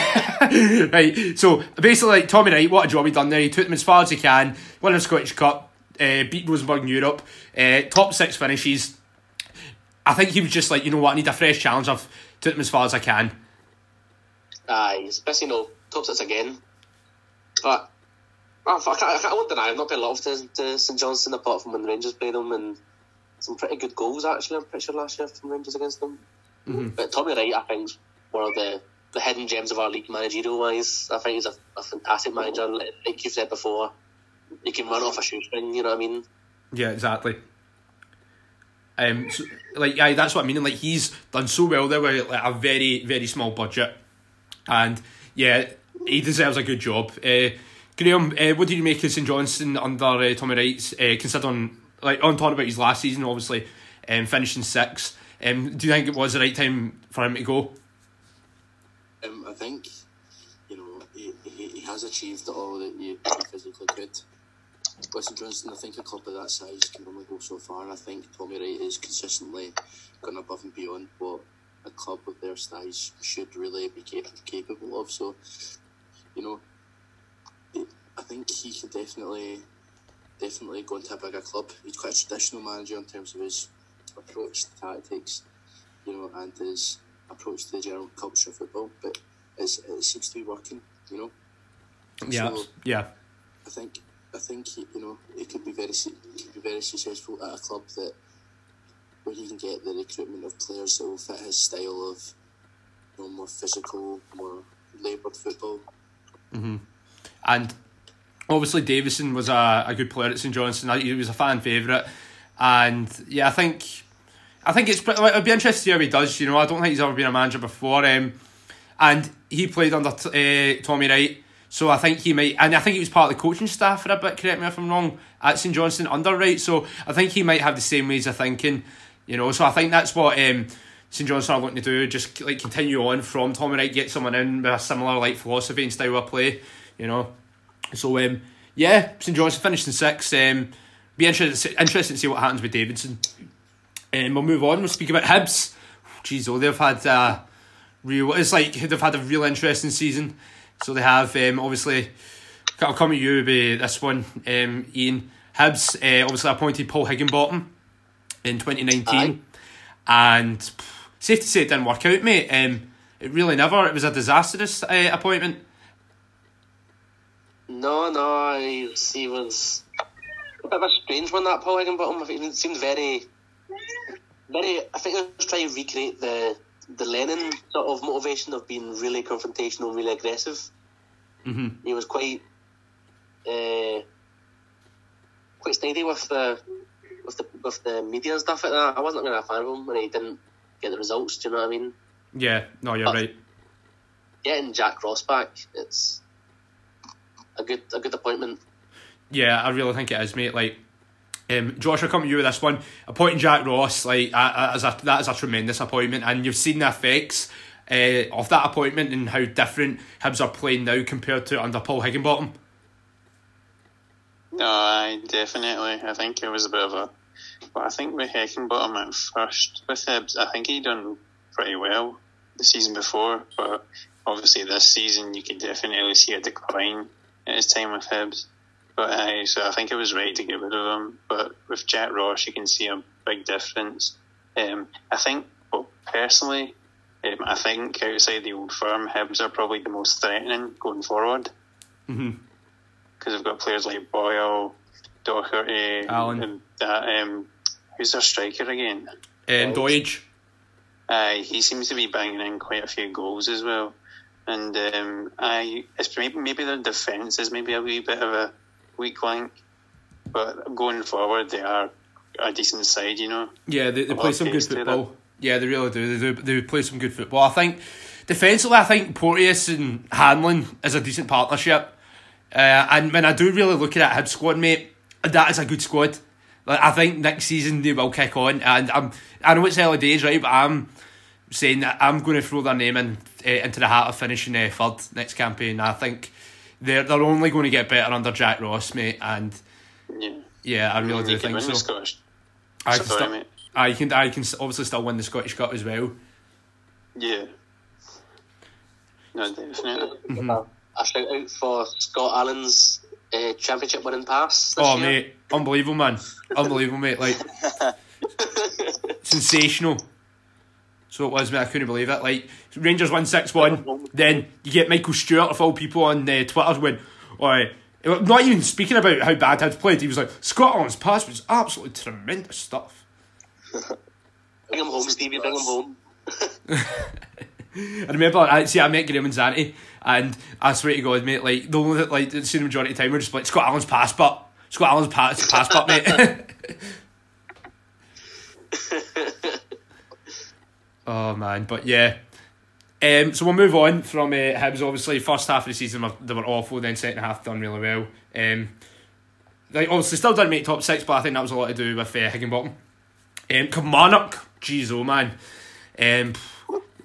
Right, so basically, like, Tommy Wright, what a job he done there. He took them as far as he can, won the Scottish Cup, uh, beat Rosenborg in Europe, uh, top six finishes. I think he was just like, you know what, I need a fresh challenge. I've took them as far as I can. Aye, especially, you know, top six again. But, oh, fuck, I, I won't deny, I've not paid a lot to, to St Johnstone apart from when the Rangers played them, and some pretty good goals, actually, I'm pretty sure last year from Rangers against them. Mm-hmm. But Tommy Wright, I think, is one of the, the hidden gems of our league managerial-wise. I think he's a, a fantastic manager. Like you've said before, he can run off a shoestring, you know what I mean? Yeah, exactly. Um, so, like, yeah, that's what I mean. Like, he's done so well there with like, a very, very small budget. And, yeah, he deserves a good job. Uh, Graham, uh, what do you make of St Johnstone under uh, Tommy Wright's, uh, considering, like, on talking about his last season, obviously, um, finishing sixth. Um, do you think it was the right time for him to go? Um, I think, you know, he, he, he has achieved all that you physically could. With St Johnstone, I think a club of that size can only go so far. I think Tommy Wright is consistently going above and beyond what a club of their size should really be capable of. So, you know, I think he could definitely, definitely go into a bigger club. He's quite a traditional manager in terms of his approach to tactics, you know, and his approach to the general culture of football. But it's, it seems to be working, you know. Yeah, so, yeah. I think, I think he, you know, it could be very, could be very successful at a club that where he can get the recruitment of players that will fit his style of, you know, more physical, more laboured football. Mm-hmm. And obviously Davison was a, a good player at St Johnstone. He was a fan favourite, and yeah, I think, I think it's it'll be interesting to see how he does. You know, I don't think he's ever been a manager before, um, and he played under uh, Tommy Wright. So I think he might, and I think he was part of the coaching staff for a bit, correct me if I'm wrong, at St Johnstone under Wright. So I think he might have the same ways of thinking, you know. So I think that's what um, St Johnstone are looking to do, just like continue on from Tommy Wright, get someone in with a similar like philosophy and style of play, you know. So um, yeah, St Johnstone finished in sixth. Um, be interested, interesting to see what happens with Davidson. And um, we'll move on. We'll speak about Hibs. Jeez, oh, they've had a real. It's like they've had a real interesting season. So they have, um, obviously, I'll come at you with this one, um, Ian. Hibs uh, obviously appointed Paul Higginbottom in twenty nineteen. Aye. And pff, safe to say it didn't work out, mate. Um, it really never. It was a disastrous uh, appointment. No, no, he, he was a bit of a strange one, that Paul Higginbottom. I think it seemed very, very, I think he was trying to recreate the... the Lennon sort of motivation of being really confrontational, really aggressive. Mm-hmm. He was quite, uh, quite snidey with the, with the, with the media and stuff like that. I wasn't really a fan of him when he didn't get the results. Do you know what I mean? Yeah, no, you're but right. Getting Jack Ross back, it's a good, a good appointment. Yeah, I really think it is, mate. Like, Um, Josh, I'll come to you with this one. Appointing Jack Ross, like uh, as a, that is a tremendous appointment, and you've seen the effects uh, of that appointment and how different Hibs are playing now compared to under Paul Higginbottom. No, I definitely. I think it was a bit of a. But I think with Higginbottom at first with Hibs, I think he done pretty well the season before, but obviously this season you can definitely see a decline at his time with Hibs. But uh, so I think it was right to get rid of him. But with Jack Ross, you can see a big difference. Um, I think, well, personally, um, I think outside the old firm, Hibs are probably the most threatening going forward. Because mm-hmm. We've got players like Boyle, Docherty, Allen. And that, um, who's their striker again? Um, Doidge. Aye, uh, he seems to be banging in quite a few goals as well. And um, I, it's maybe, maybe their defence is maybe a wee bit of a weak link, but going forward they are a decent side, you know. Yeah, they, they play some good football. Yeah, they really do. They do. They play some good football. I think defensively, I think Porteous and Hanlon is a decent partnership. Uh, and when I do really look at that Hibs squad, mate, that is a good squad. Like, I think next season they will kick on, and I'm. I know it's early days, right? But I'm saying that I'm going to throw their name in uh, into the hat of finishing uh, third next campaign. I think. They're they're only going to get better under Jack Ross, mate, and yeah, yeah I really you do think win so. The Scottish. I can, Sorry, st- mate. I can I can obviously still win the Scottish Cup as well. Yeah, no, definitely. Mm-hmm. I shout out for Scott Allen's uh, championship winning pass. This oh, year. Mate, unbelievable, man, unbelievable, mate, like sensational. So it was, mate. I couldn't believe it. Like Rangers won six one. Then you get Michael Stewart, of all people, on uh, Twitter when, alright, not even speaking about how bad Hibs played. He was like, Scotland's pass was absolutely tremendous stuff. Bring him home, Stevie. Bring him home. I remember, I see, I met Graham and Zanti, and I swear to God, mate, like the only like the majority of the time we're just like Scott Allen's pass, but Scott Allen's pass, pass, but mate. Oh man, but yeah. Um, so we'll move on from uh, Hibs. Obviously, first half of the season were, they were awful. Then second half done really well. Um, they obviously still didn't make top six, but I think that was a lot to do with uh, Higginbottom. Um, Kilmarnock, jeez, oh man. Um,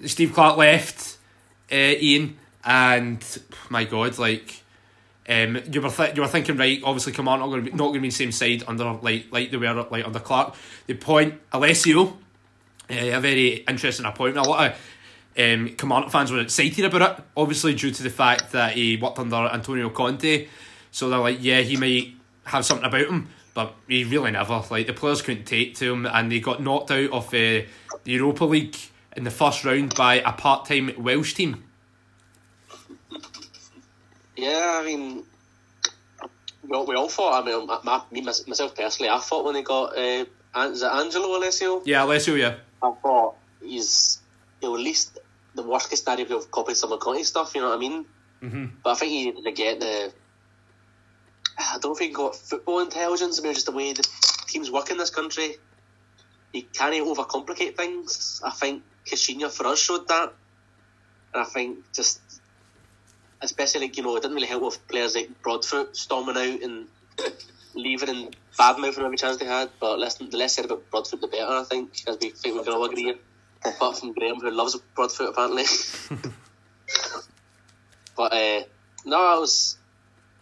Steve Clark left. Uh, Ian and my God, like um, you were th- you were thinking right. Obviously, Kilmarnock are not going to be the same side under like like they were like under Clark. They point Alessio. a very interesting appointment. A lot of um, Kilmarnock fans were excited about it, obviously due to the fact that he worked under Antonio Conte. So they're like, yeah, he might have something about him, but he really never. Like, the players couldn't take to him, and they got knocked out of uh, the Europa League in the first round by a part-time Welsh team. Yeah, I mean, we all, we all thought, I mean, my, me, myself personally, I thought when they got, uh, is it Angelo Alessio? Yeah, Alessio, yeah. I thought he's, you know, at least the worst case scenario could have copied some of Conte's stuff, you know what I mean? Mm-hmm. But I think he didn't get the, I don't think he got football intelligence, I mean, just the way the teams work in this country. You can't overcomplicate things. I think Caixinha for us showed that. And I think just, especially, like, you know, it didn't really help with players like Broadfoot storming out and leaving and badmouthing every chance they had. But listen, the less said about Broadfoot, the better, I think, as we think we can all agree. Apart from Graham, who loves Broadfoot, apparently. But, uh, no, it was,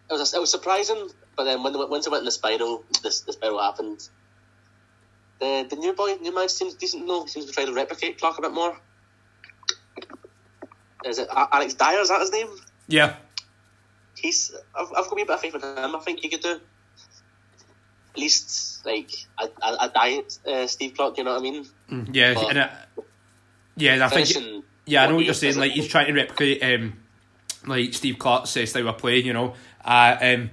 it was it was surprising. But then when they, once it went in the spiral, this, the spiral happened. The, the new boy, new man seems decent, though. He seems to try to replicate Clark a bit more. Is it Alex Dyer, is that his name? Yeah. He's, I've, I've got a bit of faith in him. I think he could do at least, like, a, a, a diet uh, Steve Clark, you know what I mean? Mm, yeah, but and a, yeah, I think, yeah, I know what you're saying, like, he's trying to replicate, um, like, Steve Clark's uh, style of play, you know. Uh, um,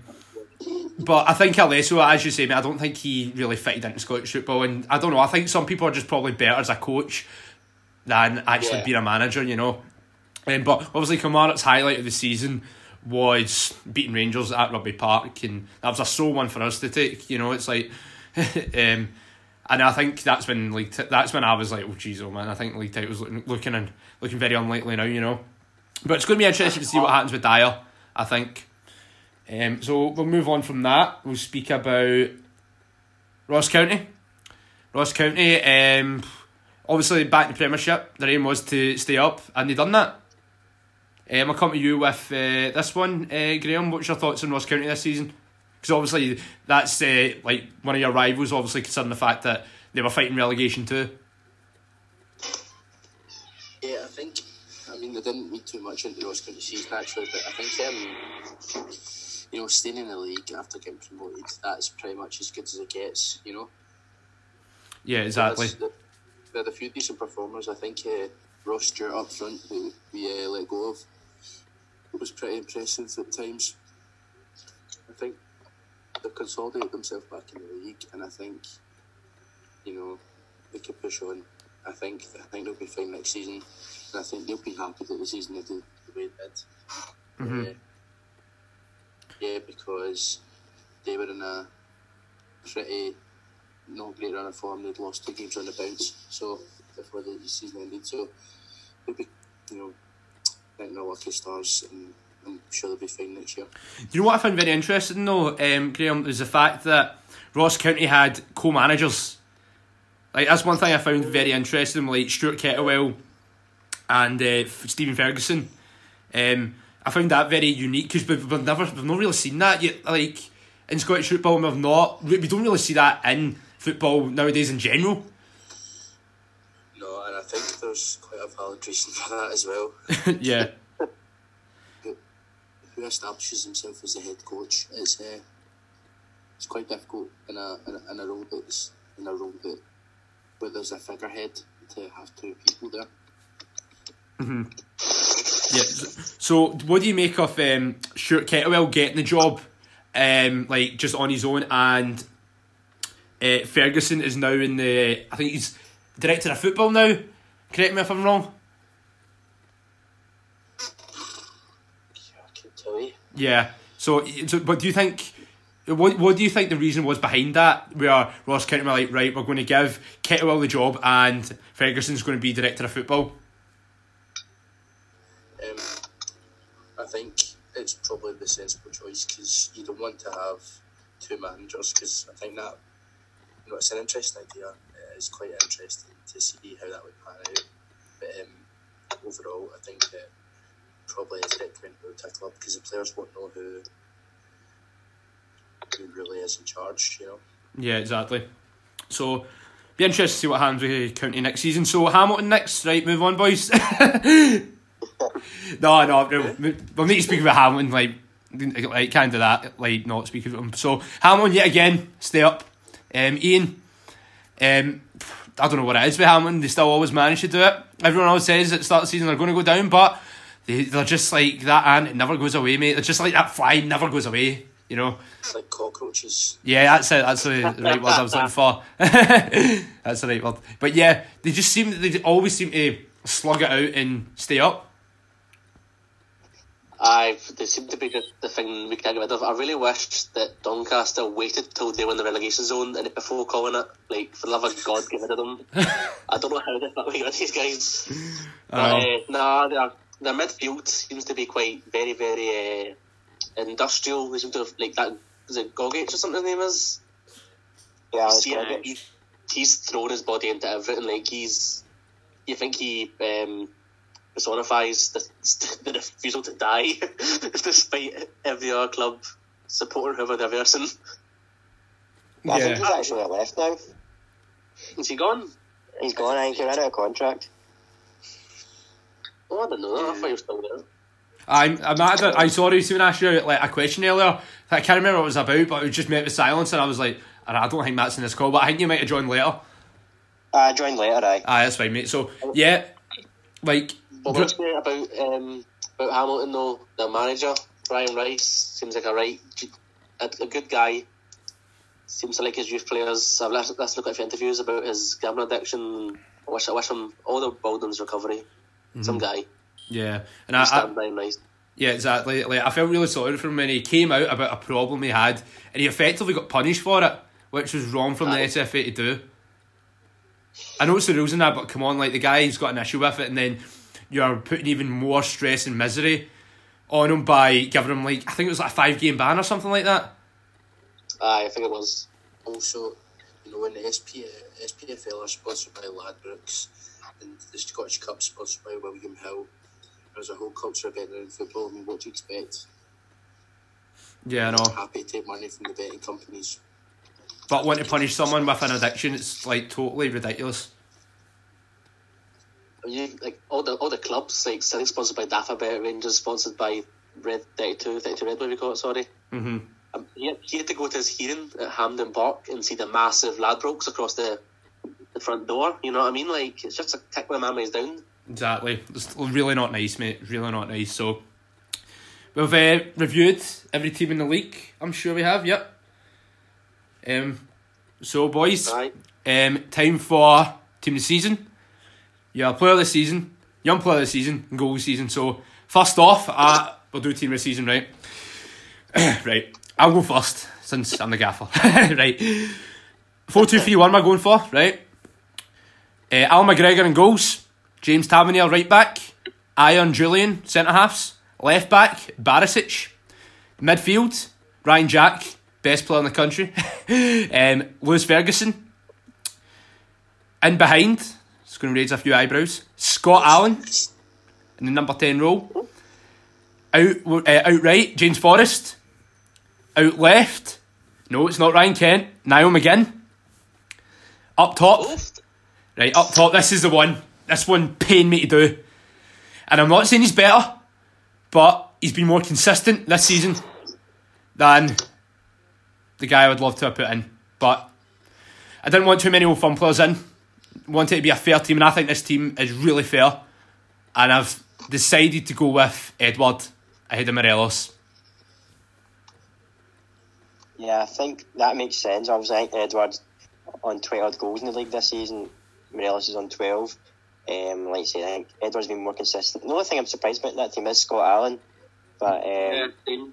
but I think Alessio, as you say, mate, I don't think he really fitted into Scottish football, and I don't know, I think some people are just probably better as a coach than actually yeah. being a manager, you know. Um, but obviously Kilmarnock's highlight of the season was beating Rangers at Rugby Park, and that was a sore one for us to take, you know, it's like um, and I think that's when like t- that's when I was like, oh geez, oh man, I think league title's looking looking and looking very unlikely now, you know. But it's going to be interesting to see what happens with Dyer, I think. Um, so we'll move on from that. We'll speak about Ross County. Ross County, um, obviously back in the Premiership, their aim was to stay up, and they done that. Um, I'll come to you with uh, this one, uh, Graham. What's your thoughts on Ross County this season? Because obviously that's uh, like one of your rivals, obviously considering the fact that they were fighting relegation too. Yeah, I think, I mean, they didn't read too much into Ross County season actually, but I think, um, you know, staying in the league after getting promoted, that's pretty much as good as it gets, you know? Yeah, exactly. So there are a few decent performers. I think uh, Ross Stewart up front, who we uh, let go of, it was pretty impressive at times. I think they've consolidated themselves back in the league, and I think, you know, they could push on. I think I think they'll be fine next season, and I think they'll be happy that the season they did the way it did. Mm-hmm. Uh, yeah, because they were in a pretty not great run of form. They'd lost two games on the bounce, so before the season ended, so they'll be, you know, like the lucky stars, and I'm sure they'll be fine next year. You know what I found very interesting though, um, Graham, was the fact that Ross County had co-managers. Like, that's one thing I found very interesting, like Stuart Kettlewell and uh, Stephen Ferguson. Um, I found that very unique because we've, we've never, we've not really seen that yet. Like in Scottish football, we've not, we don't really see that in football nowadays in general. No, and I think there's quite a valid reason for that as well. Yeah. Who, who establishes himself as the head coach is uh, it's quite difficult in a in a, in a role that's in a role that where there's a figurehead to have two people there. Mm-hmm. Yeah. So, what do you make of um, Stuart Kettlewell getting the job, um, like just on his own, and uh, Ferguson is now in the, I think he's director of football now. Correct me if I'm wrong. Yeah, I can tell you. Yeah. So, so, but do you think? What What do you think the reason was behind that? Where Ross County were like, right, we're going to give Kettlewell the job, and Ferguson's going to be director of football. Um, I think it's probably the sensible choice because you don't want to have two managers, because I think that, you know, it's an interesting idea. It's quite interesting to see how that would pan out. But um, overall, I think that probably is detrimental to a club because the players won't know who who really is in charge, you know? Yeah, exactly. So Be interested to see what happens with County next season. So Hamilton next, right? Move on, boys. no, no, no. We'll need to speak about Hamilton. Like, like can't do that. Like, not speaking about them. So Hamilton yet again, stay up. Um, Ian, um, I don't know what it is with Hamilton. They still always manage to do it. Everyone always says at the start of the season they're going to go down, but they, they're just like that ant. It never goes away, mate. They're just like that fly. Never goes away. You know, it's like cockroaches. Yeah, that's it. That's the right word I was looking for. That's the right word. But yeah, they just seem. They always seem to slug it out and stay up. Aye, they seem to be just the thing we can't get rid of. I really wish that Doncaster waited till they were in the relegation zone and before calling it. Like, for the love of God, get rid of them. I don't know how they're not rid of these guys. But, uh, nah, their their midfield seems to be quite very very. Uh, Industrial, they seem to have, like, that, is it Gogic or something his name is? Yeah, yeah he, he's thrown his body into everything, like, he's, you think he um, personifies the, the refusal to die, despite every other club supporting whoever they're versing. Well, I yeah. think he's actually left now. Is he gone? He's gone, I think you're out of a contract. Oh, I don't know, yeah. I thought he was still there. I'm, I'm, I'm sorry, someone asked you like, a question earlier. I can't remember what it was about, but it was just met with silence, and I was like, I don't think Matt's in this call, but I think you might have joined later. I uh, joined later, aye. Aye, that's fine, mate. So, yeah, like... Well, what's great about, um, about Hamilton, though, their manager, Brian Rice, seems like a right... A, a good guy. Seems to like his youth players. I've left, let's look at a few interviews about his gambling addiction. I wish, I wish him all the Baldwin's recovery. Mm-hmm. Some guy. Yeah, and I, I yeah, exactly. Like, I felt really sorry for him when he came out about a problem he had, and he effectively got punished for it, which was wrong from Aye. the S F A to do. I know it's the rules in that, but come on, like, the guy's got an issue with it, and then you're putting even more stress and misery on him by giving him, like, I think it was like a five game ban or something like that. Aye, I think it was. Also, you know, when the S P F L are sponsored by Ladbrokes and the Scottish Cup sponsored by William Hill. There's a whole culture of betting in football. I mean, what do you expect? Yeah, I know. Happy to take money from the betting companies. But when to punish someone with an addiction, it's like totally ridiculous. I mean, like all the all the clubs, like Celtic sponsored by Dafa Bet, Rangers sponsored by Red thirty-two, thirty-two Red, what we call it. Sorry. Mhm. Um, he, he had to go to his hearing at Hampden Park and see the massive Ladbrokes across the the front door. You know what I mean? Like, it's just a kick where man weighs down. Exactly. It's really not nice, mate. Really not nice. So, we've uh, reviewed every team in the league. I'm sure we have, yep. Um, so, boys, um, time for team of the season. Yeah, player of the season, young player of the season, and goal of the season. So, first off, uh, we'll do team of the season, right? Right. I'll go first, since I'm the gaffer. Right. four two three one, am I going for, right? Uh, Al McGregor in goals. James Tavernier, right back. Ion Julian, centre-halves. Left back, Barisic. Midfield, Ryan Jack, best player in the country. um, Lewis Ferguson. In behind, it's going to raise a few eyebrows. Scott Allen, in the number ten role. Out, uh, out right, James Forrest. Out left, no, it's not Ryan Kent, Niall McGinn. Up top, right, up top, this is the one. This one pained me to do. And I'm not saying he's better, but he's been more consistent this season than the guy I would love to have put in. But I didn't want too many old fun players in. I wanted it to be a fair team, and I think this team is really fair. And I've decided to go with Edward ahead of Morelos. Yeah, I think that makes sense. Obviously, I think Edward's on twenty-odd goals in the league this season. Morelos is on twelve. Um, like I say, I think Edward's been more consistent. The only thing I'm surprised about in that team is Scott Allen, but um, yeah.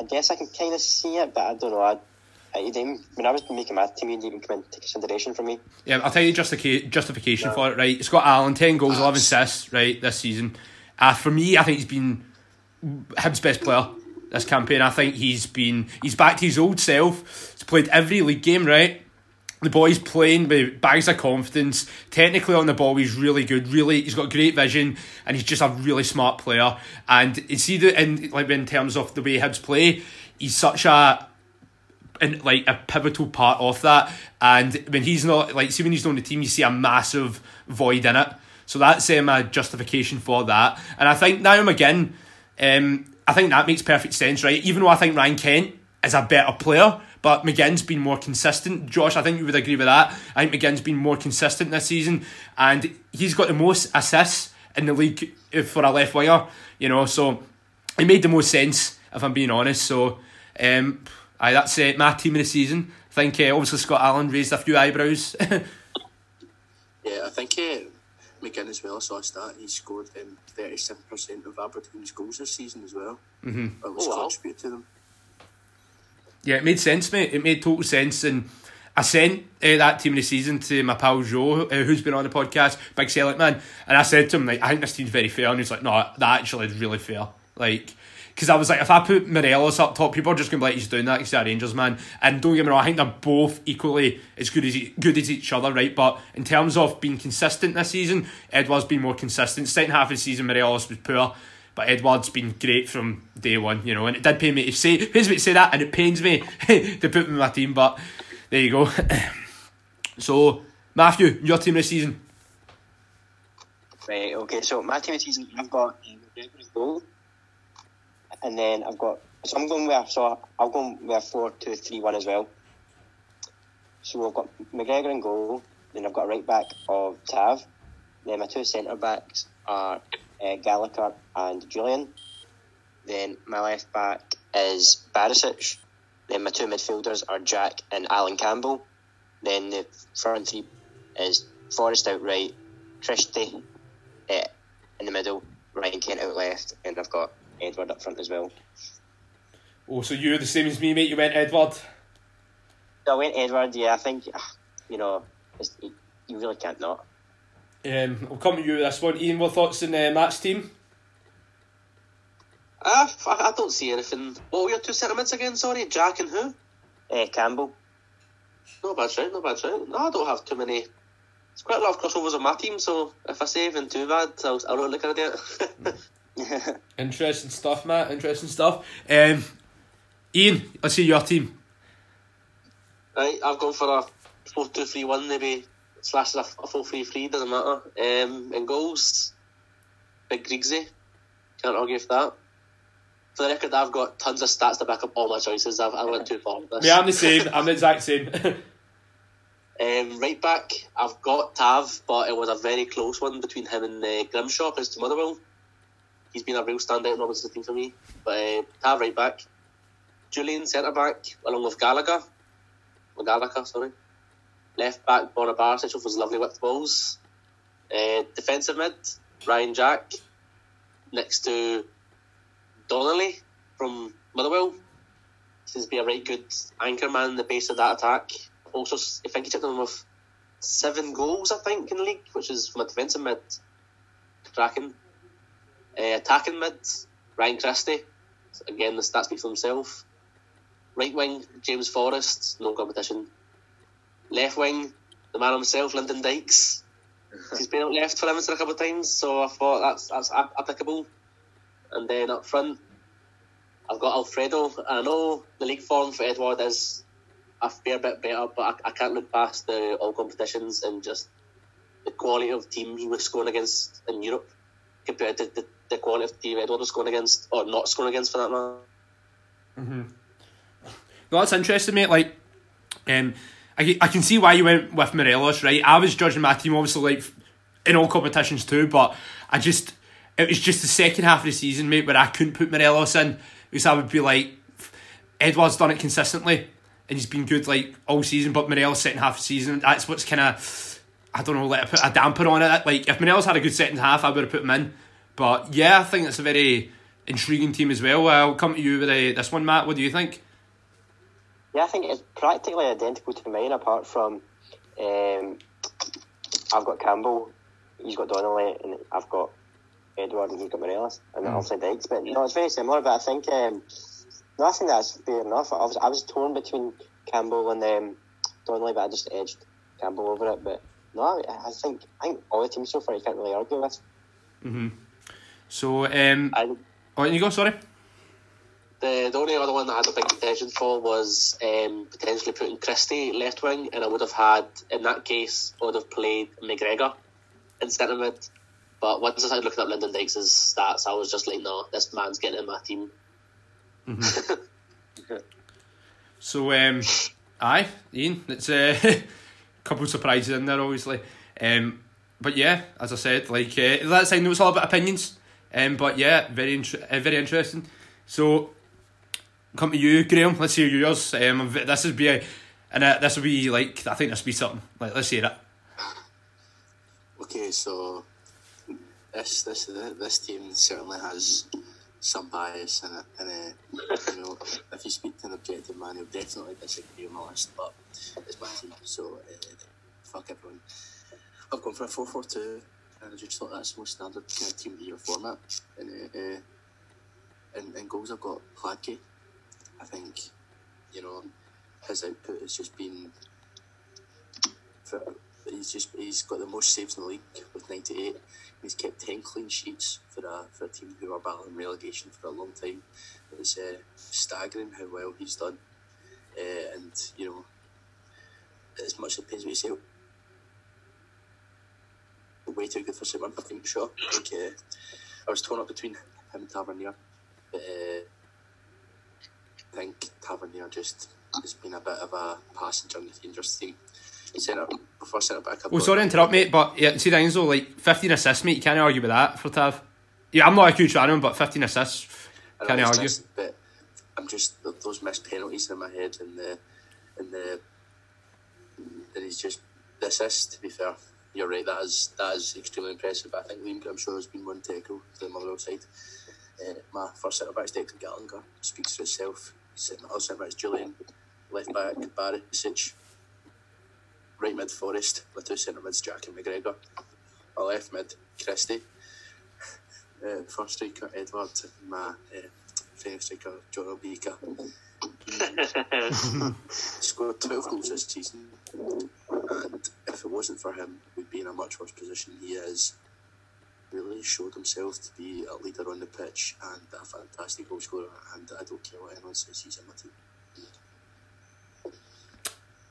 I guess I can kind of see it, but I don't know. I, I didn't, when I was making my team, you didn't even come into consideration for me. Yeah, I'll tell you justica- justification no. for it, right? Scott Allen, ten goals, eleven assists, right, this season. Uh, for me, I think he's been Hibs' best player this campaign. I think he's been, he's back to his old self. He's played every league game, right? The boy's playing with bags of confidence. Technically on the ball, he's really good. Really, he's got great vision, and he's just a really smart player. And you see the in like in terms of the way Hibs play, he's such a in, like a pivotal part of that. And when he's not, like, see when he's not on the team, you see a massive void in it. So that's um, my justification for that. And I think now and again, um, I think that makes perfect sense, right? Even though I think Ryan Kent is a better player, but McGinn's been more consistent. Josh, I think you would agree with that. I think McGinn's been more consistent this season, and he's got the most assists in the league for a left winger, you know, so it made the most sense, if I'm being honest. So, um, aye, that's uh, my team of the season. I think uh, obviously Scott Allen raised a few eyebrows. Yeah, I think uh, McGinn as well. I saw a stat. He scored um, thirty-seven percent of Aberdeen's goals this season as well. Mm-hmm. Well, it's oh, contributed wow. to them. Yeah, it made sense, mate. It made total sense. And I sent uh, that team of the season to my pal Joe, uh, who's been on the podcast, big Celtic man. And I said to him, like, I think this team's very fair. And he's like, no, that actually is really fair. Like, because I was like, if I put Morelos up top, people are just going to be like, he's doing that because he's a Rangers man. And don't get me wrong, I think they're both equally as good as, good as each other, right? But in terms of being consistent this season, Edward's been more consistent. Second half of the season, Morelos was poor. But Edward's been great from day one, you know, and it did pain me to say, it pains me to say that, and it pains me to put him in my team, but there you go. So, Matthew, your team of the season. Right, okay, so my team of the season, I've got McGregor's goal, and then I've got, so I'm going with, so I'll go with a four two three one as well. So I've got McGregor in goal, then I've got a right back of Tav, then my two centre backs are Uh, Gallagher and Julian. Then my left back is Barisic. Then my two midfielders are Jack and Alan Campbell. Then the front three is Forrest out right, Christie uh, in the middle, Ryan Kent out left, and I've got Edward up front as well. Oh, so you're the same as me, mate? You went Edward? I went Edward, yeah. I think, you know, it's, you really can't not. Um, I'll come to you with this one. Ian, what thoughts on uh, Matt's team? Uh, I don't see anything. What were your two sentiments again, sorry? Jack and who? Uh, Campbell. No bad shout, no bad shout. No, I don't have too many. There's quite a lot of crossovers on my team, so if I say anything too bad, I'll, I'll not look at it. Interesting stuff, Matt. Interesting stuff. Um, Ian, let's see your team. Right, I've gone for a four two three one maybe. Slash a, a full three three, doesn't matter. Um, in goals, Big Griegsy. Can't argue with that. For the record, I've got tons of stats to back up all my choices. I've, I went too far with this. Yeah, I'm the same. I'm the exact same. um, right back, I've got Tav, but it was a very close one between him and uh, Grimshaw, because to Motherwell. He's been a real standout in Robinson's team for me. But uh, Tav, right back. Julian, centre back, along with Gallagher. Or Gallagher, sorry. Left back, Borna Barisic, was lovely with balls. Uh, defensive mid, Ryan Jack, next to Donnelly from Motherwell. Seems to be a right good anchor man in the base of that attack. Also, I think he took them with seven goals, I think, in the league, which is from a defensive mid, cracking. Uh, attacking mid, Ryan Christie. Again, the stats speak for himself. Right wing, James Forrest, no competition. Left wing, the man himself, Lyndon Dykes. He's been up left for Livingston a couple of times, so I thought that's that's applicable. And then up front, I've got Alfredo. I know the league form for Edward is a fair bit better, but I, I can't look past the all competitions and just the quality of team he was scoring against in Europe compared to the, the quality of the team Edward was scoring against, or not scoring against for that matter. Mm-hmm. No, that's interesting, mate. Like, um. I I can see why you went with Morelos, right? I was judging my team, obviously, like, in all competitions too, but I just... It was just the second half of the season, mate, where I couldn't put Morelos in, because I would be like, Edward's done it consistently, and he's been good, like, all season, but Morelos, second half of the season, that's what's kind of... I don't know, like, I put a damper on it. Like, if Morelos had a good second half, I would have put him in. But, yeah, I think that's a very intriguing team as well. I'll come to you with uh, this one, Matt. What do you think? Yeah, I think it's practically identical to mine, apart from um, I've got Campbell, he's got Donnelly, and I've got Edward, and he's got Morelos, and mm. obviously Dykes. But no, it's very similar. But I think um, no, I think that's fair enough. I was I was torn between Campbell and um, Donnelly, but I just edged Campbell over it. But no, I, I think I think all the teams so far you can't really argue with. Mhm. So um, I, oh, you go. Sorry. The, the only other one that I had a big contention for was um, potentially putting Christie left wing, and I would have had, in that case, I would have played McGregor in centre mid. But once I started looking up Lyndon Dykes' stats, I was just like, no, this man's getting in my team. Mm-hmm. So, um, aye, Ian, it's uh, a couple of surprises in there, obviously. Um, but yeah, as I said, like uh, that's I know it's all about opinions. Um, but yeah, very, int- uh, very interesting. So, come to you, Graham. Let's hear yours. Um, this would be a, and a, this would be like I think this would be something. Like, let's hear it. Okay, so this this this team certainly has some bias in it, and uh, you know, if you speak to an objective man, he'll definitely disagree on my list. But it's my team, so uh, fuck everyone. I've gone for a four four two, and I just thought that's the most standard kind of team of the year format. And uh, uh, In, in goals, I've got Hagi. I think, you know, his output has just been. For, he's just he's got the most saves in the league with ninety-eight. He's kept ten clean sheets for a for a team who are battling relegation for a long time. It's uh, staggering how well he's done, uh, and you know, as much as it pains me to say, way too good for someone. I think shot. Like, uh, I was torn up between him and Tavernier. But, uh, I think Tavernier just has been a bit of a passing junk with Rangers team. Centre, before centre back. Well, sorry to interrupt, mate, but yeah, see, things though, like fifteen assists, mate. You can't argue with that for Tav. Yeah, I'm not a huge fan of him, but fifteen assists, can't argue. Missed, but I'm just those missed penalties in my head, and the and the and he's just the assist. To be fair, you're right. That is that is extremely impressive. But I think Liam, I'm sure, has been one tackle to the Motherwell side. Uh, my first centre-back is Declan Gallagher, speaks for itself. My other centre-back is Julian, left-back Barisic, right mid Forrest, my two centre-mids Jack and McGregor, my left mid Christie, uh, first striker Edward, and my uh, friend striker John Obika. Scored twelve goals this season, and if it wasn't for him, we'd be in a much worse position. He is really showed himself to be a leader on the pitch and a fantastic goal scorer, and I don't care what anyone says, he's in my team.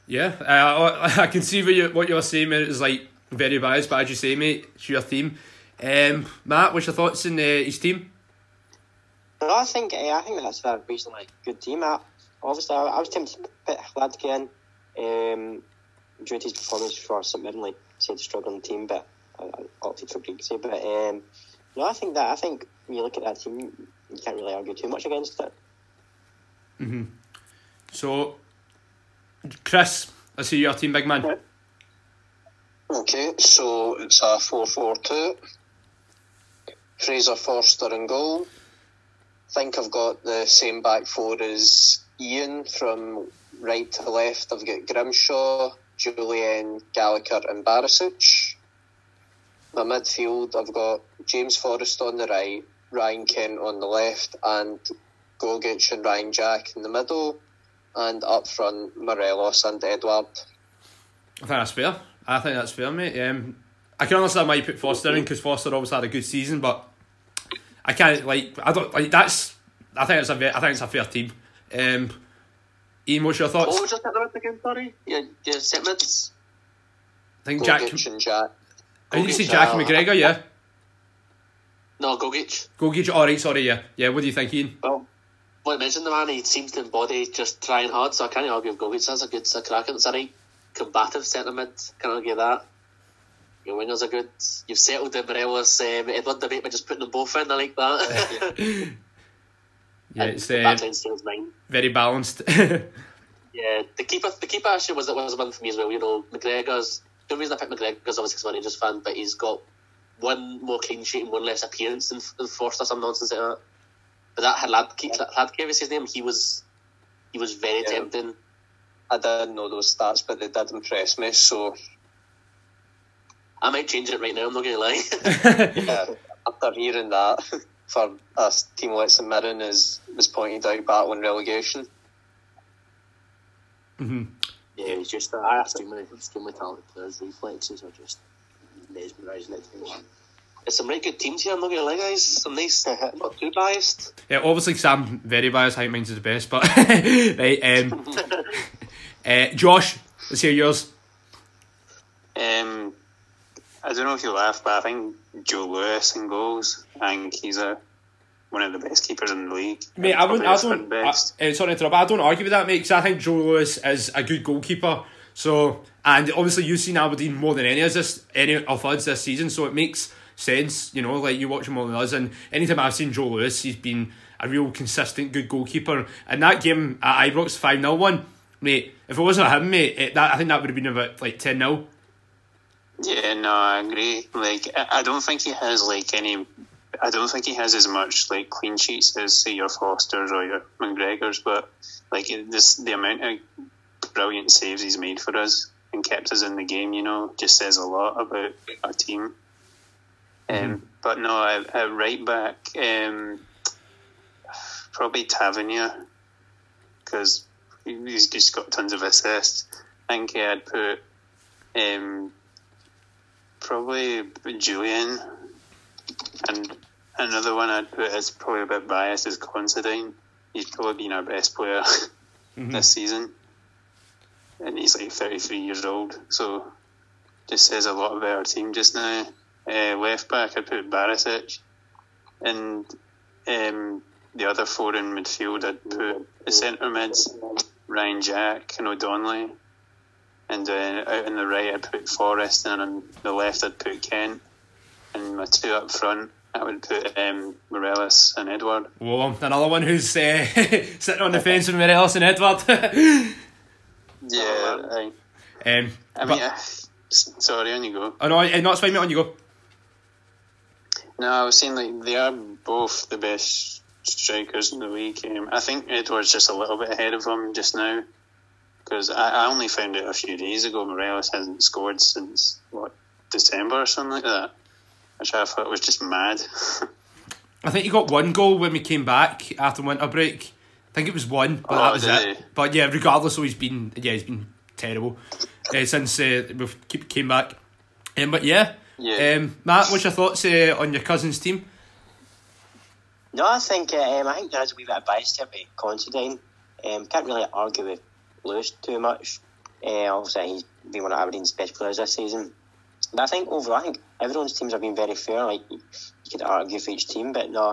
Yeah, uh, I can see what, you, what you're saying, mate. It's like very biased, but as you say, mate, it's your team. Um, Matt, what's your thoughts on uh, his team? No, I think uh, I think that's a reasonably good team. Matt. Obviously, I, I was tempted to put Hladke in um, due to his performance for St Mirren, said struggling team, but I opted for Greeksy, but um, no, I think that I think when you look at that team, you can't really argue too much against it. Mhm. So, Chris, I see your team, big man. Okay, so it's a four four two. Fraser Forster in goal. I think I've got the same back four as Ian from right to left. I've got Grimshaw, Julian, Gallagher, and Barisic. My midfield, I've got James Forrest on the right, Ryan Kent on the left, and Gogic and Ryan Jack in the middle, and up front, Morelos and Edward. I think that's fair. I think that's fair, mate. Um, I can understand why you put Forster in, because Forster obviously had a good season, but I can't, like, I don't, like, that's, I think it's a, I think it's a fair team. Um, Ian, what's your thoughts? What was your centre mid again, sorry? Your, your set mids? I think Jack... Gogic and Jack. Gogic, did you say Jack uh, McGregor, yeah? No, Gogic. Gogic, alright, oh, sorry, yeah. Yeah, what do you think, Ian? Well, well, I mentioned the man, he seems to embody just trying hard, so I can't argue with Gogic. That's a good a crack. It's a right combative sentiment, can't argue that. Your wingers are good. You've settled the Morelos um, Edward debate by just putting them both in, I like that. Yeah, it's uh, very balanced. Yeah, the keeper, the keeper actually was, was one for me as well, you know, McGregor's. The reason I picked McGregor is obviously because I'm a Rangers fan, but he's got one more clean sheet and one less appearance than, than Forster, some nonsense like that. But that Hladke, Hladke was his name, he was he was very yeah. tempting. I didn't know those stats, but they did impress me, so... I might change it right now, I'm not going to lie. Yeah, after hearing that, for a team like St Mirren is was pointed out battling relegation. Mm-hmm. Yeah, he's just uh, extremely, extremely talented players. Reflexes are just mesmerising at times. There's some really good teams here, I'm not going to lie, guys. Some nice, I'm not too biased. Yeah, obviously, because I'm very biased, I think mine's the best, but... right, um, uh, Josh, let's hear yours. Um, I don't know if you laugh, but I think Joe Lewis in goals, I think he's a... one of the best keepers in the league. Mate, I wouldn't, I don't, I, uh, sorry to interrupt, but I don't argue with that, mate, because I think Joe Lewis is a good goalkeeper. So, and obviously you've seen Aberdeen more than any of, this, any of us this season, so it makes sense, you know, like you watch him more than us. And anytime I've seen Joe Lewis, he's been a real consistent, good goalkeeper. And that game at Ibrox, five nil one, mate, if it wasn't him, mate, it, that, I think that would have been about like ten nil. Yeah, no, I agree. Like, I, I don't think he has like any... I don't think he has as much like clean sheets as say your Fosters or your McGregors, but like this, the amount of brilliant saves he's made for us and kept us in the game, you know, just says a lot about our team. Mm-hmm. Um, but no, I, I right back, um, probably Tavernier, because he's just got tons of assists. I think I'd put um, probably Julian. And another one I'd put is probably a bit biased is Considine. He's probably been our best player mm-hmm. this season. And he's like thirty-three years old. So just says a lot about our team just now. Uh, left back, I'd put Barisic. And um, the other four in midfield, I'd put the centre mids, Ryan Jack and O'Donnelly. And uh, out on the right, I'd put Forrest. And on the left, I'd put Kent. And my two up front, I would put um, Morelos and Edward. Whoa, another one who's uh, sitting on the fence with Morelos and Edward. yeah, I, um, I mean, uh, sorry, on you go. Oh no, no, it's fine, mate, on you go. No, I was saying like they are both the best strikers in the league. Um, I think Edward's just a little bit ahead of him just now because I, I only found out a few days ago Morelos hasn't scored since what December or something like that. Which I thought was just mad. I think he got one goal when we came back after winter break. I think it was one, but oh, that was it. He? But yeah, regardless, so he's been yeah he's been terrible uh, since uh, we keep came back. Um, but yeah, yeah. Um, Matt, what's your thoughts uh, on your cousin's team? No, I think uh, um, I think there is a wee bit of bias here with Considine. Um, can't really argue with Lewis too much. Uh, obviously, he's been one of Aberdeen's best players this season. But I think overall, I think everyone's teams have been very fair. Like you could argue for each team, but no.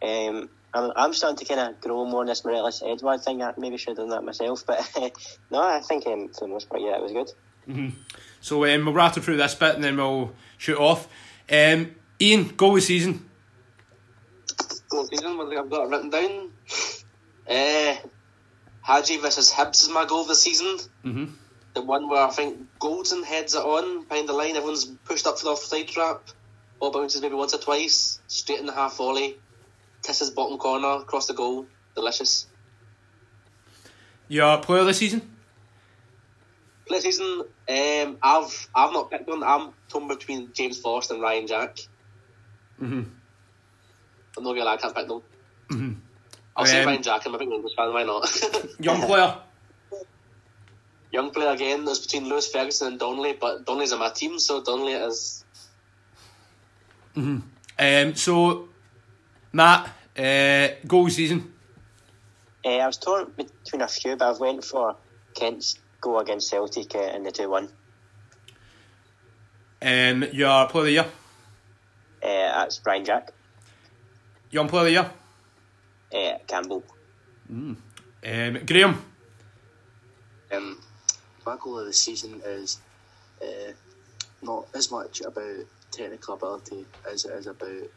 Um, I'm I'm starting to kind of grow more in this Morelos Edward thing. I maybe should have done that myself, but no, I think um, for the most part, yeah, it was good. Mm-hmm. So um, we'll rattle through this bit and then we'll shoot off. Um, Ian, goal of season. Goal of season. I've got it written down. Uh, Hagi versus Hibs is my goal of the season. Mm-hmm. The one where I think Golden heads it on behind the line, everyone's pushed up for the offside trap, ball bounces maybe once or twice, straight in the half volley, Tiss's bottom corner, across the goal, delicious. Your player this season? Player this season, um, I've I've not picked one. I'm torn between James Forrest and Ryan Jack. Mm-hmm. I'm not gonna lie, I can't pick them. Mm-hmm. I'll um, say Ryan Jack, I'm a big English fan, why not? Young player. Young player again, there's between Lewis Ferguson and Donnelly, but Donnelly's on my team, so Donnelly is. Mm-hmm. Um, so, Matt, uh, goal season? Uh, I was torn between a few, but I've went for Kent's goal against Celtic uh, in the two one. Um, your player of the year? Uh, that's Brian Jack. Young player of the year? Uh, Campbell. Mm. Um, Graham? Um. My goal of the season is uh, not as much about technical ability as it is about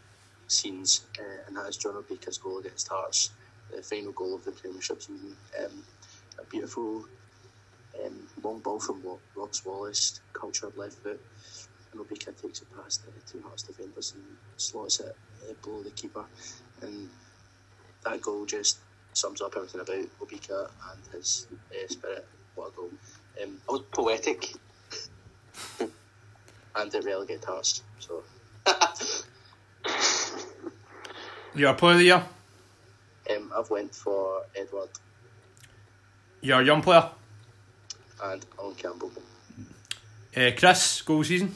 scenes, uh, and that is John O'Baker's goal against Hearts, the final goal of the Premiership season. Um, a beautiful um, long ball from Ross Wallace, cultured left foot, and O'Baker takes it past the two Hearts defenders and slots it uh, below the keeper, and that goal just sums up everything about O'Baker and his uh, spirit. What a goal. Um, I was poetic. And it relegated Hearts, so. Your player of the year? Um, I've went for Edward. Your young player? And Alan Campbell. Uh, Chris, goal season?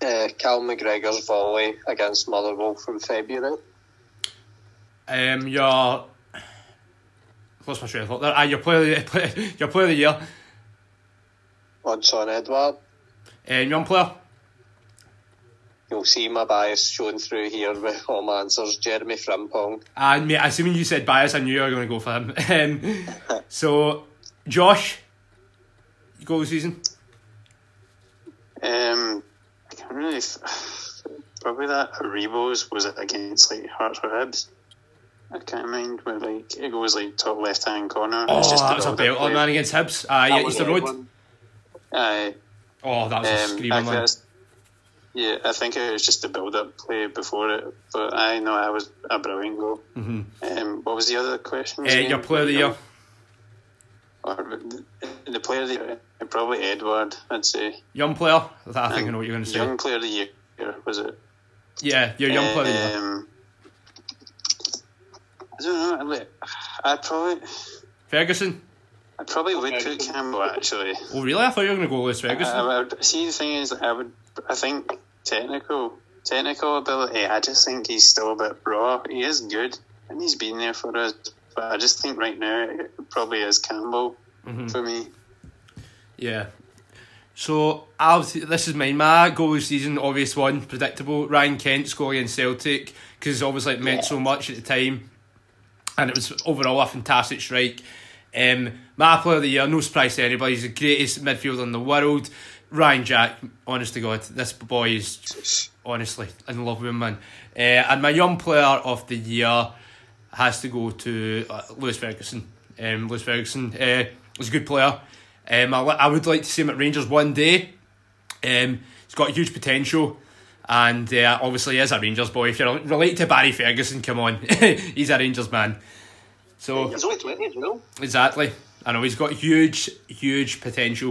Uh, Cal McGregor's volley against Motherwell from February. Um, your what's my train of thought there? Ah, your player, your player of the year. Odds on Edward. Um, young player. You'll see my bias showing through here with all my answers. Jeremy Frimpong. Ah, mate, assuming you said bias, I knew you were going to go for him. um, so, Josh, you go this season. Um, really, probably that Rebo's was it against like Hearts or Hibs. I can't mind where like it goes like top left hand corner. Oh, it's just that was a belt on that against Hibs. Ah, uh, yeah, Easter Road. Aye. Oh, that was um, a screaming one. Yeah, I think it was just the build-up play before it, but I know that was a brilliant goal. Mm-hmm. Um, what was the other question? Uh, your player of the year. Or the player of the year, probably Edward, I'd say. Young player? I think um, I know what you're going to say. Young player of the year, was it? Yeah, your young um, player of the year. I don't know, I'd probably... Ferguson? I probably would put Campbell, actually. Oh, really? I thought you were going to go with Ferguson. I, I would, see, the thing is, I would... I think technical technical ability, I just think he's still a bit raw. He is good, and he's been there for us. But I just think right now, it probably is Campbell mm-hmm. for me. Yeah. So, I'll this is mine. My goal of the season, obvious one, predictable. Ryan Kent score against Celtic, because obviously it meant yeah. so much at the time. And it was overall a fantastic strike. Um, my player of the year, no surprise to anybody, he's the greatest midfielder in the world. Ryan Jack, honest to God, this boy is honestly in love with him, man. Uh, and my young player of the year has to go to uh, Lewis Ferguson. Um, Lewis Ferguson uh, was a good player. Um, I, I would like to see him at Rangers one day. Um, he's got huge potential, and uh, obviously he is a Rangers boy. If you're related to Barry Ferguson, come on, he's a Rangers man. So he's only twenty, you know. Exactly, I know he's got huge, huge potential.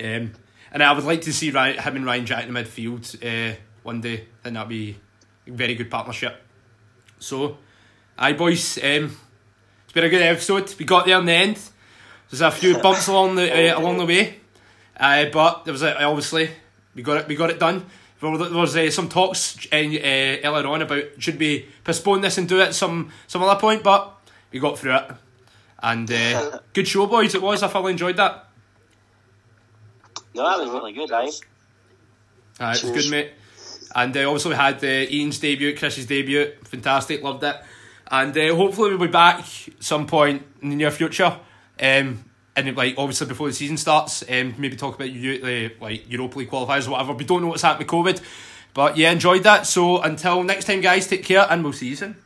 Um. And I would like to see Ryan, him and Ryan Jack in the midfield uh, one day. I think that would be a very good partnership. So, aye, boys. Um, it's been a good episode. We got there in the end. There's a few bumps along the uh, along the way. Uh, but, there was a, obviously, we got it We got it done. There was uh, some talks uh, earlier on about should we postpone this and do it some some other point, but we got through it. And uh, good show, boys. It was. I thoroughly enjoyed that. No, that was really good, aye. Aye, it was good, mate. And uh, obviously we had uh, Ian's debut, Chris's debut. Fantastic, loved it. And uh, hopefully we'll be back at some point in the near future. Um, and like obviously before the season starts, um, maybe talk about the uh, like Europa League qualifiers or whatever. We don't know what's happened with COVID. But yeah, enjoyed that. So until next time, guys, take care and we'll see you soon.